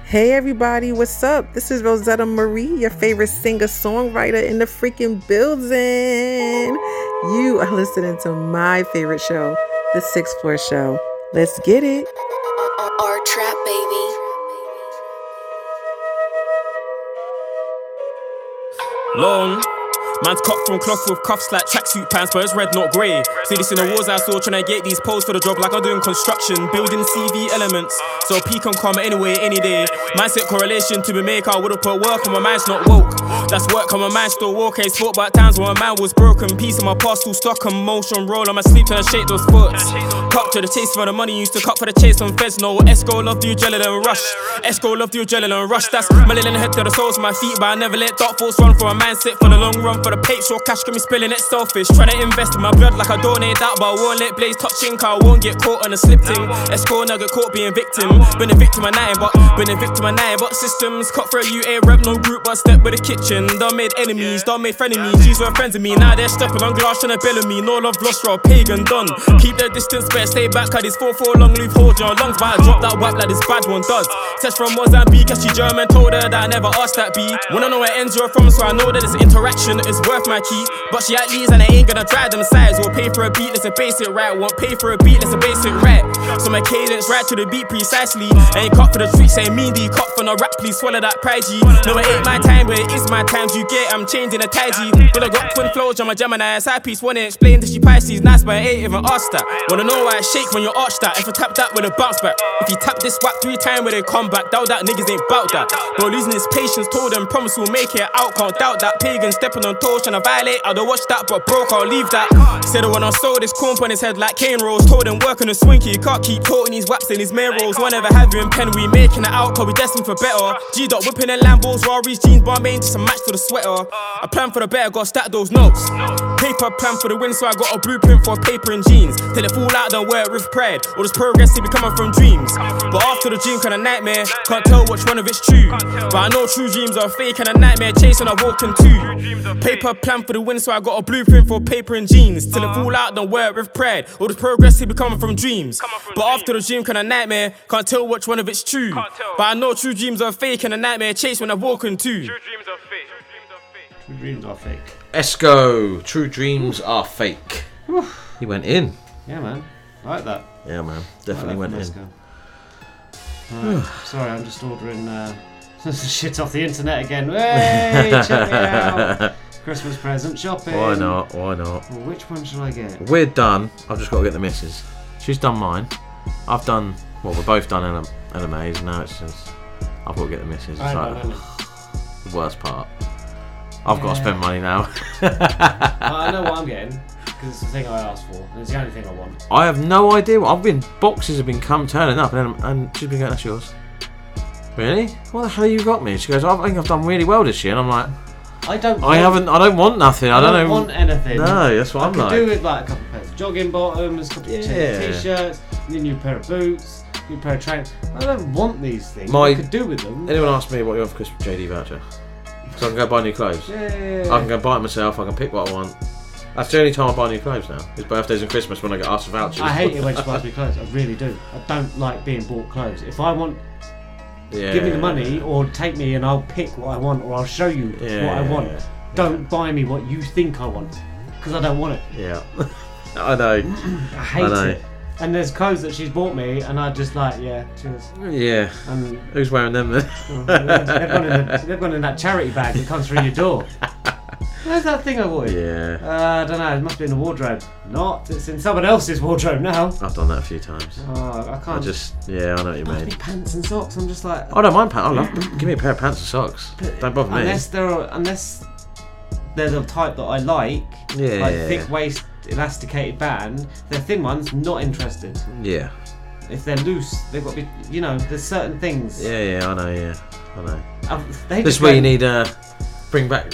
Hey everybody, what's up? This is Rosetta Marie, your favorite singer-songwriter in the freaking building. You are listening to my favorite show, The Sixth Floor Show. Let's get it. Our trap, baby. Long. Man's cock from cloth with cuffs like tracksuit pants, but it's red, not grey. See this in the wars I saw, trying to get these poles for the job like I'm doing construction, building C V elements. So P can come anyway, any day. Mindset correlation to be maker, I would've put work on my mind's not woke. That's work on my mind's still woke. I thought about times when my mind was broken. Piece of my past still stuck in motion. Roll on my sleep till I shake those foots. Cut to the chase for the money, used to cut for the chase on feds. No, Esco love do gelling and rush. Esco love do gelling and rush. That's melon head to the soles of my feet, but I never let dark thoughts run for a mindset for the long run. For the pay, sure cash can be spilling it selfish. Trying to invest in my blood like I donate that, but I won't let blaze touch in, cause I won't get caught on a slip thing. Esco now get caught being victim. Been a victim of nine, but been a victim of nine, but systems cut for a U A rep, no group, but step with the kitchen. Done made enemies, done made frenemies. These were friends of me, now they're stepping on glass trying to bellow me. No love lost for a pagan done. Keep their distance, better stay back, cause these four four long loop hold your lungs. But I drop that whack like this bad one does. Test from Mozambique, Chxy German told her that I never asked that B. Wanna know where ends are from, so I know that it's interaction. It's worth my key, but she at least and I ain't gonna drive them sides. Won't pay for a beat, that's a basic right. Won't pay for a beat, that's a basic right. So my cadence right to the beat precisely. I ain't cut for the streets, ain't mean D. Cut for no rap, please swallow that pride G. No, it ain't my time, but it is my time. You get, I'm changing the tie G. But I got twin flows, I'm a Gemini, side piece. Wanna explain that she Pisces, nice, but I ain't even asked that. Wanna know why I shake when you arch that? If I tap that with a bounce back, if you tap this whack three times with a comeback, doubt that niggas ain't bout that. Bro, losing his patience, told them promise we'll make it out. Can't doubt that pagan stepping on. Trying to violate, I don't watch that, but broke, I'll leave that. Said it when I sold this corn on his head like cane rolls. Told him work on a swinky, can't keep quoting these whaps in his main rolls. One ever have you in pen, we making it out, cause we destined for better. G dot whipping in Lambos, Rari's jeans, bar main, just a match to the sweater. I plan for the better, gotta stack those notes. Paper plan for the win, so I got a blueprint for paper and jeans. Till it fall out, don't wear it with pride. All this progress to be coming from dreams. But after the dream, kinda nightmare, can't tell which one of it's true. But I know true dreams are fake, and a nightmare chasing I walked in two. Paper plan for the win, so I got a blueprint for paper and jeans. Till it fall out, don't wear it with pride. All this progress here be coming from dreams. But after the dream, kind of nightmare, can't tell which one of it's true. But I know true dreams are fake, and a nightmare chase when I walk in two. True dreams are fake. True dreams are fake. Esco, True Dreams Are Fake. He went in. Yeah, man. I like that. Yeah, man. Definitely like went in. Right. Sorry, I'm just ordering uh, shit off the internet again. Hey, check me out. Christmas present shopping. Why not? Why not? Well, which one shall I get? We're done. I've just got to get the missus. She's done mine. I've done. Well, we're both done L M As. Now it's just I've got to get the missus. It's like the worst part. I've yeah. got to spend money now. I know what I'm getting. Because it's the thing I asked for. It's the only thing I want. I have no idea. I've been boxes have been come turning up, and then, and she's been going, "That's yours." Really? What the hell you got me? She goes, "I think I've done really well this year," and I'm like, "I don't. I haven't. I don't want nothing. I, I don't, don't even, want anything. No, that's what I I'm could like. I do with like a couple of pairs of jogging bottoms, a couple yeah. of t-shirts, a new pair of boots, a new pair of trainers. I don't want these things. My, I could do with them." Anyone asked me what you want for Christmas J D voucher? So I can go buy new clothes. Yeah, yeah, yeah. I can go buy it myself. I can pick what I want. That's the only time I buy new clothes now. It's birthdays and Christmas when I get asked for vouchers. I hate it when she buys me clothes. I really do. I don't like being bought clothes. If I want, yeah. give me the money or take me and I'll pick what I want or I'll show you yeah. what I want. Yeah. Don't buy me what you think I want because I don't want it. Yeah, I know. I hate I know. it. And there's clothes that she's bought me and I just like, yeah, cheers. Yeah. And who's wearing them then? They've gone in, the, they've gone in that charity bag that comes through your door. Where's that thing I wanted? Yeah. Uh, I don't know. It must be in the wardrobe. Not. It's in someone else's wardrobe now. I've done that a few times. Oh, I can't. I just. Yeah, I know what you mean. Pants and socks. I'm just like. I don't mind pants. I love. Give me a pair of pants and socks. Don't bother me. Unless they're unless they're the type that I like. Yeah. Like thick waist, elasticated band. They're thin ones. Not interested. Yeah. If they're loose, they've got to be. You know, there's certain things. Yeah, yeah, I know. Yeah, I know. Uh, this is where you need uh, bring back.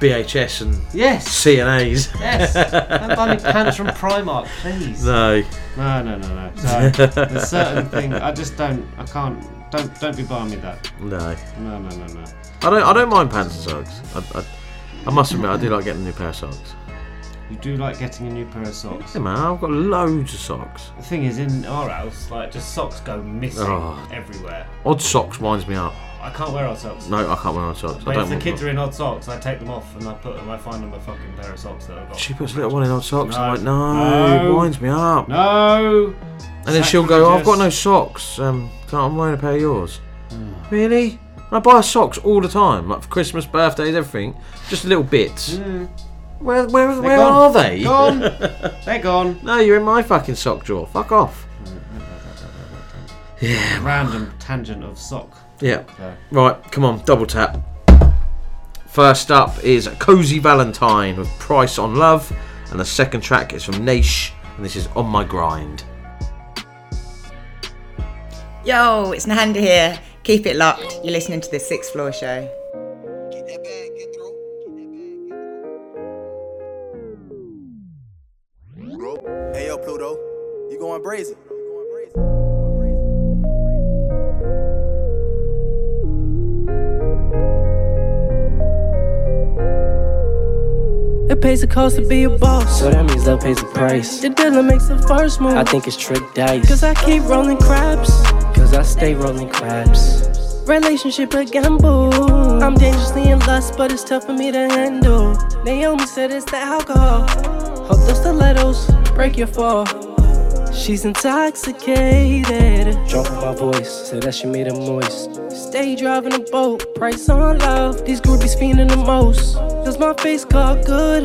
B H S and yes. C and A's. Yes. Don't buy me pants from Primark, please. No. No, no, no, no. So there's certain things I just don't. I can't. Don't. Don't be buying me that. No. No, no, no, no. I don't. I don't mind pants and socks. I, I, I must admit, I do like getting a new pair of socks. You do like getting a new pair of socks. Yeah, man. I've got loads of socks. The thing is, in our house, like, just socks go missing oh. everywhere. Odd socks winds me up. I can't wear odd socks. No, I can't wear odd socks. But I don't if the kids them. Are in odd socks, I take them off and I put them. I find them a fucking pair of socks that I've got. She puts a little one in odd socks. No. I'm like, no, no, it winds me up. No. And then she'll go, oh, I've got no socks. Um, I'm wearing a pair of yours. Mm. Really? I buy socks all the time, like for Christmas, birthdays, everything. Just little bits. Mm. Where, where, They're where gone. are they? Gone. They're gone. No, you're in my fucking sock drawer. Fuck off. Yeah. Random tangent of sock. Yeah. Okay. Right, come on, double tap. First up is Cozy Valentine with Price on Love, and the second track is from Nxshe, and this is On My Grind. Yo, it's Nanda here. Keep it locked. You're listening to the Sixth Floor Show. Get that bag, get through. Get that bag, get through. Hey, yo, Pluto, you going brazen? It pays the cost to be a boss, so that means love pays the price. The dealer makes the first move, I think it's trick dice. Cause I keep rolling crabs, cause I stay rolling crabs. Relationship a gamble, I'm dangerously in lust, but it's tough for me to handle. Naomi said it's the alcohol, hope those stilettos break your fall. She's intoxicated, drunk with my voice, said that she made her moist. Stay driving a boat, price on love, these groupies fiending the most. Cause my face got good,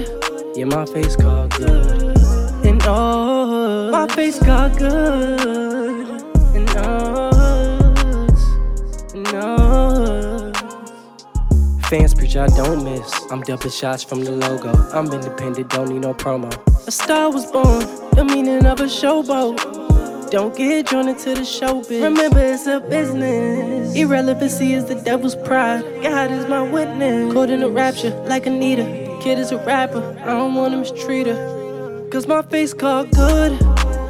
yeah my face got good. And oh, my face got good. And oh, and oh. Fans preach I don't miss, I'm dumping shots from the logo. I'm independent, don't need no promo. A star was born, the meaning of a showboat. Don't get drawn into the showbiz, remember it's a business. Irrelevancy is the devil's pride, God is my witness. Caught in a rapture like Anita, kid is a rapper, I don't wanna mistreat her. Cause my face called good,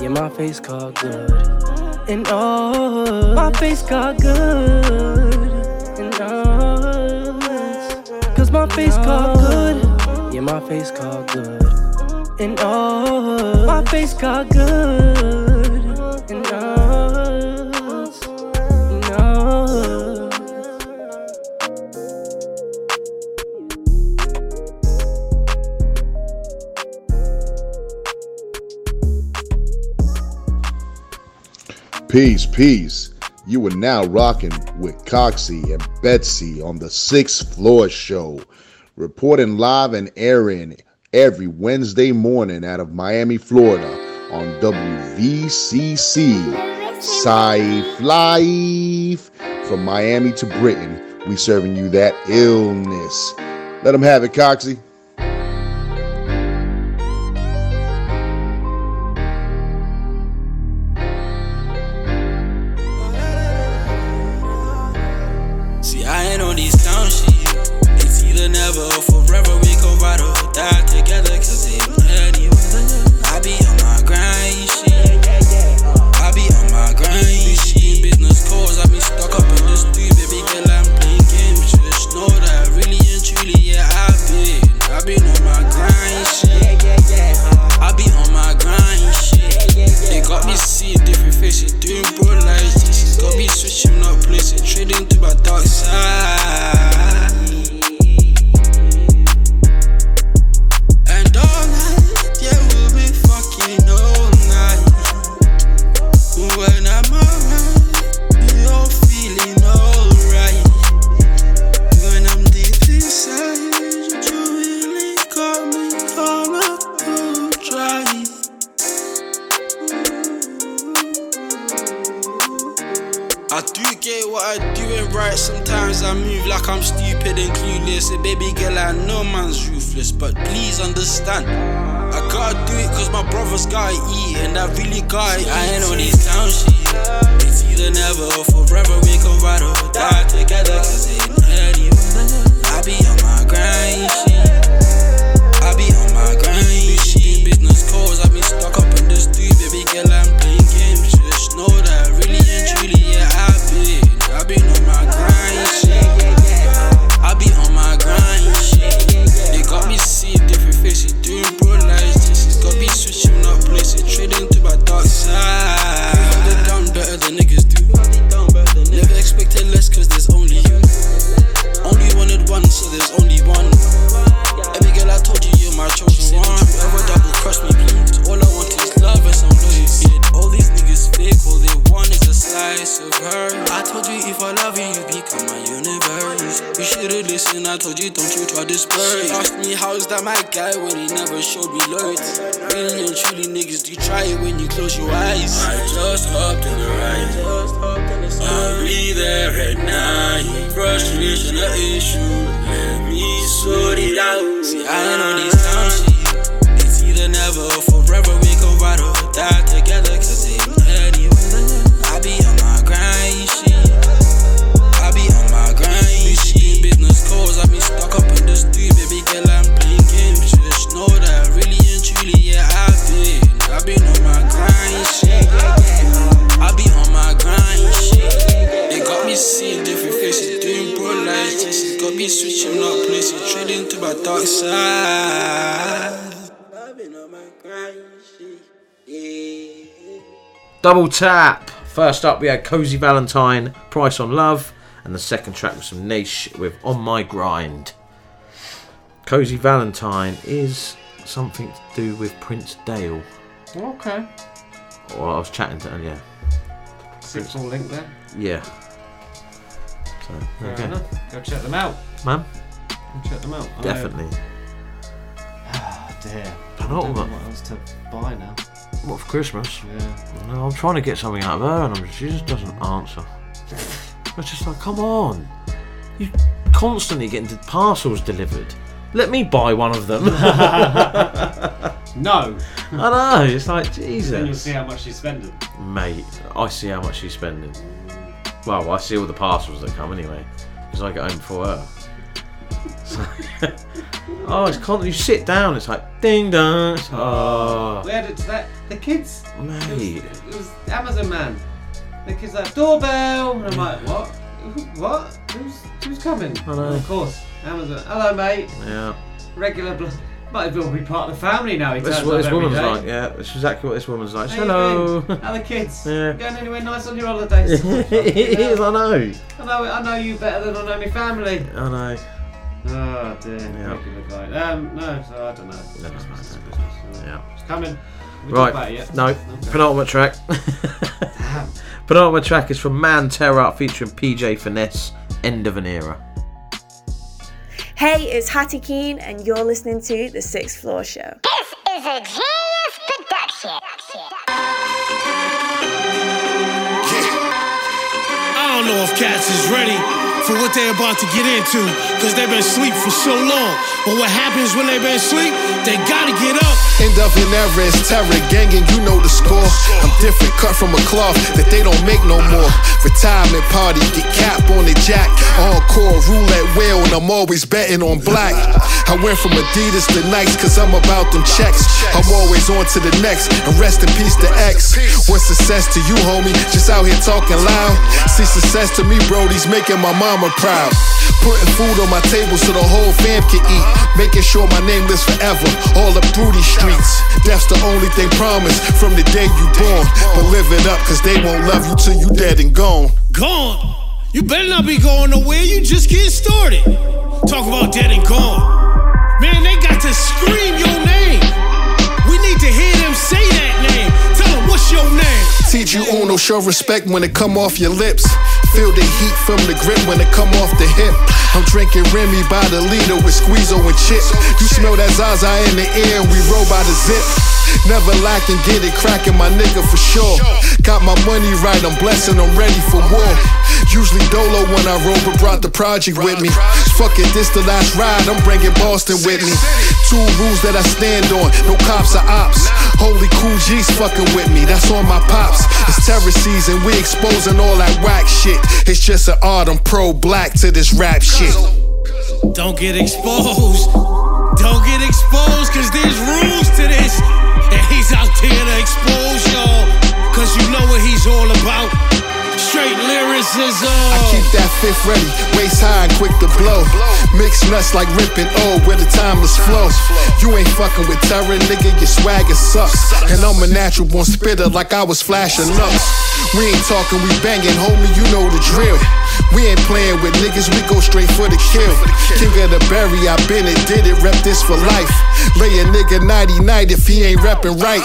yeah my face called good. And oh, my face called good. And oh, cause my face called good, yeah my face called good. And oh, my face got good. And oh, and oh. Peace, peace. You are now rocking with Coxie and Betsy on the Sixth Floor Show, reporting live and airing every Wednesday morning out of Miami, Florida on W V C C. Safe Life. From Miami to Britain, we serving you that illness. Let them have it, Coxie. Double Tap. First up we had Cozy Valentine, Price on Love, and the second track was from Nxshe with On My Grind. Cozy Valentine is something to do with Prince Dale. Okay. Or well, I was chatting to earlier. It's all linked there. Yeah. So there Fair you go. Go check them out, man. Go check them out. Definitely. Ah oh, dear. I don't know what else to buy now. What, for Christmas? Yeah. No, I'm trying to get something out of her and I'm just, she just doesn't answer. It's just like, come on. You're constantly getting parcels delivered. Let me buy one of them. No. I know, it's like, Jesus. Then you'll see how much she's spending. Mate, I see how much she's spending. Well, I see all the parcels that come anyway, because I get home before her. So, oh, it's constantly. You sit down, it's like ding dong. Oh, we had it to that. The kids, mate. It was, it was Amazon man. The kids like doorbell, and I'm like, what? What? Who's who's coming? I know. Of course, Amazon. Hello, mate. Yeah. Regular. Bl- might as well be part of the family now. He turns up every day. This woman's like, yeah, that's exactly what this woman's like. Hello. How are the kids? Yeah. Going anywhere nice on your holidays? It is. I know. I know. I know you better than I know my family. I know. Oh dear, yeah. Regular guy. Um, no, so I don't know. It's, no, it's, no, it's, no, it's, no. It's coming. We right. About it yet? No. Okay. Penultimate track. Damn. Penultimate track is from Mann Terror featuring P J Finesse, End of an Era. Hey, it's Hattie Keane and you're listening to The Sixth Floor Show. This is a genius production. Yeah. I don't know if cats is ready for what they're about to get into, cause they've been asleep for so long. But what happens when they've been asleep? They gotta get up. End of an era is terror, gang, and you know the score. I'm different, cut from a cloth that they don't make no more. Retirement party, get cap on the jack. Encore, roulette wheel, and I'm always betting on black. I went from Adidas to Nikes, cause I'm about them checks. I'm always on to the next, and rest in peace to X. What's success to you, homie? Just out here talking loud. See, success to me, bro, these making my mama proud. Putting food on my table so the whole fam can eat. Making sure my name lives forever, all up through these streets. That's the only thing promised from the day you born. But live it up, cause they won't love you till you dead and gone. Gone? You better not be going nowhere, you just get started. Talk about dead and gone. Man, they got to scream your name. We need to hear them say that name. Tell them what's your name. Teach you uno, show respect when it come off your lips. Feel the heat from the grip when it come off the hip. I'm drinking Remy by the liter with Squeezo and Chip. You smell that Zaza in the air and we roll by the zip. Never lacking, get it cracking, my nigga, for sure. Got my money right, I'm blessing, I'm ready for war. Usually dolo when I roll, but brought the project with me. Fuck it, this the last ride, I'm bringing Boston with me. Two rules that I stand on, no cops or ops. Holy cool G's fucking with me, that's on my pops. It's terror season, we exposing all that whack shit. It's just an art, I'm pro-black to this rap shit. Don't get exposed, don't get exposed, cause there's rules to this. And he's out there to expose y'all, cause you know what he's all about. Straight lyricism. I keep that fifth ready, waist high and quick to blow. Mixed nuts like ripping O with a timeless flow. You ain't fucking with terror, nigga, your swagger sucks. And I'm a natural born spitter like I was flashing ups. We ain't talking, we banging, homie, you know the drill. We ain't playing with niggas, we go straight for the kill. King of the berry, I been it, did it, rep this for life. Lay a nigga ninety-nine if he ain't repping right.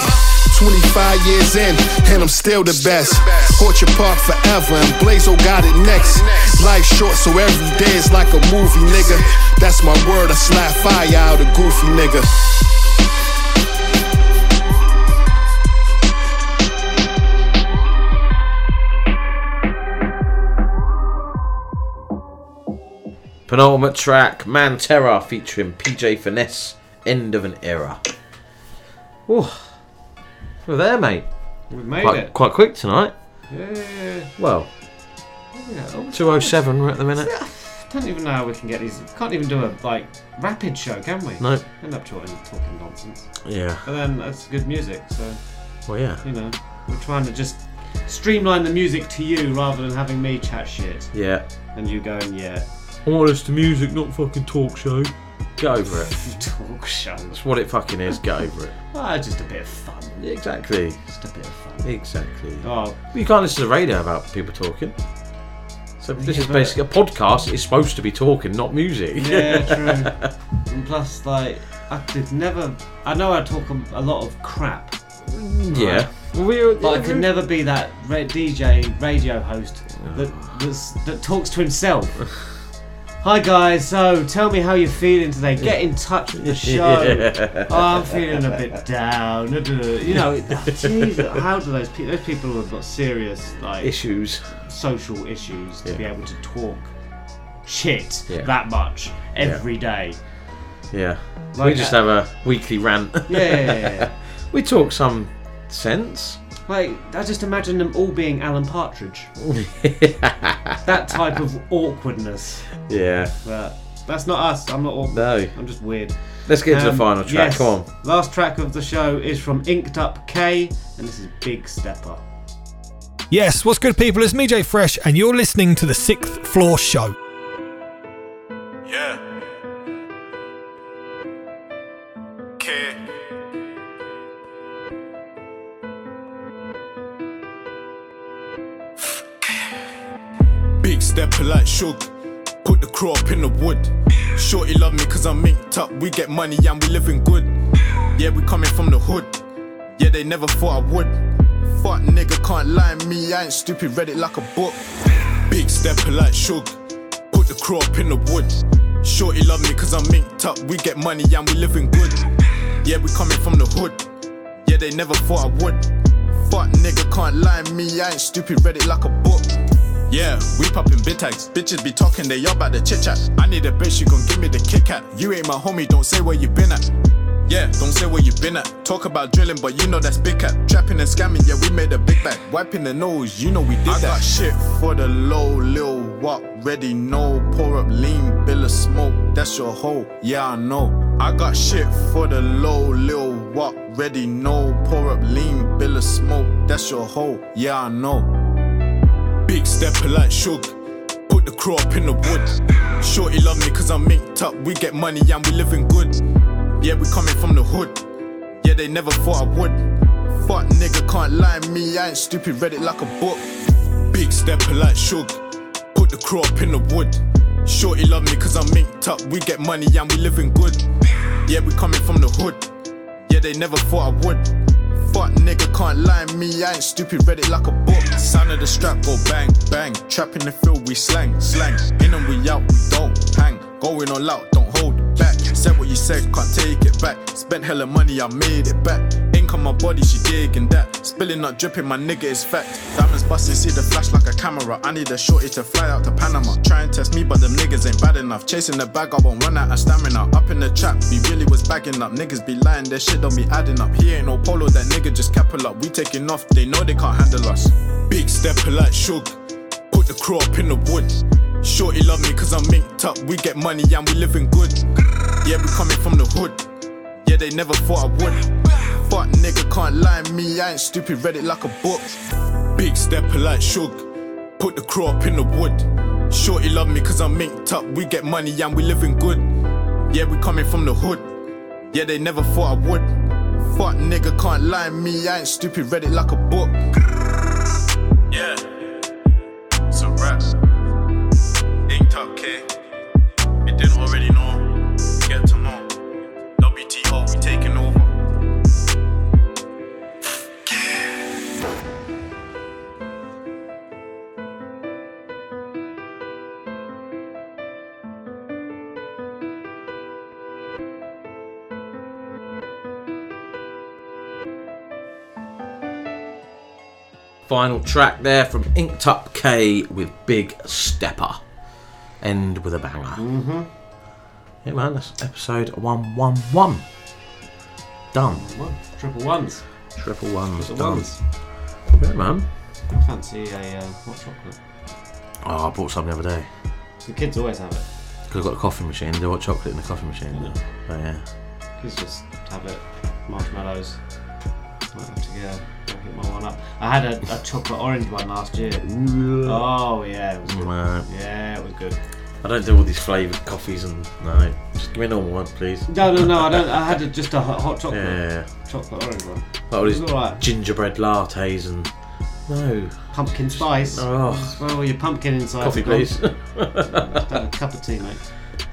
twenty-five years in, and I'm still the best. Orchard Park forever, and Blazo got it next. Life's short, so every day is like a movie, nigga. That's my word, I slap fire out a goofy nigga. Penultimate track, Mann Terror featuring P J Finesse, End of an Era. Whew. We're there, mate. We made quite, it. Quite quick tonight. Yeah. Well, yeah, two oh seven we're at the minute. I don't even know how we can get these. We can't even do a like rapid show, can we? No. Nope. End up talking, talking nonsense. Yeah. But then that's good music, so. Well, yeah. You know, we're trying to just streamline the music to you rather than having me chat shit. Yeah. And you going, yeah. I want us to music, not fucking talk show. Get over it. Talk show. That's what it fucking is. Get over it. Ah, oh, just a bit of fun. Exactly. Just a bit of fun. Exactly. Oh, you can't listen to the radio about people talking. So this yeah, is basically a podcast. It's supposed to be talking, not music. Yeah, true. And plus, like, I could never. I know I talk a lot of crap. Right? Yeah. We're, but yeah, I could never be that D J radio host oh. that that's, that talks to himself. Hi guys, so tell me how you're feeling today. Get in touch with the show. Yeah. Oh, I'm feeling a bit down. You know, Jesus, how do those people? Those people who have got serious like issues, social issues, to yeah. be able to talk shit yeah. that much every yeah. day. Yeah, like, we just have a weekly rant. Yeah, yeah, yeah. We talk some sense. Like, I just imagine them all being Alan Partridge. That type of awkwardness. Yeah. But that's not us. I'm not awkward. No. I'm just weird. Let's get um, to the final track. Yes. Come on. Last track of the show is from Inked Up K, and this is Big Stepper. Yes, what's good, people? It's me, Jay Fresh, and you're listening to The Sixth Floor Show. Yeah. K. Big stepper like Shug, put the crew up in the wood. Shorty love me cause I'm inked up, we get money and we living good. Yeah, we coming from the hood. Yeah, they never thought I would. Fuck nigga, can't lie to me, I ain't stupid, read it like a book. Big stepper like Suge, put the crew up in the wood. Shorty love me cause I'm inked up, we get money and we living good. Yeah, we coming from the hood, yeah, they never thought I would. Fuck nigga, can't lie to me, I ain't stupid, read it like a book. Yeah, we poppin' bit tags. Bitches be talking, they all about the chit chat. I need a bitch, you gon' give me the Kit Kat. You ain't my homie, don't say where you been at. Yeah, don't say where you been at. Talk about drilling, but you know that's big cap. Trapping and scamming, yeah, we made a big bag. Wiping the nose, you know we did I that. I got shit for the low, lil' wop, ready, no. Pour up lean, bill of smoke, that's your hoe, yeah, I know. I got shit for the low, lil' wop, ready, no. Pour up lean, bill of smoke, that's your hoe, yeah, I know. Big stepper like Suge, put the crew up in the wood. Shorty love me cause I'm inked up, we get money and we living good. Yeah, we coming from the hood, yeah, they never thought I would. Fuck nigga, can't lie to me, I ain't stupid, read it like a book. Big stepper like Suge, put the crew up in the wood. Shorty love me cause I'm inked up, we get money and we living good. Yeah, we coming from the hood, yeah, they never thought I would. Fuck nigga, can't lie to me, I ain't stupid, read it like a book. Sound of the strap go bang, bang. Trap in the field, we slang, slang. In and we out, we don't hang. Going all out, don't hold back. Said what you said, can't take it back. Spent hella money, I made it back. Ink on my body, she digging that. Spilling, not dripping, my nigga is fact. Diamonds busting, see the flash like a camera. I need a shorty to fly out to Panama. Try and test me, but them niggas ain't bad enough. Chasing the bag, I won't run out of stamina. Up in the trap, we really was bagging up. Niggas be lying, their shit don't be adding up. He ain't no polo, that nigga just capital up. We taking off, they know they can't handle us. Big stepper like Suge, put the crew up in the wood. Shorty love me cause I'm inked up, we get money and we living good. Yeah, we coming from the hood, yeah, they never thought I would. Fuck nigga, can't lie to me, I ain't stupid, read it like a book. Big stepper like Suge, put the crew up in the wood. Shorty love me cause I'm inked up, we get money and we living good. Yeah, we coming from the hood, yeah, they never thought I would. Fuck nigga, can't lie to me, I ain't stupid, read it like a book. Yeah, it's a wrap. Inked Up K. It didn't already know. Get to know. W T O, we taking over. Final track there from Inked Up K with Big Stepper. End with a banger. Mm-hmm. Yeah, man, that's episode one one one. Done. One, triple ones. Triple ones. Triple done. Ones. Yeah, man. I fancy a uh, hot chocolate. Oh, I bought some the other day. The kids always have it. Because I've got a coffee machine. They want chocolate in the coffee machine. Yeah. So, yeah. Kids just have it. Marshmallows. Might have to go. Get my one up. I had a, a chocolate orange one last year. Ooh. Oh yeah, it was good. Nah. Yeah, it was good. I don't do all these flavoured coffees and no. Just give me a normal one, please. No, no, no. I don't. I had a, just a hot, hot chocolate, yeah. chocolate orange one. Like all these right. gingerbread lattes and no pumpkin spice. Oh, well, your pumpkin inside. Coffee, please. Just have a cup of tea, mate.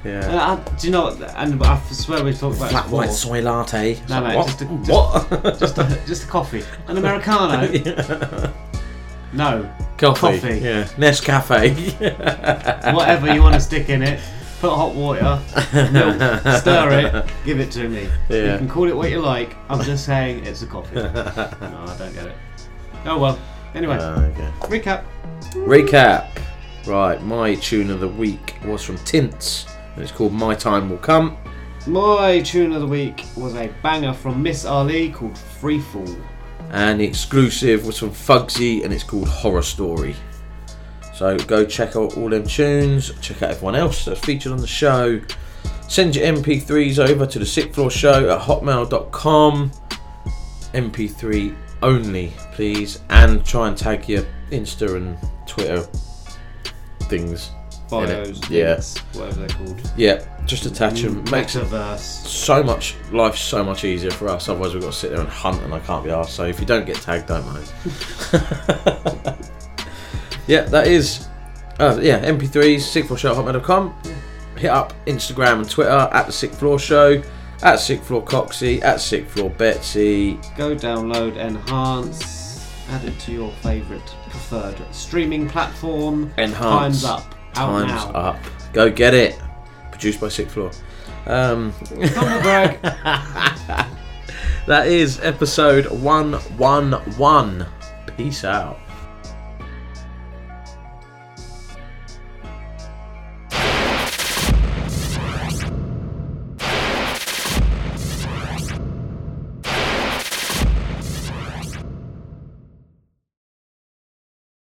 Yeah. And I, do you know? And I swear we talked about flat it white soy latte. No, no, what? just a, just, what? just, a, just a coffee, an americano. Yeah. No, coffee. coffee. Yeah, Nescafe. Whatever you want to stick in it. Put hot water, milk, stir it, give it to me. Yeah. You can call it what you like. I'm just saying it's a coffee. No, I don't get it. Oh well. Anyway, uh, okay. recap. Recap. Right, my tune of the week was from Tintz. And it's called My Time Will Come. My tune of the week was a banger from Miss R Lee called Free Fall. And the exclusive was from Fugzi and it's called Horror Story. So go check out all them tunes, check out everyone else that's featured on the show. Send your M P threes over to the Sixth Floor Show at hotmail dot com. M P three only, please. And try and tag your Insta and Twitter things. Bios, yes, yeah. Whatever they're called. Yeah, just attach them. Makes it so much life so much easier for us. Otherwise, we've got to sit there and hunt, and I can't be arsed. So if you don't get tagged, don't mind. Yeah, that is. Uh, yeah, M P threes, sixth floor show at hotmail dot com. Hit up Instagram and Twitter at the Sixth Floor Show. at Sixth Floor Coxie, at Sixth Floor Betsy. Go download N-Hance, add it to your favourite preferred streaming platform. N-Hance. Time's up. Out Time's now. Up. Go get it. Produced by Sixth Floor. Um, Come on, Greg. That is episode one one one. Peace out.